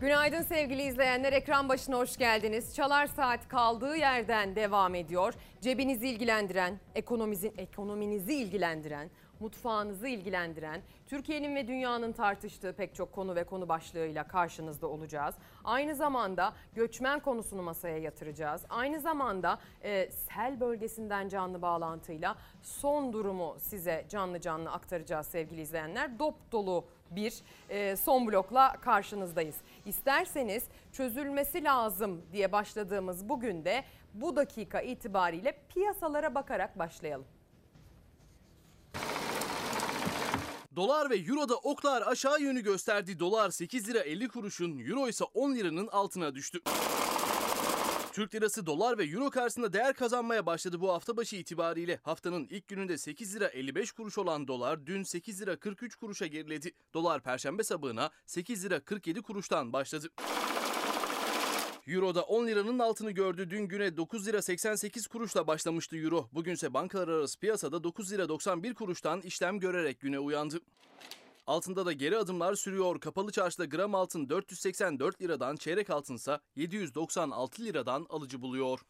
Günaydın sevgili izleyenler, ekran başına hoş geldiniz. Çalar Saat kaldığı yerden devam ediyor. Cebinizi ilgilendiren, ekonominizi, ekonominizi ilgilendiren, mutfağınızı ilgilendiren, Türkiye'nin ve dünyanın tartıştığı pek çok konu ve konu başlığıyla karşınızda olacağız. Aynı zamanda göçmen konusunu masaya yatıracağız. Aynı zamanda e, sel bölgesinden canlı bağlantıyla son durumu size canlı canlı aktaracağız sevgili izleyenler. Dop dolu bir e, son blokla karşınızdayız. İsterseniz çözülmesi lazım diye başladığımız bugün de bu dakika itibariyle piyasalara bakarak başlayalım. Dolar ve Euro'da oklar aşağı yönü gösterdi. Dolar sekiz lira elli kuruşun, Euro ise on liranın altına düştü. Türk lirası dolar ve euro karşısında değer kazanmaya başladı bu hafta başı itibariyle. Haftanın ilk gününde sekiz lira elli beş kuruş olan dolar dün sekiz lira kırk üç kuruşa geriledi. Dolar perşembe sabahına sekiz lira kırk yedi kuruştan başladı. Euro'da on liranın altını gördü. Dün güne dokuz lira seksen sekiz kuruşla başlamıştı euro. Bugünse bankalar arası piyasada dokuz lira doksan bir kuruştan işlem görerek güne uyandı. Altında da geri adımlar sürüyor. Kapalı çarşıda gram altın dört yüz seksen dört liradan, çeyrek altınsa yedi yüz doksan altı liradan alıcı buluyor.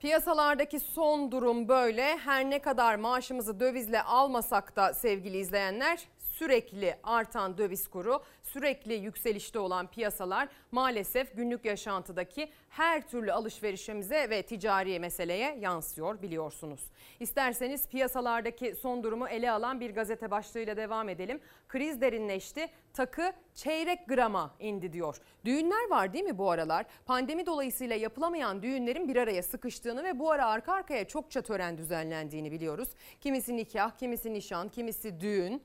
Piyasalardaki son durum böyle. Her ne kadar maaşımızı dövizle almasak da sevgili izleyenler, sürekli artan döviz kuru, sürekli yükselişte olan piyasalar maalesef günlük yaşantıdaki her türlü alışverişimize ve ticari meseleye yansıyor biliyorsunuz. İsterseniz piyasalardaki son durumu ele alan bir gazete başlığıyla devam edelim. Kriz derinleşti, takı çeyrek grama indi diyor. Düğünler var değil mi bu aralar? Pandemi dolayısıyla yapılamayan düğünlerin bir araya sıkıştığını ve bu ara arka arkaya çokça tören düzenlendiğini biliyoruz. Kimisi nikah, kimisi nişan, kimisi düğün.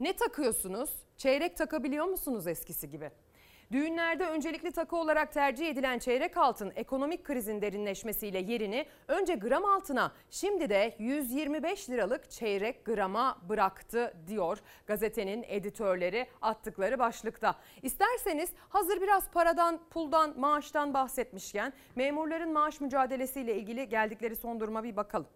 Ne takıyorsunuz? Çeyrek takabiliyor musunuz eskisi gibi? Düğünlerde öncelikli takı olarak tercih edilen çeyrek altın ekonomik krizin derinleşmesiyle yerini önce gram altına şimdi de yüz yirmi beş liralık çeyrek grama bıraktı diyor gazetenin editörleri attıkları başlıkta. İsterseniz hazır biraz paradan, puldan, maaştan bahsetmişken memurların maaş mücadelesiyle ilgili geldikleri son duruma bir bakalım.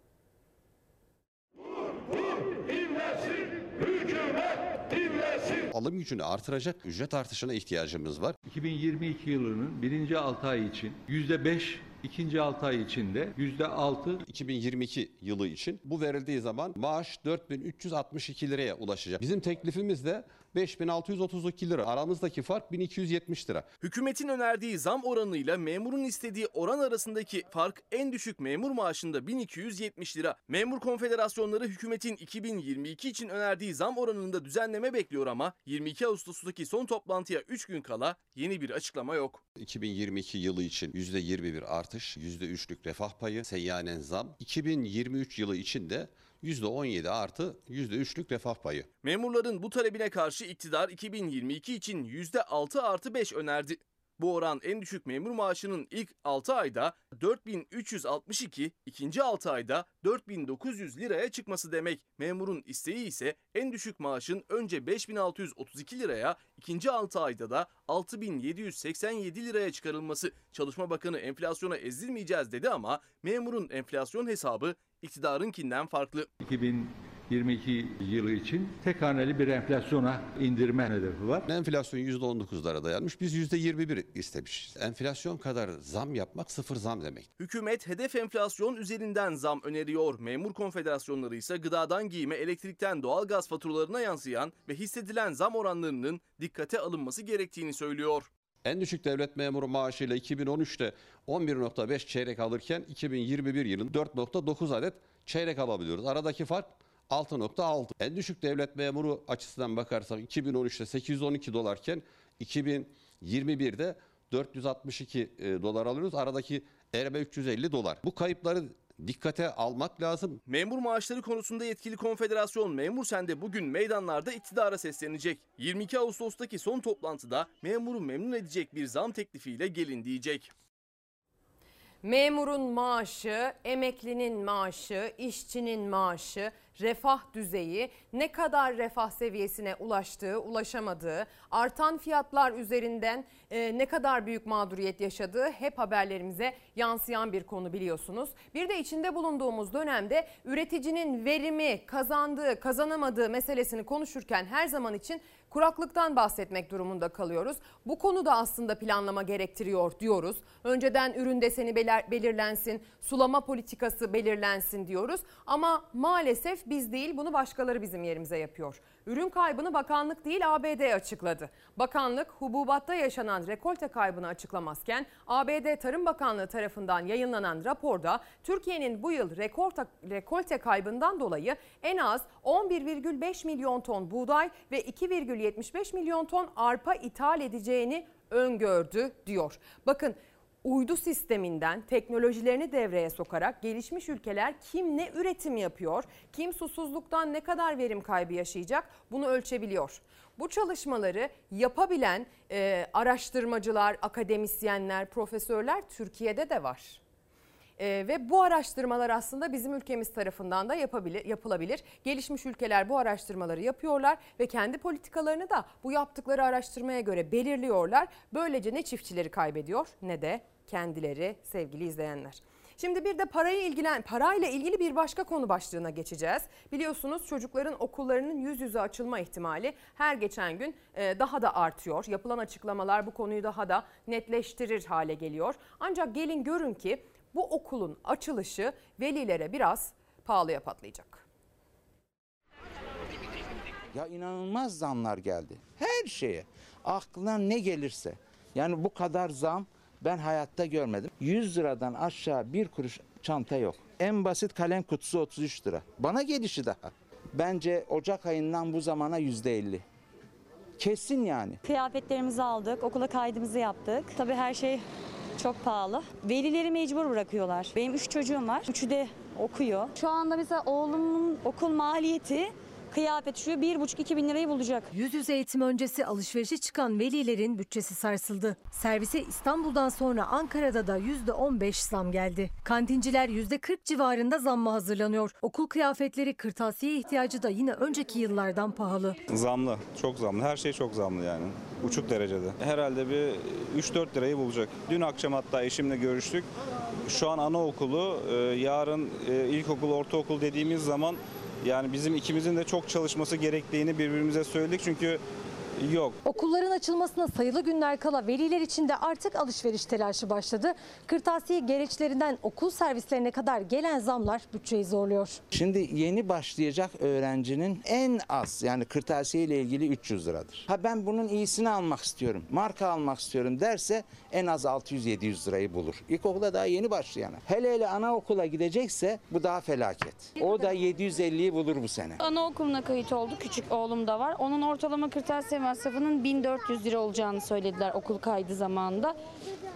Alım gücünü artıracak ücret artışına ihtiyacımız var. iki bin yirmi iki yılının birinci altı ayı için yüzde beş, ikinci altı ay için de yüzde altı. iki bin yirmi iki yılı için bu verildiği zaman maaş dört bin üç yüz altmış iki liraya ulaşacak. Bizim teklifimiz de beş bin altı yüz otuz iki lira. Aramızdaki fark bin iki yüz yetmiş lira. Hükümetin önerdiği zam oranıyla memurun istediği oran arasındaki fark en düşük memur maaşında bin iki yüz yetmiş lira. Memur konfederasyonları hükümetin iki bin yirmi iki için önerdiği zam oranında düzenleme bekliyor ama yirmi iki Ağustos'taki son toplantıya üç gün kala yeni bir açıklama yok. iki bin yirmi iki yılı için yüzde yirmi bir artış, yüzde üçlük refah payı, seyyanen zam. iki bin yirmi üç yılı için de yüzde on yedi artı yüzde üçlük refah payı. Memurların bu talebine karşı iktidar iki bin yirmi iki için yüzde altı artı beş önerdi. Bu oran en düşük memur maaşının ilk altı ayda dört bin üç yüz altmış iki, ikinci altı ayda dört bin dokuz yüz liraya çıkması demek. Memurun isteği ise en düşük maaşın önce beş bin altı yüz otuz iki liraya, ikinci altı ayda da altı bin yedi yüz seksen yedi liraya çıkarılması. Çalışma Bakanı enflasyona ezilmeyeceğiz dedi ama memurun enflasyon hesabı iktidarınkinden farklı. iki bin yirmi iki yılı için tek haneli bir enflasyona indirme hedefi var. Enflasyon yüzde on dokuzlara dayanmış, biz yüzde yirmi bir istemişiz. Enflasyon kadar zam yapmak sıfır zam demek. Hükümet hedef enflasyon üzerinden zam öneriyor. Memur konfederasyonları ise gıdadan giyime, elektrikten doğalgaz faturalarına yansıyan ve hissedilen zam oranlarının dikkate alınması gerektiğini söylüyor. En düşük devlet memuru maaşıyla iki bin on üçte on bir nokta beş çeyrek alırken iki bin yirmi bir yılında dört nokta dokuz adet çeyrek alabiliyoruz. Aradaki fark altı nokta altı. En düşük devlet memuru açısından bakarsak iki bin on üçte sekiz yüz on iki dolarken iki bin yirmi birde dört yüz altmış iki dolar alıyoruz. Aradaki erime üç yüz elli dolar. Bu kayıpları dikkate almak lazım. Memur maaşları konusunda yetkili konfederasyon Memur Sen'de bugün meydanlarda iktidara seslenecek. yirmi iki Ağustos'taki son toplantıda memuru memnun edecek bir zam teklifiyle gelin diyecek. Memurun maaşı, emeklinin maaşı, işçinin maaşı, refah düzeyi, ne kadar refah seviyesine ulaştığı, ulaşamadığı, artan fiyatlar üzerinden e, ne kadar büyük mağduriyet yaşadığı hep haberlerimize yansıyan bir konu biliyorsunuz. Bir de içinde bulunduğumuz dönemde üreticinin verimi, kazandığı, kazanamadığı meselesini konuşurken her zaman için kuraklıktan bahsetmek durumunda kalıyoruz. Bu konu da aslında planlama gerektiriyor diyoruz. Önceden ürün deseni belirlensin, sulama politikası belirlensin diyoruz. Ama maalesef biz değil, bunu başkaları bizim yerimize yapıyor. Ürün kaybını bakanlık değil A B D açıkladı. Bakanlık hububatta yaşanan rekolte kaybını açıklamazken A B D Tarım Bakanlığı tarafından yayınlanan raporda Türkiye'nin bu yıl rekorta, rekolte kaybından dolayı en az on bir virgül beş milyon ton buğday ve iki virgül yetmiş beş milyon ton arpa ithal edeceğini öngördü diyor. Bakın, uydu sisteminden teknolojilerini devreye sokarak gelişmiş ülkeler kim ne üretim yapıyor, kim susuzluktan ne kadar verim kaybı yaşayacak bunu ölçebiliyor. Bu çalışmaları yapabilen e, araştırmacılar, akademisyenler, profesörler Türkiye'de de var. Ee, ve bu araştırmalar aslında bizim ülkemiz tarafından da yapabilir, yapılabilir. Gelişmiş ülkeler bu araştırmaları yapıyorlar ve kendi politikalarını da bu yaptıkları araştırmaya göre belirliyorlar. Böylece ne çiftçileri kaybediyor ne de kendileri sevgili izleyenler. Şimdi bir de parayı ilgilen, parayla ilgili bir başka konu başlığına geçeceğiz. Biliyorsunuz çocukların okullarının yüz yüze açılma ihtimali her geçen gün daha da artıyor. Yapılan açıklamalar bu konuyu daha da netleştirir hale geliyor. Ancak gelin görün ki bu okulun açılışı velilere biraz pahalıya patlayacak. Ya inanılmaz zamlar geldi. Her şeye. Aklına ne gelirse. Yani bu kadar zam ben hayatta görmedim. yüz liradan aşağı bir kuruş çanta yok. En basit kalem kutusu otuz üç lira. Bana gelişi daha. Bence Ocak ayından bu zamana yüzde elli. Kesin yani. Kıyafetlerimizi aldık, okula kaydımızı yaptık. Tabii her şey çok pahalı. Velileri mecbur bırakıyorlar. Benim üç çocuğum var. Üçü de okuyor. Şu anda mesela oğlumun okul maliyeti kıyafet şu bir buçuk iki bin lirayı bulacak. Yüz yüze eğitim öncesi alışverişe çıkan velilerin bütçesi sarsıldı. Servise İstanbul'dan sonra Ankara'da da yüzde on beş zam geldi. Kantinciler yüzde kırk civarında zamma hazırlanıyor. Okul kıyafetleri, kırtasiye ihtiyacı da yine önceki yıllardan pahalı. Zamlı, çok zamlı. Her şey çok zamlı yani. Uçuk derecede. Herhalde bir üç dört lirayı bulacak. Dün akşam hatta eşimle görüştük. Şu an anaokulu, yarın ilkokul, ortaokul dediğimiz zaman yani bizim ikimizin de çok çalışması gerektiğini birbirimize söyledik çünkü yok. Okulların açılmasına sayılı günler kala veliler için de artık alışveriş telaşı başladı. Kırtasiye gereçlerinden okul servislerine kadar gelen zamlar bütçeyi zorluyor. Şimdi yeni başlayacak öğrencinin en az yani kırtasiye ile ilgili üç yüz liradır. Ha ben bunun iyisini almak istiyorum, marka almak istiyorum derse en az altı yüz yedi yüz lirayı bulur. İlkokula daha yeni başlayana. Hele hele anaokula gidecekse bu daha felaket. O da yedi yüz elliyi bulur bu sene. Anaokuluna kayıt oldu. Küçük oğlum da var. Onun ortalama kırtasiye masrafının bin dört yüz lira olacağını söylediler okul kaydı zamanında.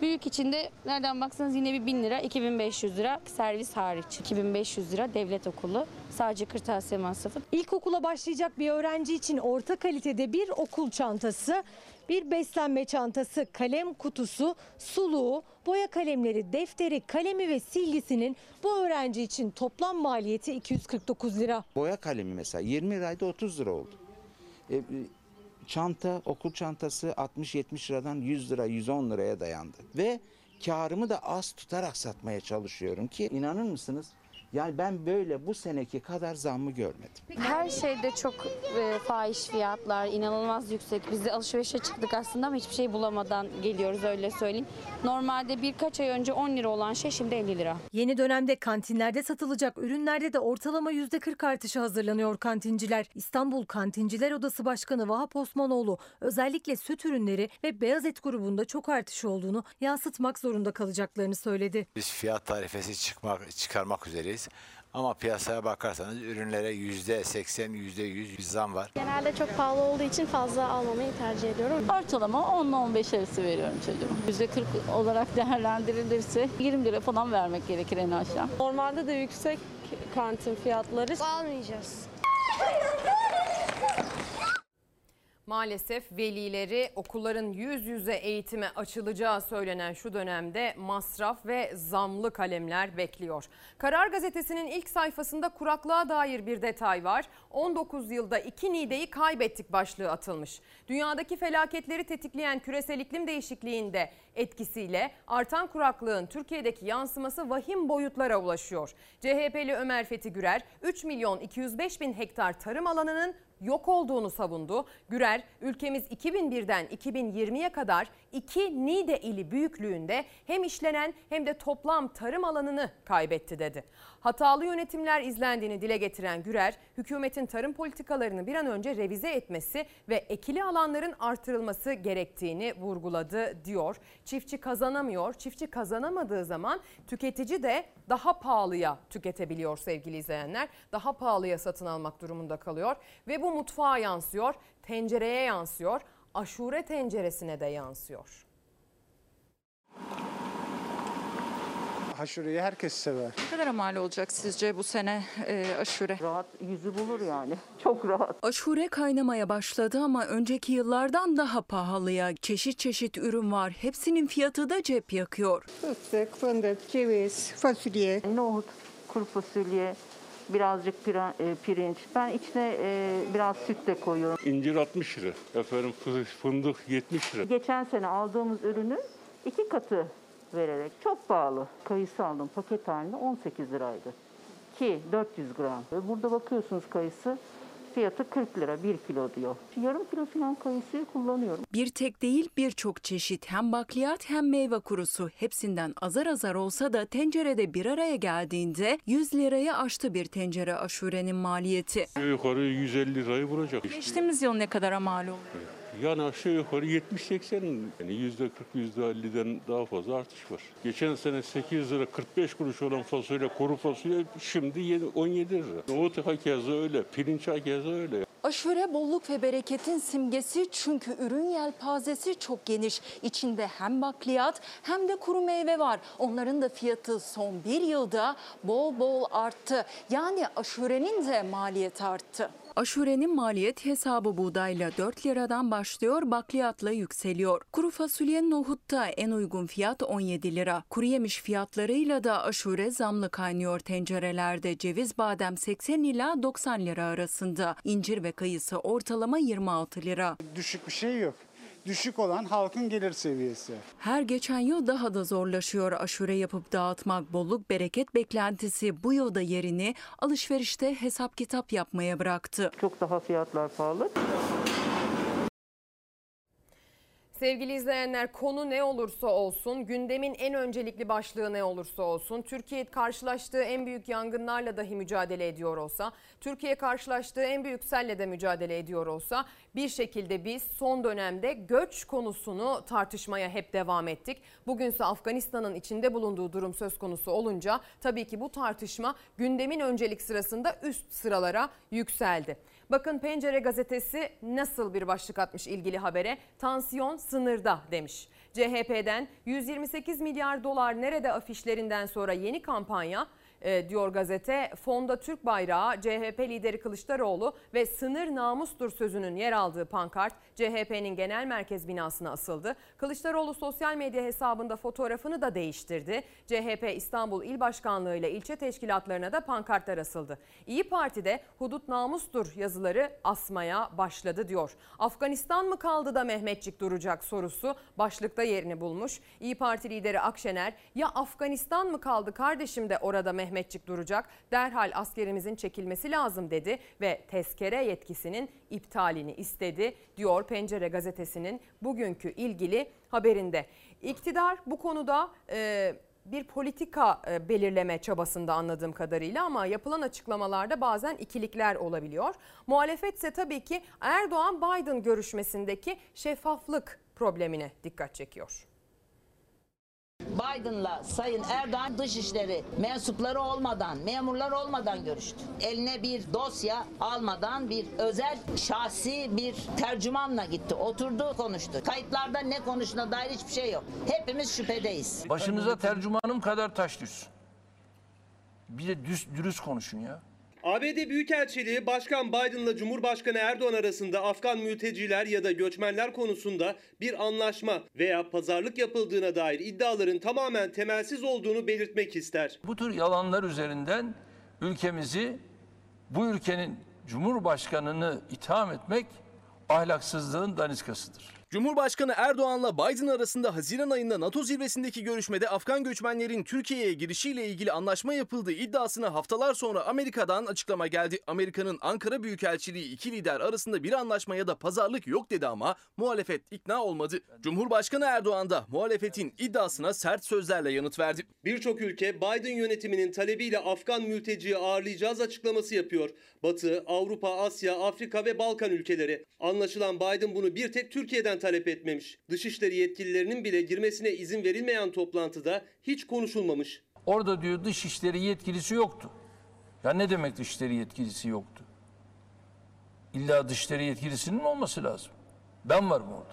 Büyük içinde nereden baksanız yine bir bin lira, iki bin beş yüz lira servis hariç. iki bin beş yüz lira devlet okulu sadece kırtasiye masrafı. İlkokula başlayacak bir öğrenci için orta kalitede bir okul çantası, bir beslenme çantası, kalem kutusu, suluğu, boya kalemleri, defteri, kalemi ve silgisinin bu öğrenci için toplam maliyeti iki yüz kırk dokuz lira. Boya kalemi mesela yirmi liraydı otuz lira oldu. E, Çanta, okul çantası altmış yetmiş liradan yüz lira, yüz on liraya dayandı. Ve karımı da az tutarak satmaya çalışıyorum ki inanır mısınız? Yani ben böyle bu seneki kadar zammı görmedim. Her şeyde çok e, fahiş fiyatlar, inanılmaz yüksek. Biz de alışverişe çıktık aslında ama hiçbir şey bulamadan geliyoruz öyle söyleyeyim. Normalde birkaç ay önce on lira olan şey şimdi elli lira. Yeni dönemde kantinlerde satılacak ürünlerde de ortalama yüzde kırk artışı hazırlanıyor kantinciler. İstanbul Kantinciler Odası Başkanı Vahap Osmanoğlu özellikle süt ürünleri ve beyaz et grubunda çok artış olduğunu yansıtmak zorunda kalacaklarını söyledi. Biz fiyat tarifesi çıkmak, çıkarmak üzereyiz. Ama piyasaya bakarsanız ürünlere yüzde seksen, yüzde yüz bir zam var. Genelde çok pahalı olduğu için fazla almamayı tercih ediyorum. Ortalama on ile on beş arası veriyorum çocuğuma. Yüzde kırk olarak değerlendirilirse yirmi lira falan vermek gerekir en aşağı. Normalde de yüksek kantin fiyatları. Almayacağız. Maalesef velileri okulların yüz yüze eğitime açılacağı söylenen şu dönemde masraf ve zamlı kalemler bekliyor. Karar Gazetesi'nin ilk sayfasında kuraklığa dair bir detay var. on dokuz yılda iki nideyi kaybettik başlığı atılmış. Dünyadaki felaketleri tetikleyen küresel iklim değişikliğinde etkisiyle artan kuraklığın Türkiye'deki yansıması vahim boyutlara ulaşıyor. C H P'li Ömer Fethi Gürer üç milyon iki yüz beş bin hektar tarım alanının yok olduğunu savundu. Gürer, ülkemiz iki bin birden iki bin yirmiye kadar iki nide ili büyüklüğünde hem işlenen hem de toplam tarım alanını kaybetti dedi. Hatalı yönetimler izlendiğini dile getiren Gürer, hükümetin tarım politikalarını bir an önce revize etmesi ve ekili alanların artırılması gerektiğini vurguladı diyor. Çiftçi kazanamıyor, çiftçi kazanamadığı zaman tüketici de daha pahalıya tüketebiliyor sevgili izleyenler. Daha pahalıya satın almak durumunda kalıyor ve bu mutfağa yansıyor, tencereye yansıyor, aşure tenceresine de yansıyor. Aşureyi herkes sever. Ne kadar mal olacak sizce bu sene e, aşure? Rahat yüzü bulur yani. Çok rahat. Aşure kaynamaya başladı ama önceki yıllardan daha pahalıya. Çeşit çeşit ürün var. Hepsinin fiyatı da cep yakıyor. Fıstık, fındık, ceviz, fasulye, nohut, kuru fasulye. Birazcık pirinç. Ben içine biraz süt de koyuyorum. İncir altmış lira. Efendim fındık yetmiş lira. Geçen sene aldığımız ürünü iki katı vererek çok pahalı. Kayısı aldım paket halinde on sekiz liraydı. Ki dört yüz gram. Burada bakıyorsunuz kayısı. Fiyatı kırk lira bir kilo diyor. Yarım kilo falan kayısı kullanıyorum. Bir tek değil birçok çeşit hem bakliyat hem meyve kurusu hepsinden azar azar olsa da tencerede bir araya geldiğinde yüz lirayı aştı bir tencere aşurenin maliyeti. Yukarı yüz elli lirayı bulacak. Geçtiğimiz yıl ne kadara mal oluyor? Yani aşağı yukarı yetmiş seksen yani yüzde kırk yüzde elliden daha fazla artış var. Geçen sene sekiz lira kırk beş kuruş olan fasulye, kuru fasulye şimdi on yedi lira. Nohut hakeza öyle, pirinç hakeza öyle. Aşure bolluk ve bereketin simgesi çünkü ürün yelpazesi çok geniş. İçinde hem bakliyat hem de kuru meyve var. Onların da fiyatı son bir yılda bol bol arttı. Yani aşurenin de maliyeti arttı. Aşurenin maliyet hesabı buğdayla dört liradan başlıyor, bakliyatla yükseliyor. Kuru fasulye nohutta en uygun fiyat on yedi lira. Kuru yemiş fiyatlarıyla da aşure zamlı kaynıyor tencerelerde. Ceviz badem seksen ila doksan lira arasında. İncir ve kayısı ortalama yirmi altı lira. Düşük bir şey yok. Düşük olan halkın gelir seviyesi. Her geçen yıl daha da zorlaşıyor aşure yapıp dağıtmak. Bolluk bereket beklentisi bu yılda yerini alışverişte hesap kitap yapmaya bıraktı. Çok daha fiyatlar pahalı. Sevgili izleyenler, konu ne olursa olsun, gündemin en öncelikli başlığı ne olursa olsun, Türkiye karşılaştığı en büyük yangınlarla dahi mücadele ediyor olsa, Türkiye karşılaştığı en büyük selle de mücadele ediyor olsa, bir şekilde biz son dönemde göç konusunu tartışmaya hep devam ettik. Bugünse Afganistan'ın içinde bulunduğu durum söz konusu olunca tabii ki bu tartışma gündemin öncelik sırasında üst sıralara yükseldi. Bakın Pencere gazetesi nasıl bir başlık atmış ilgili habere. Tansiyon sınırda demiş. C H P'den yüz yirmi sekiz milyar dolar nerede afişlerinden sonra yeni kampanya e, diyor gazete. Fonda Türk bayrağı, C H P lideri Kılıçdaroğlu ve sınır namustur sözünün yer aldığı pankart C H P'nin genel merkez binasına asıldı. Kılıçdaroğlu sosyal medya hesabında fotoğrafını da değiştirdi. C H P İstanbul İl Başkanlığı ile ilçe teşkilatlarına da pankartlar asıldı. İyi Parti'de hudut namustur yazıları asmaya başladı diyor. Afganistan mı kaldı da Mehmetçik duracak sorusu başlıkta yerini bulmuş. İyi Parti lideri Akşener, ya Afganistan mı kaldı kardeşim de orada Mehmetçik duracak, derhal askerimizin çekilmesi lazım dedi ve tezkere yetkisinin iptalini istedi diyor Pencere gazetesinin bugünkü ilgili haberinde. İktidar bu konuda e, bir politika belirleme çabasında anladığım kadarıyla, ama yapılan açıklamalarda bazen ikilikler olabiliyor. Muhalefetse tabii ki Erdoğan-Biden görüşmesindeki şeffaflık problemine dikkat çekiyor. Biden'la Sayın Erdoğan dışişleri mensupları olmadan, memurlar olmadan görüştü. Eline bir dosya almadan, bir özel şahsi bir tercümanla gitti. Oturdu, konuştu. Kayıtlarda ne konuştuğuna dair hiçbir şey yok. Hepimiz şüphedeyiz. Başınıza tercümanım kadar taş düşsün. Bir de düz, dürüst konuşun ya. A B D Büyükelçiliği, Başkan Biden'la Cumhurbaşkanı Erdoğan arasında Afgan mülteciler ya da göçmenler konusunda bir anlaşma veya pazarlık yapıldığına dair iddiaların tamamen temelsiz olduğunu belirtmek ister. Bu tür yalanlar üzerinden ülkemizi, bu ülkenin Cumhurbaşkanı'nı itham etmek ahlaksızlığın daniskasıdır. Cumhurbaşkanı Erdoğan'la Biden arasında Haziran ayında NATO zirvesindeki görüşmede Afgan göçmenlerin Türkiye'ye girişiyle ilgili anlaşma yapıldığı iddiasına haftalar sonra Amerika'dan açıklama geldi. Amerika'nın Ankara Büyükelçiliği iki lider arasında bir anlaşma ya da pazarlık yok dedi, ama muhalefet ikna olmadı. Cumhurbaşkanı Erdoğan da muhalefetin iddiasına sert sözlerle yanıt verdi. Birçok ülke Biden yönetiminin talebiyle Afgan mülteciyi ağırlayacağız açıklaması yapıyor. Batı, Avrupa, Asya, Afrika ve Balkan ülkeleri. Anlaşılan Biden bunu bir tek Türkiye'den talep etmemiş. Dışişleri yetkililerinin bile girmesine izin verilmeyen toplantıda hiç konuşulmamış. Orada diyor dışişleri yetkilisi yoktu. Ya ne demek dışişleri yetkilisi yoktu? İlla dışişleri yetkilisinin olması lazım. Ben varım orada.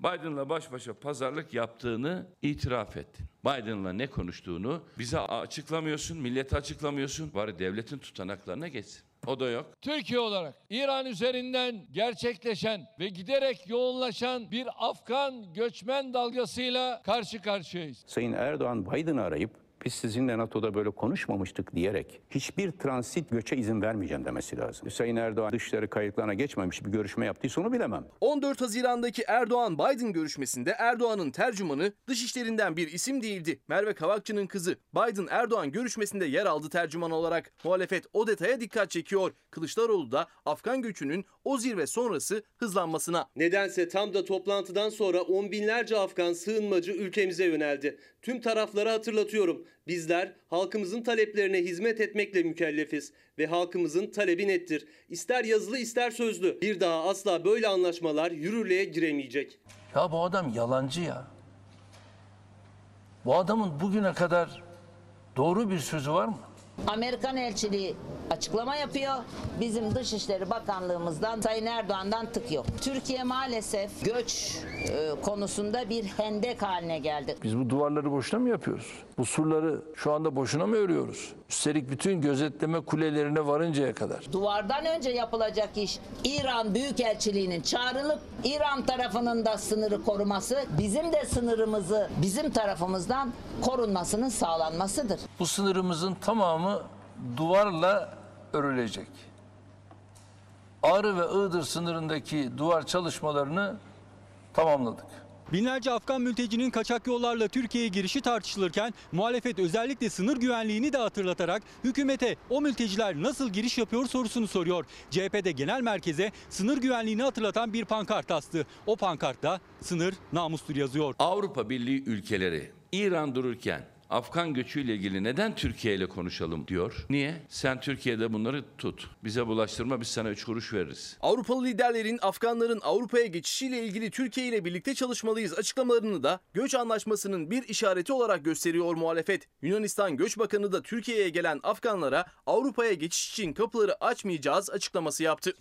Biden'la baş başa pazarlık yaptığını itiraf ettin. Biden'la ne konuştuğunu bize açıklamıyorsun, millete açıklamıyorsun. Bari devletin tutanaklarına geçsin. O da yok. Türkiye olarak İran üzerinden gerçekleşen ve giderek yoğunlaşan bir Afgan göçmen dalgasıyla karşı karşıyayız. Sayın Erdoğan, Biden'ı arayıp biz sizinle NATO'da böyle konuşmamıştık diyerek hiçbir transit göçe izin vermeyeceğim demesi lazım. Sayın Erdoğan dışişleri kayıtlarına geçmemiş bir görüşme yaptıysa onu bilemem. on dört Haziran'daki Erdoğan-Biden görüşmesinde Erdoğan'ın tercümanı dışişlerinden bir isim değildi. Merve Kavakçı'nın kızı Biden-Erdoğan görüşmesinde yer aldı tercüman olarak. Muhalefet o detaya dikkat çekiyor. Kılıçdaroğlu da Afgan göçünün o zirve sonrası hızlanmasına. Nedense tam da toplantıdan sonra on binlerce Afgan sığınmacı ülkemize yöneldi. Tüm taraflara hatırlatıyorum. Bizler halkımızın taleplerine hizmet etmekle mükellefiz ve halkımızın talebi nettir. İster yazılı ister sözlü. Bir daha asla böyle anlaşmalar yürürlüğe giremeyecek. Ya bu adam yalancı ya. Bu adamın bugüne kadar doğru bir sözü var mı? Amerikan elçiliği Açıklama yapıyor. Bizim Dışişleri Bakanlığımızdan, Sayın Erdoğan'dan tık yok. Türkiye maalesef göç e, konusunda bir hendek haline geldi. Biz bu duvarları boşuna mı yapıyoruz? Bu surları şu anda boşuna mı örüyoruz? Üstelik bütün gözetleme kulelerine varıncaya kadar. Duvardan önce yapılacak iş İran Büyükelçiliği'nin çağrılıp İran tarafının da sınırı koruması, bizim de sınırımızı bizim tarafımızdan korunmasının sağlanmasıdır. Bu sınırımızın tamamı duvarla örülecek. Ağrı ve Iğdır sınırındaki duvar çalışmalarını tamamladık. Binlerce Afgan mültecinin kaçak yollarla Türkiye'ye girişi tartışılırken muhalefet özellikle sınır güvenliğini de hatırlatarak hükümete o mülteciler nasıl giriş yapıyor sorusunu soruyor. C H P'de genel merkeze sınır güvenliğini hatırlatan bir pankart astı. O pankartta sınır namustur yazıyor. Avrupa Birliği ülkeleri İran dururken Afgan göçüyle ilgili neden Türkiye ile konuşalım diyor. Niye? Sen Türkiye'de bunları tut. Bize bulaştırma, biz sana üç kuruş veririz. Avrupalı liderlerin Afganların Avrupa'ya geçişiyle ilgili Türkiye ile birlikte çalışmalıyız açıklamalarını da göç anlaşmasının bir işareti olarak gösteriyor muhalefet. Yunanistan Göç Bakanı da Türkiye'ye gelen Afganlara Avrupa'ya geçiş için kapıları açmayacağız açıklaması yaptı.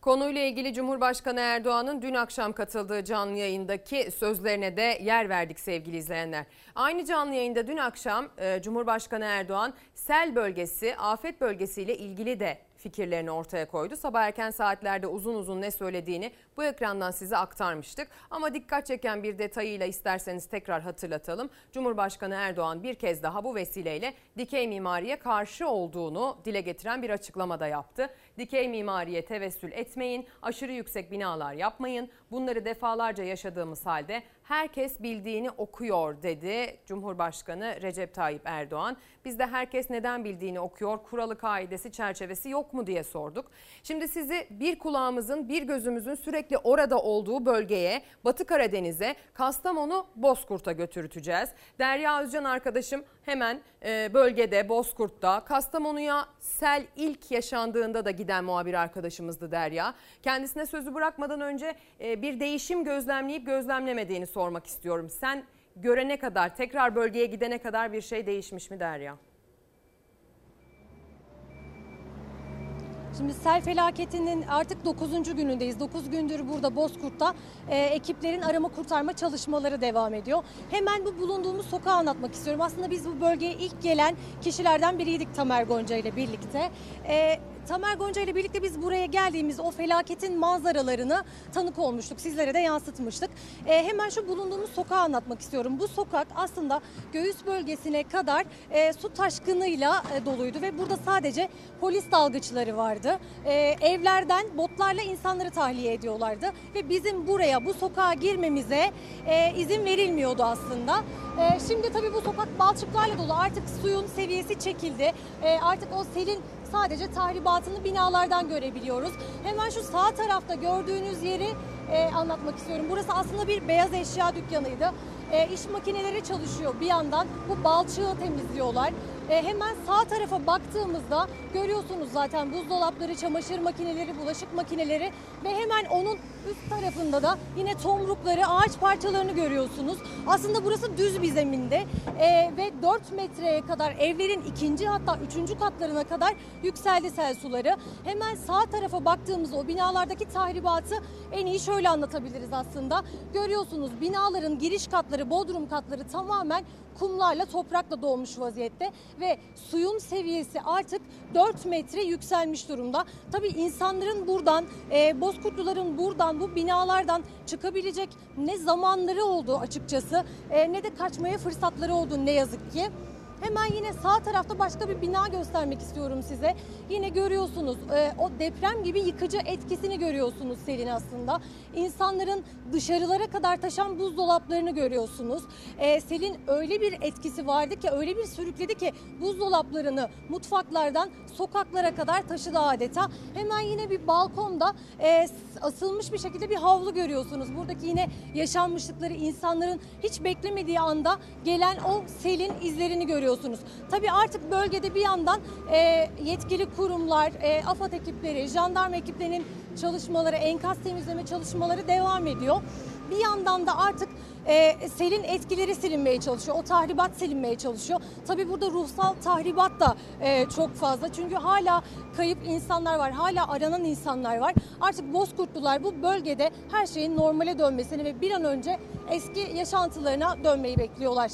Konuyla ilgili Cumhurbaşkanı Erdoğan'ın dün akşam katıldığı canlı yayındaki sözlerine de yer verdik sevgili izleyenler. Aynı canlı yayında dün akşam Cumhurbaşkanı Erdoğan sel bölgesi, afet bölgesiyle ilgili de fikirlerini ortaya koydu. Sabah erken saatlerde uzun uzun ne söylediğini bu ekrandan size aktarmıştık. Ama dikkat çeken bir detayıyla isterseniz tekrar hatırlatalım. Cumhurbaşkanı Erdoğan bir kez daha bu vesileyle dikey mimariye karşı olduğunu dile getiren bir açıklamada yaptı. Dikey mimariye tevessül etmeyin, aşırı yüksek binalar yapmayın. Bunları defalarca yaşadığımız halde herkes bildiğini okuyor dedi Cumhurbaşkanı Recep Tayyip Erdoğan. Biz de herkes neden bildiğini okuyor, kuralı, kaidesi, çerçevesi yok mu diye sorduk. Şimdi sizi bir kulağımızın, bir gözümüzün sürekli orada olduğu bölgeye, Batı Karadeniz'e, Kastamonu, Bozkurt'a götürteceğiz. Derya Özcan arkadaşım hemen bölgede, Bozkurt'ta, Kastamonu'ya sel ilk yaşandığında da giden muhabir arkadaşımızdı Derya. Kendisine sözü bırakmadan önce bir değişim gözlemleyip gözlemlemediğini sormak istiyorum. Sen görene kadar, tekrar bölgeye gidene kadar bir şey değişmiş mi Derya? Şimdi sel felaketinin artık dokuzuncu günündeyiz. dokuz gündür burada Bozkurt'ta e, ekiplerin arama kurtarma çalışmaları devam ediyor. Hemen bu bulunduğumuz sokağı anlatmak istiyorum. Aslında biz bu bölgeye ilk gelen kişilerden biriydik Tamer Gonca ile birlikte. E, Tamer Gonca ile birlikte biz buraya geldiğimiz o felaketin manzaralarını tanık olmuştuk. Sizlere de yansıtmıştık. E, hemen şu bulunduğumuz sokağı anlatmak istiyorum. Bu sokak aslında göğüs bölgesine kadar e, su taşkınıyla e, doluydu ve burada sadece polis dalgıçları vardı. E, evlerden botlarla insanları tahliye ediyorlardı ve bizim buraya, bu sokağa girmemize e, izin verilmiyordu aslında. E, şimdi tabii bu sokak balçıklarla dolu. Artık suyun seviyesi çekildi. E, artık o selin sadece tahribatını binalardan görebiliyoruz. Hemen şu sağ tarafta gördüğünüz yeri e, anlatmak istiyorum. Burası aslında bir beyaz eşya dükkanıydı. E, iş makineleri çalışıyor bir yandan. Bu balçığı temizliyorlar. E, hemen sağ tarafa baktığımızda görüyorsunuz zaten buzdolapları, çamaşır makineleri, bulaşık makineleri ve hemen onun üst tarafında da yine tomrukları, ağaç parçalarını görüyorsunuz. Aslında burası düz bir zeminde e, ve dört metreye kadar evlerin ikinci hatta üçüncü katlarına kadar yükseldi sel suları. Hemen sağ tarafa baktığımızda o binalardaki tahribatı en iyi şöyle anlatabiliriz aslında. Görüyorsunuz binaların giriş katları, bodrum katları tamamen kumlarla, toprakla dolmuş vaziyette ve suyun seviyesi artık dört metre yükselmiş durumda. Tabii insanların buradan, e, Bozkurtluların buradan, bu binalardan çıkabilecek ne zamanları oldu açıkçası, e, ne de kaçmaya fırsatları oldu ne yazık ki. Hemen yine sağ tarafta başka bir bina göstermek istiyorum size. Yine görüyorsunuz e, o deprem gibi yıkıcı etkisini görüyorsunuz selin aslında. İnsanların dışarılara kadar taşan buzdolaplarını görüyorsunuz. E, selin öyle bir etkisi vardı ki, öyle bir sürükledi ki buzdolaplarını mutfaklardan sokaklara kadar taşıdı adeta. Hemen yine bir balkonda e, asılmış bir şekilde bir havlu görüyorsunuz. Buradaki yine yaşanmışlıkları, insanların hiç beklemediği anda gelen o selin izlerini görüyorsunuz. Tabii artık bölgede bir yandan e, yetkili kurumlar, e, AFAD ekipleri, jandarma ekiplerinin çalışmaları, enkaz temizleme çalışmaları devam ediyor. Bir yandan da artık e, selin etkileri silinmeye çalışıyor. O tahribat silinmeye çalışıyor. Tabii burada ruhsal tahribat da e, çok fazla. Çünkü hala kayıp insanlar var. Hala aranan insanlar var. Artık Bozkurtlular bu bölgede her şeyin normale dönmesini ve bir an önce eski yaşantılarına dönmeyi bekliyorlar.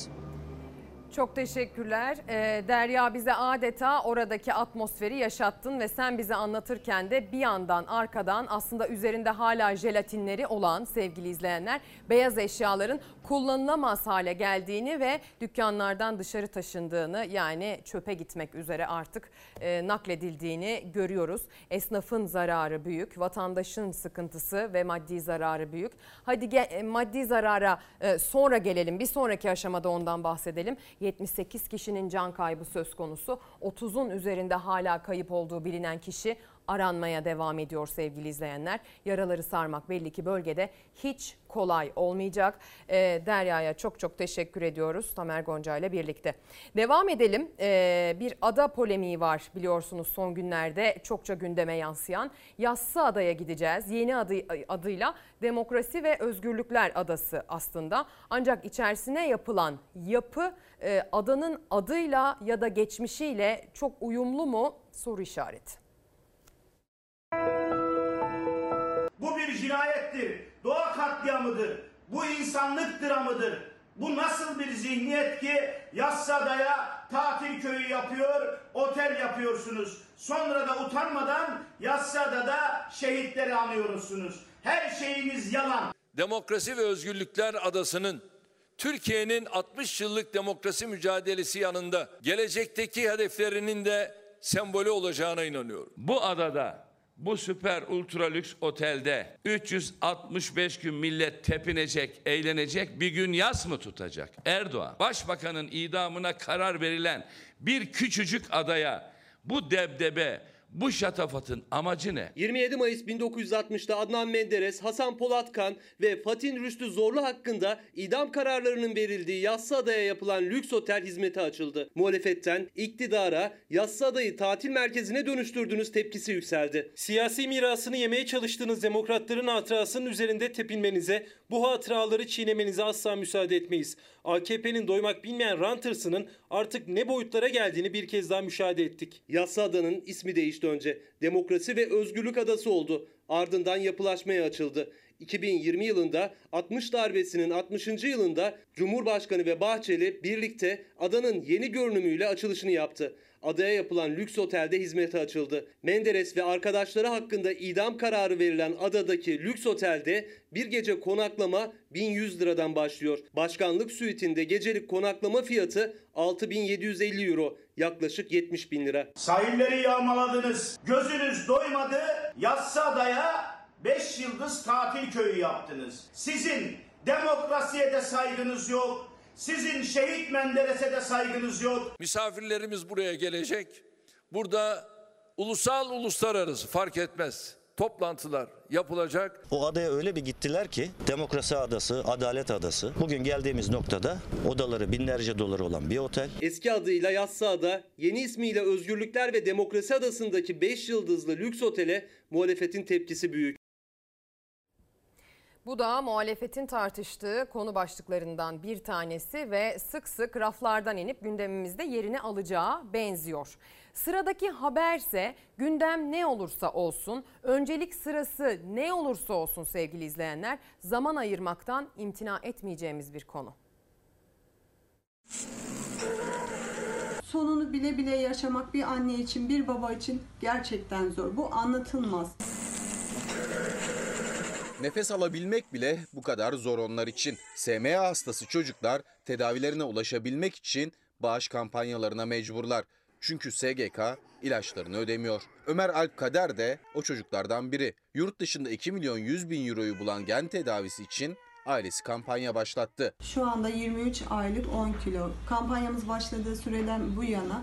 Çok teşekkürler. E, Derya, bize adeta oradaki atmosferi yaşattın ve sen bize anlatırken de bir yandan arkadan aslında üzerinde hala jelatinleri olan, sevgili izleyenler, beyaz eşyaların kullanılamaz hale geldiğini ve dükkanlardan dışarı taşındığını, yani çöpe gitmek üzere artık e, nakledildiğini görüyoruz. Esnafın zararı büyük, vatandaşın sıkıntısı ve maddi zararı büyük. Hadi ge- maddi zarara e, sonra gelelim, bir sonraki aşamada ondan bahsedelim. yetmiş sekiz kişinin can kaybı söz konusu. otuzun üzerinde hala kayıp olduğu bilinen kişi aranmaya devam ediyor sevgili izleyenler. Yaraları sarmak belli ki bölgede hiç kolay olmayacak. E, Derya'ya çok çok teşekkür ediyoruz, Tamer Gonca ile birlikte. Devam edelim. E, bir ada polemiği var biliyorsunuz son günlerde çokça gündeme yansıyan. Yassıada'ya gideceğiz. Yeni adı, adıyla Demokrasi ve Özgürlükler Adası aslında. Ancak içerisine yapılan yapı e, adanın adıyla ya da geçmişiyle çok uyumlu mu? Soru işareti. Bu bir cinayettir, doğa katliamıdır, bu insanlık dramıdır. Bu nasıl bir zihniyet ki Yassıada'ya tatil köyü yapıyor, otel yapıyorsunuz. Sonra da utanmadan Yassıada'da şehitleri anıyorsunuz. Her şeyiniz yalan. Demokrasi ve Özgürlükler Adası'nın Türkiye'nin altmış yıllık demokrasi mücadelesi yanında gelecekteki hedeflerinin de sembolü olacağına inanıyorum. Bu adada, bu süper ultra lüks otelde üç yüz altmış beş gün millet tepinecek, eğlenecek, bir gün yas mı tutacak? Erdoğan, başbakanın idamına karar verilen bir küçücük adaya bu debdebe, bu şatafatın amacı ne? yirmi yedi Mayıs bin dokuz yüz altmış'ta Adnan Menderes, Hasan Polatkan ve Fatin Rüştü Zorlu hakkında idam kararlarının verildiği Yassıada'ya yapılan lüks otel hizmete açıldı. Muhalefetten iktidara Yassıada'yı tatil merkezine dönüştürdünüz tepkisi yükseldi. Siyasi mirasını yemeye çalıştığınız demokratların hatırasının üzerinde tepinmenize, bu hatıraları çiğnemenize asla müsaade etmeyiz. A K P'nin doymak bilmeyen rant hırsının artık ne boyutlara geldiğini bir kez daha müşahede ettik. Yassıada'nın ismi değişti önce. Demokrasi ve Özgürlük Adası oldu. Ardından yapılaşmaya açıldı. iki bin yirmi yılında altmış darbesinin altmışıncı yılında Cumhurbaşkanı ve Bahçeli birlikte adanın yeni görünümüyle açılışını yaptı. Adaya yapılan lüks otelde hizmete açıldı. Menderes ve arkadaşları hakkında idam kararı verilen adadaki lüks otelde bir gece konaklama bin yüz liradan başlıyor. Başkanlık suitinde gecelik konaklama fiyatı altı bin yedi yüz elli euro, yaklaşık yetmiş bin lira. Sahilleri yağmaladınız, gözünüz doymadı, Yassıada'ya beş yıldız tatil köyü yaptınız. Sizin demokrasiye de saygınız yok. Sizin şehit Menderes'e de saygınız yok. Misafirlerimiz buraya gelecek. Burada ulusal, uluslararası fark etmez toplantılar yapılacak. O adaya öyle bir gittiler ki Demokrasi Adası, Adalet Adası. Bugün geldiğimiz noktada odaları binlerce dolar olan bir otel. Eski adıyla Yassıada, yeni ismiyle Özgürlükler ve Demokrasi Adası'ndaki beş yıldızlı lüks otele muhalefetin tepkisi büyük. Bu da muhalefetin tartıştığı konu başlıklarından bir tanesi ve sık sık raflardan inip gündemimizde yerini alacağı benziyor. Sıradaki haberse gündem ne olursa olsun, öncelik sırası ne olursa olsun sevgili izleyenler, zaman ayırmaktan imtina etmeyeceğimiz bir konu. Sonunu bile bile yaşamak bir anne için, bir baba için gerçekten zor. Bu anlatılmaz. Nefes alabilmek bile bu kadar zor onlar için. S M A hastası çocuklar tedavilerine ulaşabilmek için bağış kampanyalarına mecburlar. Çünkü S G K ilaçlarını ödemiyor. Ömer Alp Kader de o çocuklardan biri. Yurt dışında iki milyon yüz bin euroyu bulan gen tedavisi için ailesi kampanya başlattı. Şu anda yirmi üç aylık on kilo. Kampanyamız başladığı süreden bu yana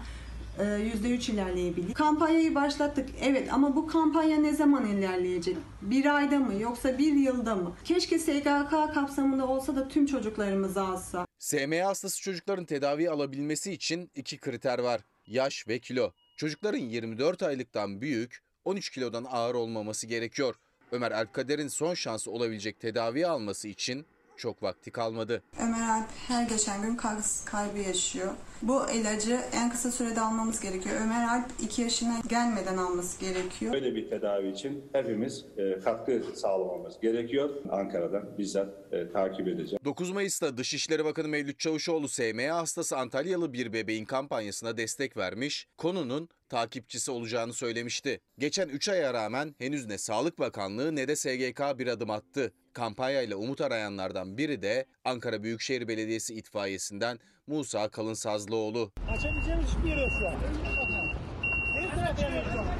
yüzde üç ilerleyebilir. Kampanyayı başlattık evet, ama bu kampanya ne zaman ilerleyecek? Bir ayda mı yoksa bir yılda mı? Keşke S G K kapsamında olsa da tüm çocuklarımıza alsa. S M A hastası çocukların tedavi alabilmesi için iki kriter var. Yaş ve kilo. Çocukların yirmi dört aylıktan büyük, on üç kilodan ağır olmaması gerekiyor. Ömer Alpkader'in son şansı olabilecek tedavi alması için çok vakti kalmadı. Ömer Alp her geçen gün kas kaybı yaşıyor. Bu ilacı en kısa sürede almamız gerekiyor. Ömer Alp iki yaşına gelmeden alması gerekiyor. Böyle bir tedavi için hepimiz katkı sağlamamız gerekiyor. Ankara'dan bizzat takip edeceğim. dokuz Mayıs'ta Dışişleri Bakanı Mevlüt Çavuşoğlu S M A hastası Antalyalı bir bebeğin kampanyasına destek vermiş, konunun takipçisi olacağını söylemişti. Geçen üç aya rağmen henüz ne Sağlık Bakanlığı ne de S G K bir adım attı. Kampanyayla umut arayanlardan biri de Ankara Büyükşehir Belediyesi itfaiyesinden Musa Kalınsazlıoğlu. Açabileceğimiz hiçbir yer yok şu an.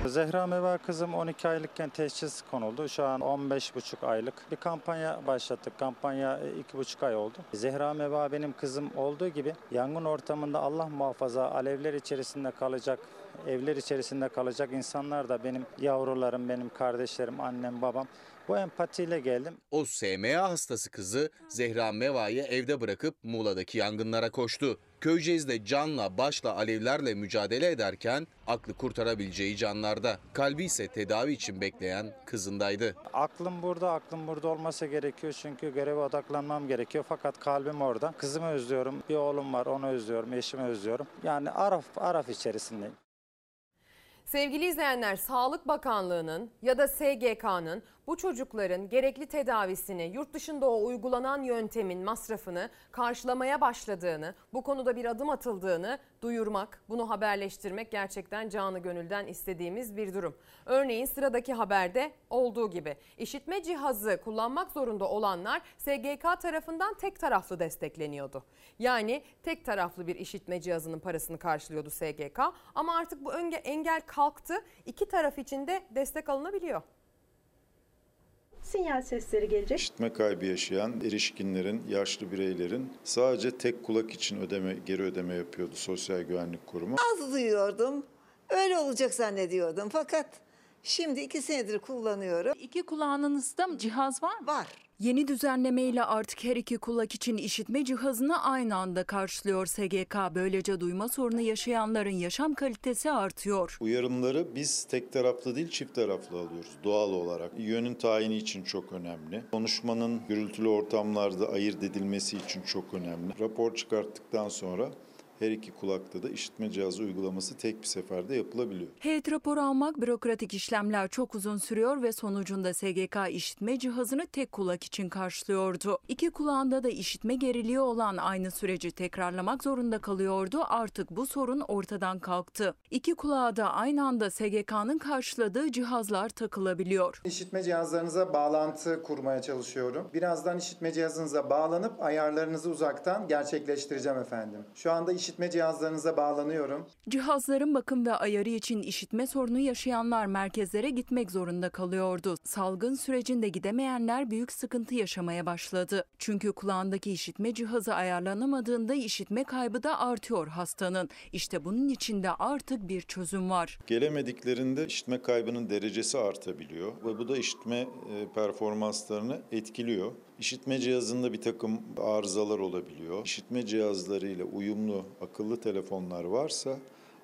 Zehra Meva kızım on iki aylıkken teşhis konuldu. Şu an on beş buçuk aylık bir kampanya başlattık. Kampanya iki buçuk ay oldu. Zehra Meva benim kızım olduğu gibi yangın ortamında Allah muhafaza alevler içerisinde kalacak, evler içerisinde kalacak insanlar da benim yavrularım, benim kardeşlerim, annem, babam. Bu empatiyle geldim. O S M A hastası kızı Zehra Meva'yı evde bırakıp Muğla'daki yangınlara koştu. Köyceğiz'de canla başla alevlerle mücadele ederken aklı kurtarabileceği canlarda, kalbi ise tedavi için bekleyen kızındaydı. Aklım burada, aklım burada olması gerekiyor çünkü göreve odaklanmam gerekiyor fakat kalbim orada. Kızımı özlüyorum, bir oğlum var onu özlüyorum, eşimi özlüyorum. Yani araf araf içerisindeyim. Sevgili izleyenler, Sağlık Bakanlığı'nın ya da S G K'nın bu çocukların gerekli tedavisini, yurt dışında o uygulanan yöntemin masrafını karşılamaya başladığını, bu konuda bir adım atıldığını duyurmak, bunu haberleştirmek gerçekten canı gönülden istediğimiz bir durum. Örneğin sıradaki haberde olduğu gibi işitme cihazı kullanmak zorunda olanlar S G K tarafından tek taraflı destekleniyordu. Yani tek taraflı bir işitme cihazının parasını karşılıyordu S G K ama artık bu engel kalktı, iki taraf için de destek alınabiliyor. Sinyal sesleri gelecek. İşitme kaybı yaşayan erişkinlerin, yaşlı bireylerin sadece tek kulak için ödeme, geri ödeme yapıyordu Sosyal Güvenlik Kurumu. Az duyuyordum, öyle olacak zannediyordum fakat şimdi iki senedir kullanıyorum. İki kulağınızda cihaz var mı? Var. Yeni düzenlemeyle artık her iki kulak için işitme cihazını aynı anda karşılıyor S G K. Böylece duyma sorunu yaşayanların yaşam kalitesi artıyor. Uyarımları biz tek taraflı değil çift taraflı alıyoruz doğal olarak. Yönün tayini için çok önemli. Konuşmanın gürültülü ortamlarda ayırt edilmesi için çok önemli. Rapor çıkarttıktan sonra her iki kulakta da işitme cihazı uygulaması tek bir seferde yapılabiliyor. Heyet raporu almak, bürokratik işlemler çok uzun sürüyor ve sonucunda S G K işitme cihazını tek kulak için karşılıyordu. İki kulağında da işitme geriliği olan aynı süreci tekrarlamak zorunda kalıyordu. Artık bu sorun ortadan kalktı. İki kulağa da aynı anda S G K'nın karşıladığı cihazlar takılabiliyor. İşitme cihazlarınıza bağlantı kurmaya çalışıyorum. Birazdan işitme cihazınıza bağlanıp ayarlarınızı uzaktan gerçekleştireceğim efendim. Şu anda işitme İşitme cihazlarınıza bağlanıyorum. Cihazların bakım ve ayarı için işitme sorunu yaşayanlar merkezlere gitmek zorunda kalıyordu. Salgın sürecinde gidemeyenler büyük sıkıntı yaşamaya başladı. Çünkü kulağındaki işitme cihazı ayarlanamadığında işitme kaybı da artıyor hastanın. İşte bunun için de artık bir çözüm var. Gelemediklerinde işitme kaybının derecesi artabiliyor ve bu da işitme performanslarını etkiliyor. İşitme cihazında bir takım arızalar olabiliyor. İşitme cihazlarıyla uyumlu akıllı telefonlar varsa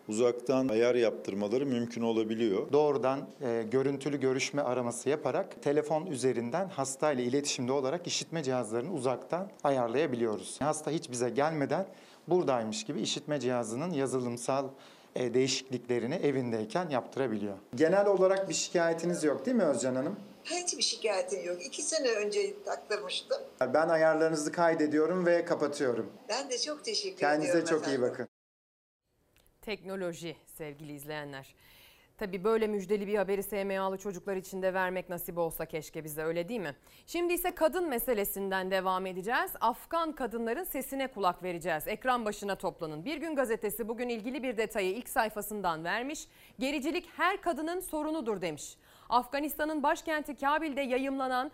uzaktan ayar yaptırmaları mümkün olabiliyor. Doğrudan e, görüntülü görüşme araması yaparak telefon üzerinden hastayla iletişimde olarak işitme cihazlarını uzaktan ayarlayabiliyoruz. Hasta hiç bize gelmeden buradaymış gibi işitme cihazının yazılımsal e, değişikliklerini evindeyken yaptırabiliyor. Genel olarak bir şikayetiniz yok değil mi Özcan Hanım? Hiçbir şikayetim yok. İki sene önce taktırmıştım. Ben ayarlarınızı kaydediyorum ve kapatıyorum. Ben de çok teşekkür Kendinize ediyorum. Kendinize çok efendim. iyi bakın. Teknoloji sevgili izleyenler. Tabii böyle müjdeli bir haberi S M A'lı çocuklar için de vermek nasip olsa keşke bize, öyle değil mi? Şimdi ise kadın meselesinden devam edeceğiz. Afgan kadınların sesine kulak vereceğiz. Ekran başına toplanın. Bir Gün Gazetesi bugün ilgili bir detayı ilk sayfasından vermiş. Gericilik her kadının sorunudur demiş. Afganistan'ın başkenti Kabil'de yayımlanan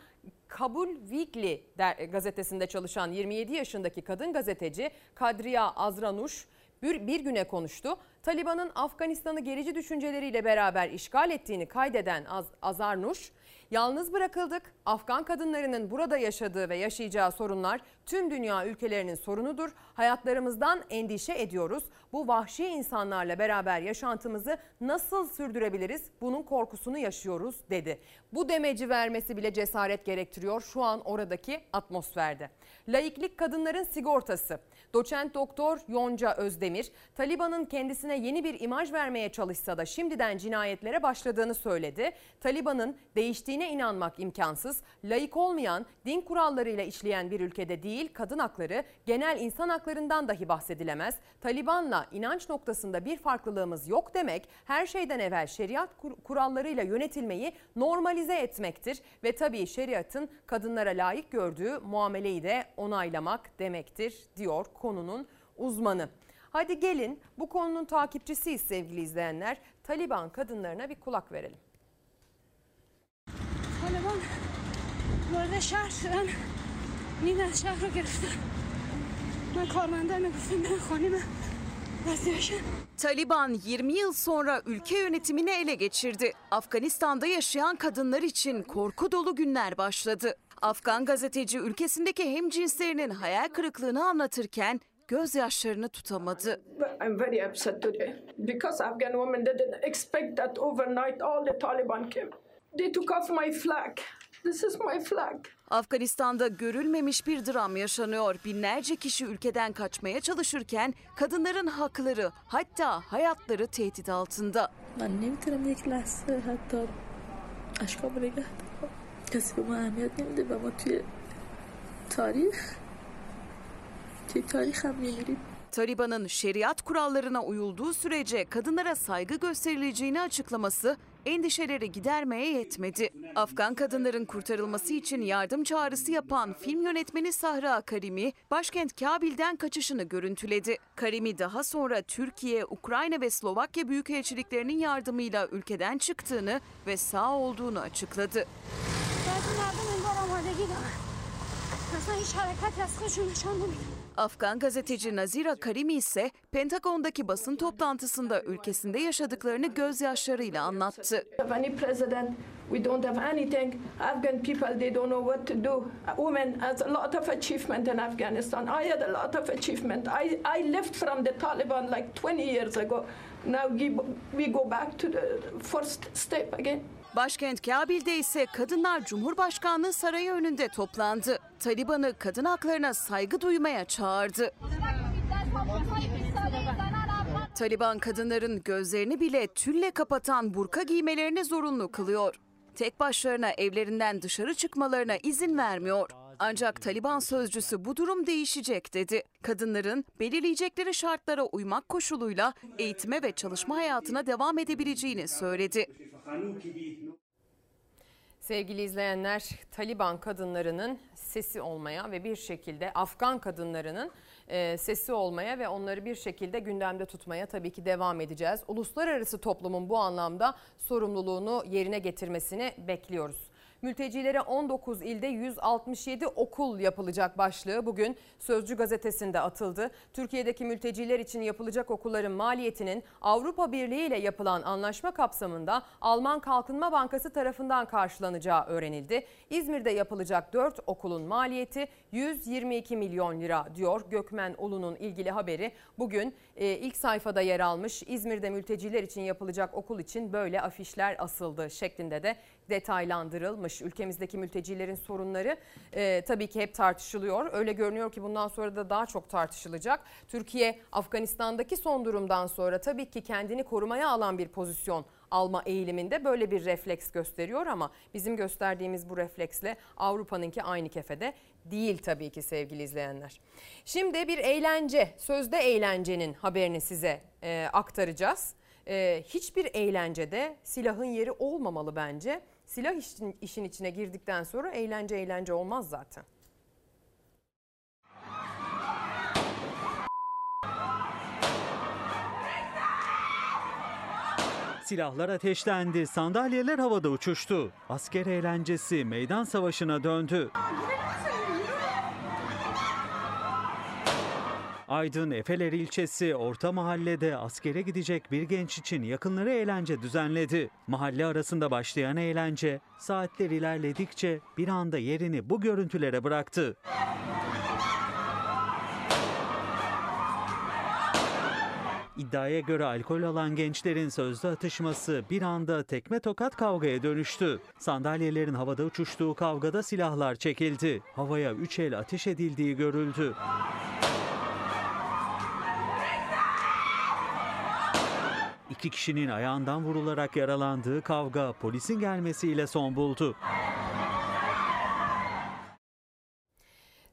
Kabul Weekly gazetesinde çalışan yirmi yedi yaşındaki kadın gazeteci Kadriya Azranush bir güne konuştu. Taliban'ın Afganistan'ı gerici düşünceleriyle beraber işgal ettiğini kaydeden Azranush, "Yalnız bırakıldık. Afgan kadınlarının burada yaşadığı ve yaşayacağı sorunlar tüm dünya ülkelerinin sorunudur. Hayatlarımızdan endişe ediyoruz. Bu vahşi insanlarla beraber yaşantımızı nasıl sürdürebiliriz? Bunun korkusunu yaşıyoruz" dedi. Bu demeci vermesi bile cesaret gerektiriyor şu an oradaki atmosferde. Laiklik kadınların sigortası. Doçent doktor Yonca Özdemir, Taliban'ın kendisine yeni bir imaj vermeye çalışsa da şimdiden cinayetlere başladığını söyledi. Taliban'ın değiştiğine inanmak imkansız. Laik olmayan, din kurallarıyla işleyen bir ülkede değil, kadın hakları, genel insan haklarından dahi bahsedilemez. Taliban'la inanç noktasında bir farklılığımız yok demek, her şeyden evvel şeriat kurallarıyla yönetilmeyi normalize etmektir ve tabii şeriatın kadınlara layık gördüğü muameleyi de onaylamak demektir diyor konunun uzmanı. Hadi gelin, bu konunun takipçisiyiz sevgili izleyenler. Taliban kadınlarına bir kulak verelim. Taliban böyle şahsen neden şahra girişti? Ben kormandan nefesimden konuma. Taliban yirmi yıl sonra ülke yönetimini ele geçirdi. Afganistan'da yaşayan kadınlar için korku dolu günler başladı. Afgan gazeteci ülkesindeki hemcinslerinin hayal kırıklığını anlatırken gözyaşlarını tutamadı. Afganistan'da görülmemiş bir dram yaşanıyor. Binlerce kişi ülkeden kaçmaya çalışırken kadınların hakları, hatta hayatları tehdit altında. Taliban'ın şeriat kurallarına uyulduğu sürece kadınlara saygı gösterileceğini açıklaması endişeleri gidermeye yetmedi. Afgan kadınların kurtarılması için yardım çağrısı yapan film yönetmeni Sahra Karimi, başkent Kabil'den kaçışını görüntüledi. Karimi daha sonra Türkiye, Ukrayna ve Slovakya büyükelçiliklerinin yardımıyla ülkeden çıktığını ve sağ olduğunu açıkladı. Afgan gazeteci Nazira Karimi ise Pentagon'daki basın toplantısında ülkesinde yaşadıklarını gözyaşlarıyla anlattı. Başkent Kabil'de ise kadınlar Cumhurbaşkanlığı Sarayı önünde toplandı. Taliban'ı kadın haklarına saygı duymaya çağırdı. Taliban kadınların gözlerini bile tülle kapatan burka giymelerini zorunlu kılıyor. Tek başlarına evlerinden dışarı çıkmalarına izin vermiyor. Ancak Taliban sözcüsü bu durum değişecek dedi. Kadınların belirleyecekleri şartlara uymak koşuluyla eğitime ve çalışma hayatına devam edebileceğini söyledi. Sevgili izleyenler, Taliban kadınlarının sesi olmaya ve bir şekilde Afgan kadınlarının sesi olmaya ve onları bir şekilde gündemde tutmaya tabii ki devam edeceğiz. Uluslararası toplumun bu anlamda sorumluluğunu yerine getirmesini bekliyoruz. Mültecilere on dokuz ilde yüz altmış yedi okul yapılacak başlığı bugün Sözcü gazetesinde atıldı. Türkiye'deki mülteciler için yapılacak okulların maliyetinin Avrupa Birliği ile yapılan anlaşma kapsamında Alman Kalkınma Bankası tarafından karşılanacağı öğrenildi. İzmir'de yapılacak dört okulun maliyeti yüz yirmi iki milyon lira diyor Gökmen Ulu'nun ilgili haberi. Bugün ilk sayfada yer almış. İzmir'de mülteciler için yapılacak okul için böyle afişler asıldı şeklinde de detaylandırılmış. Ülkemizdeki mültecilerin sorunları e, tabii ki hep tartışılıyor. Öyle görünüyor ki bundan sonra da daha çok tartışılacak. Türkiye Afganistan'daki son durumdan sonra tabii ki kendini korumaya alan bir pozisyon alma eğiliminde, böyle bir refleks gösteriyor ama bizim gösterdiğimiz bu refleksle Avrupa'nınki aynı kefede değil tabii ki sevgili izleyenler. Şimdi bir eğlence, sözde eğlencenin haberini size e, aktaracağız. E, hiçbir eğlencede silahın yeri olmamalı bence. Silah işin, işin içine girdikten sonra eğlence eğlence olmaz zaten. Silahlar ateşlendi, sandalyeler havada uçuştu. Asker eğlencesi meydan savaşına döndü. Aydın Efeler ilçesi Orta Mahalle'de askere gidecek bir genç için yakınları eğlence düzenledi. Mahalle arasında başlayan eğlence saatler ilerledikçe bir anda yerini bu görüntülere bıraktı. İddiaya göre alkol alan gençlerin sözlü atışması bir anda tekme tokat kavgaya dönüştü. Sandalyelerin havada uçuştuğu kavgada silahlar çekildi. Havaya üç el ateş edildiği görüldü. İki kişinin ayağından vurularak yaralandığı kavga polisin gelmesiyle son buldu.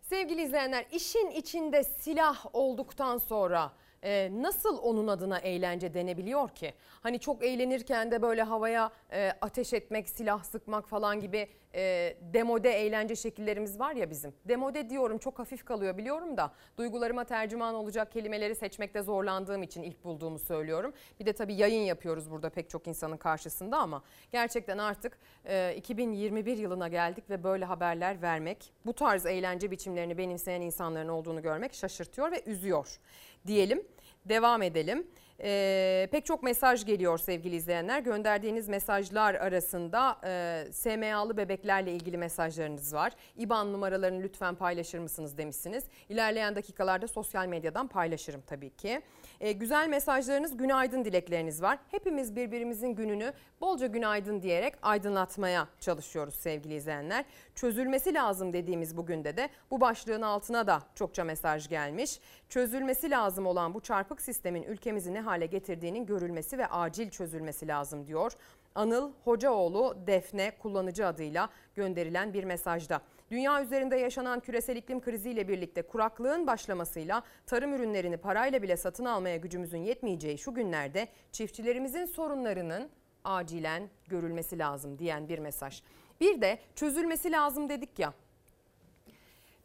Sevgili izleyenler, işin içinde silah olduktan sonra e, nasıl onun adına eğlence denebiliyor ki? Hani çok eğlenirken de böyle havaya e, ateş etmek, silah sıkmak falan gibi e, demode eğlence şekillerimiz var ya bizim. Demode diyorum, çok hafif kalıyor biliyorum da duygularıma tercüman olacak kelimeleri seçmekte zorlandığım için ilk bulduğumu söylüyorum. Bir de tabii yayın yapıyoruz burada pek çok insanın karşısında ama gerçekten artık e, iki bin yirmi bir yılına geldik ve böyle haberler vermek, bu tarz eğlence biçimlerini benimseyen insanların olduğunu görmek şaşırtıyor ve üzüyor diyelim. Devam edelim. Ee, pek çok mesaj geliyor sevgili izleyenler. Gönderdiğiniz mesajlar arasında e, S M A'lı bebeklerle ilgili mesajlarınız var. İban numaralarını lütfen paylaşır mısınız demişsiniz. İlerleyen dakikalarda sosyal medyadan paylaşırım tabii ki. E, güzel mesajlarınız, günaydın dilekleriniz var. Hepimiz birbirimizin gününü bolca günaydın diyerek aydınlatmaya çalışıyoruz sevgili izleyenler. Çözülmesi lazım dediğimiz bugün de de bu başlığın altına da çokça mesaj gelmiş. Çözülmesi lazım olan bu çarpık sistemin ülkemizi ne hale getirdiğinin görülmesi ve acil çözülmesi lazım diyor Anıl Hocaoğlu Defne kullanıcı adıyla gönderilen bir mesajda. Dünya üzerinde yaşanan küresel iklim kriziyle birlikte kuraklığın başlamasıyla tarım ürünlerini parayla bile satın almaya gücümüzün yetmeyeceği şu günlerde çiftçilerimizin sorunlarının acilen görülmesi lazım diyen bir mesaj. Bir de çözülmesi lazım dedik ya.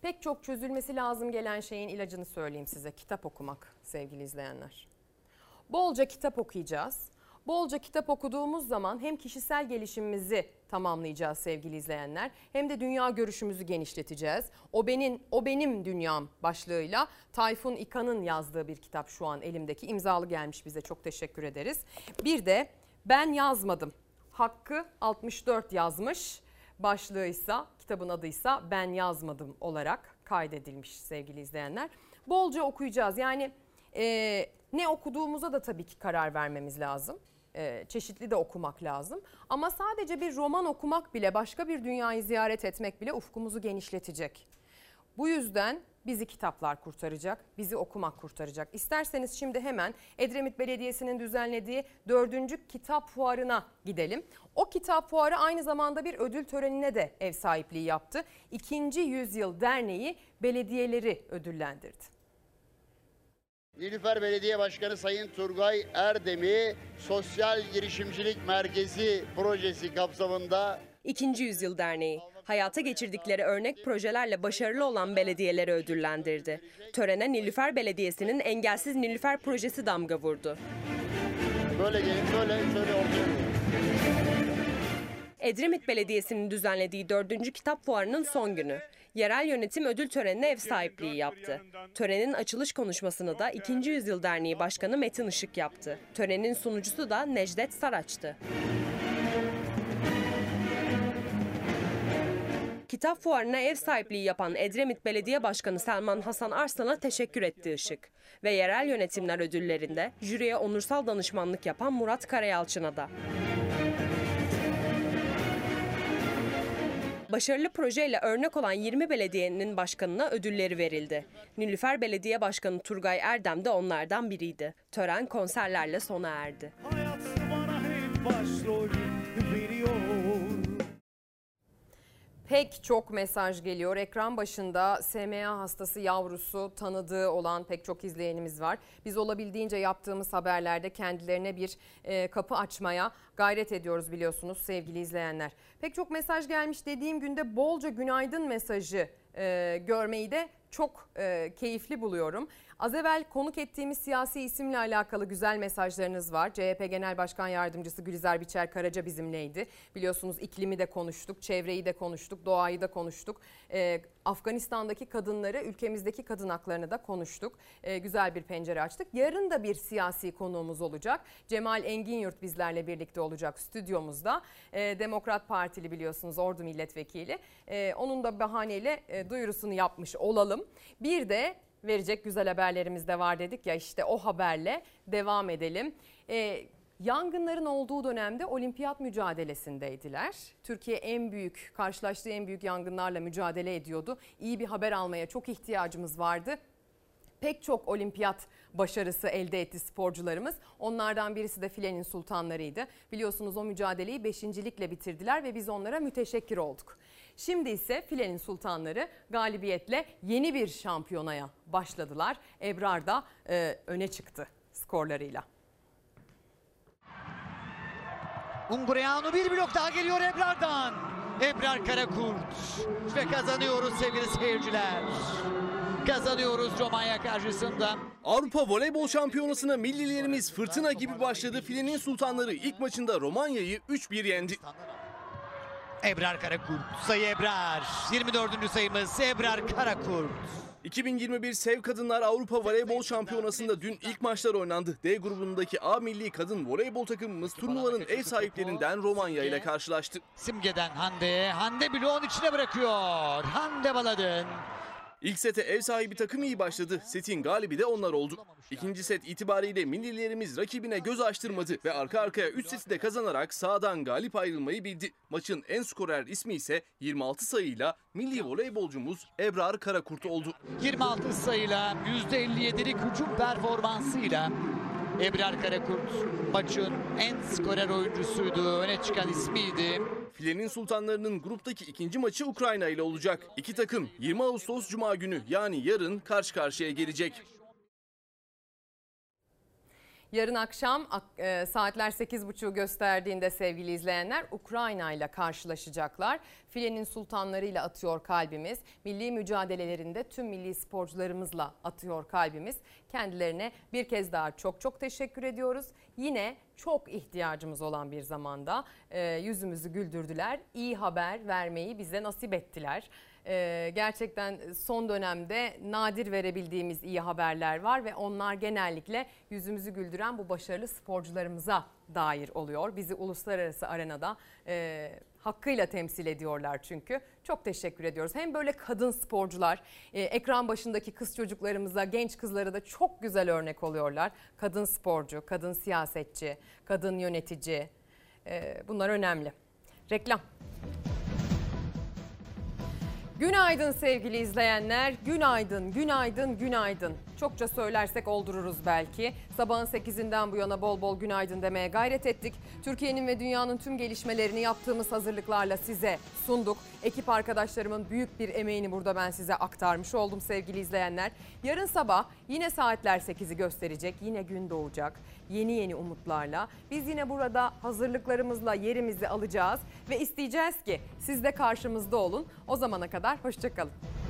Pek çok çözülmesi lazım gelen şeyin ilacını söyleyeyim size: kitap okumak sevgili izleyenler. Bolca kitap okuyacağız. Bolca kitap okuduğumuz zaman hem kişisel gelişimimizi tamamlayacağız sevgili izleyenler, hem de dünya görüşümüzü genişleteceğiz. O benim, o benim dünyam başlığıyla Tayfun İkan'ın yazdığı bir kitap şu an elimdeki, imzalı gelmiş bize, çok teşekkür ederiz. Bir de ben yazmadım, Hakkı altmış dört yazmış, başlığıysa, kitabın adıysa Ben Yazmadım olarak kaydedilmiş sevgili izleyenler. Bolca okuyacağız yani. Ee, ne okuduğumuza da tabii ki karar vermemiz lazım. Ee, çeşitli de okumak lazım. Ama sadece bir roman okumak bile, başka bir dünyayı ziyaret etmek bile ufkumuzu genişletecek. Bu yüzden bizi kitaplar kurtaracak, bizi okumak kurtaracak. İsterseniz şimdi hemen Edremit Belediyesi'nin düzenlediği dördüncü kitap fuarına gidelim. O kitap fuarı aynı zamanda bir ödül törenine de ev sahipliği yaptı. İkinci Yüzyıl Derneği belediyeleri ödüllendirdi. Nilüfer Belediye Başkanı Sayın Turgay Erdem'i Sosyal Girişimcilik Merkezi projesi kapsamında İkinci Yüzyıl Derneği hayata geçirdikleri örnek projelerle başarılı olan belediyeleri ödüllendirdi. Törene Nilüfer Belediyesi'nin Engelsiz Nilüfer projesi damga vurdu. Böyle gelin, böyle, böyle olsun. Edremit Belediyesi'nin düzenlediği dördüncü kitap fuarının son günü yerel yönetim ödül törenine ev sahipliği yaptı. Törenin açılış konuşmasını da ikinci Yüzyıl Derneği Başkanı Metin Işık yaptı. Törenin sunucusu da Necdet Saraç'tı. Kitap fuarına ev sahipliği yapan Edremit Belediye Başkanı Selman Hasan Arslan'a teşekkür etti Işık. Ve yerel yönetimler ödüllerinde jüriye onursal danışmanlık yapan Murat Karayalçın'a da. Başarılı projeyle örnek olan yirmi belediyenin başkanına ödülleri verildi. Nilüfer Belediye Başkanı Turgay Erdem de onlardan biriydi. Tören konserlerle sona erdi. Pek çok mesaj geliyor. Ekran başında S M A hastası yavrusu tanıdığı olan pek çok izleyenimiz var. Biz olabildiğince yaptığımız haberlerde kendilerine bir e, kapı açmaya gayret ediyoruz biliyorsunuz sevgili izleyenler. Pek çok mesaj gelmiş, dediğim günde bolca günaydın mesajı e, görmeyi de çok e, keyifli buluyorum. Az evvel konuk ettiğimiz siyasi isimle alakalı güzel mesajlarınız var. C H P Genel Başkan Yardımcısı Gülizar Biçer Karaca bizimleydi. Biliyorsunuz iklimi de konuştuk, çevreyi de konuştuk, doğayı da konuştuk. Ee, Afganistan'daki kadınları, ülkemizdeki kadın haklarını da konuştuk. Ee, güzel bir pencere açtık. Yarın da bir siyasi konuğumuz olacak. Cemal Enginyurt bizlerle birlikte olacak stüdyomuzda. Ee, Demokrat Partili biliyorsunuz, Ordu Milletvekili. Ee, onun da bahaneyle e, duyurusunu yapmış olalım. Bir de verecek güzel haberlerimiz de var dedik ya, işte o haberle devam edelim. Ee, yangınların olduğu dönemde olimpiyat mücadelesindeydiler. Türkiye en büyük, karşılaştığı en büyük yangınlarla mücadele ediyordu. İyi bir haber almaya çok ihtiyacımız vardı. Pek çok olimpiyat başarısı elde etti sporcularımız. Onlardan birisi de Filenin Sultanları'ydı. Biliyorsunuz o mücadeleyi beşincilikle bitirdiler ve biz onlara müteşekkir olduk. Şimdi ise Filenin Sultanları galibiyetle yeni bir şampiyonaya başladılar. Ebrar da e, öne çıktı skorlarıyla. Ungureanu bir blok daha geliyor Ebrar'dan. Ebrar Karakurt ve kazanıyoruz sevgili seyirciler. Kazanıyoruz Romanya karşısında. Avrupa Voleybol Şampiyonası'na millilerimiz fırtına gibi başladı. Filenin Sultanları ilk maçında Romanya'yı üç bir yendi. Ebrar Karakurt, sayı Ebrar. yirmi dördüncü sayımız Ebrar Karakurt. iki bin yirmi bir Sev Kadınlar Avrupa Voleybol Şampiyonası'nda dün ilk maçlar oynandı. D grubundaki A milli kadın voleybol takımımız turnuvanın ev sahiplerinden Romanya ile karşılaştı. Simge'den Hande, Hande bloğun içine bırakıyor. Hande Baladın. İlk sete ev sahibi takım iyi başladı. Setin galibi de onlar oldu. İkinci set itibariyle millilerimiz rakibine göz açtırmadı ve arka arkaya üç seti de kazanarak sahadan galip ayrılmayı bildi. Maçın en skorer ismi ise yirmi altı sayıyla milli voleybolcumuz Ebrar Karakurt oldu. yirmi altı sayıyla yüzde elli yedilik hücum performansıyla Ebrar Karakurt maçın en skorer oyuncusuydu, öne çıkan ismiydi. Filenin Sultanları'nın gruptaki ikinci maçı Ukrayna ile olacak. İki takım yirmi Ağustos Cuma günü, yani yarın karşı karşıya gelecek. Yarın akşam saatler sekiz buçuğu gösterdiğinde sevgili izleyenler Ukrayna ile karşılaşacaklar. Filenin Sultanları ile atıyor kalbimiz. Milli mücadelelerinde tüm milli sporcularımızla atıyor kalbimiz. Kendilerine bir kez daha çok çok teşekkür ediyoruz. Yine çok ihtiyacımız olan bir zamanda yüzümüzü güldürdüler. İyi haber vermeyi bize nasip ettiler. Ee, gerçekten son dönemde nadir verebildiğimiz iyi haberler var ve onlar genellikle yüzümüzü güldüren bu başarılı sporcularımıza dair oluyor. Bizi uluslararası arenada e, hakkıyla temsil ediyorlar çünkü. Çok teşekkür ediyoruz. Hem böyle kadın sporcular, e, ekran başındaki kız çocuklarımıza, genç kızlara da çok güzel örnek oluyorlar. Kadın sporcu, kadın siyasetçi, kadın yönetici, e, bunlar önemli. Reklam. Günaydın sevgili izleyenler, günaydın, günaydın, günaydın. Çokça söylersek oldururuz belki. Sabahın sekizinden bu yana bol bol günaydın demeye gayret ettik. Türkiye'nin ve dünyanın tüm gelişmelerini yaptığımız hazırlıklarla size sunduk. Ekip arkadaşlarımın büyük bir emeğini burada ben size aktarmış oldum sevgili izleyenler. Yarın sabah yine saatler sekizi gösterecek, yine gün doğacak. Yeni yeni umutlarla biz yine burada hazırlıklarımızla yerimizi alacağız ve isteyeceğiz ki siz de karşımızda olun. O zamana kadar hoşça kalın.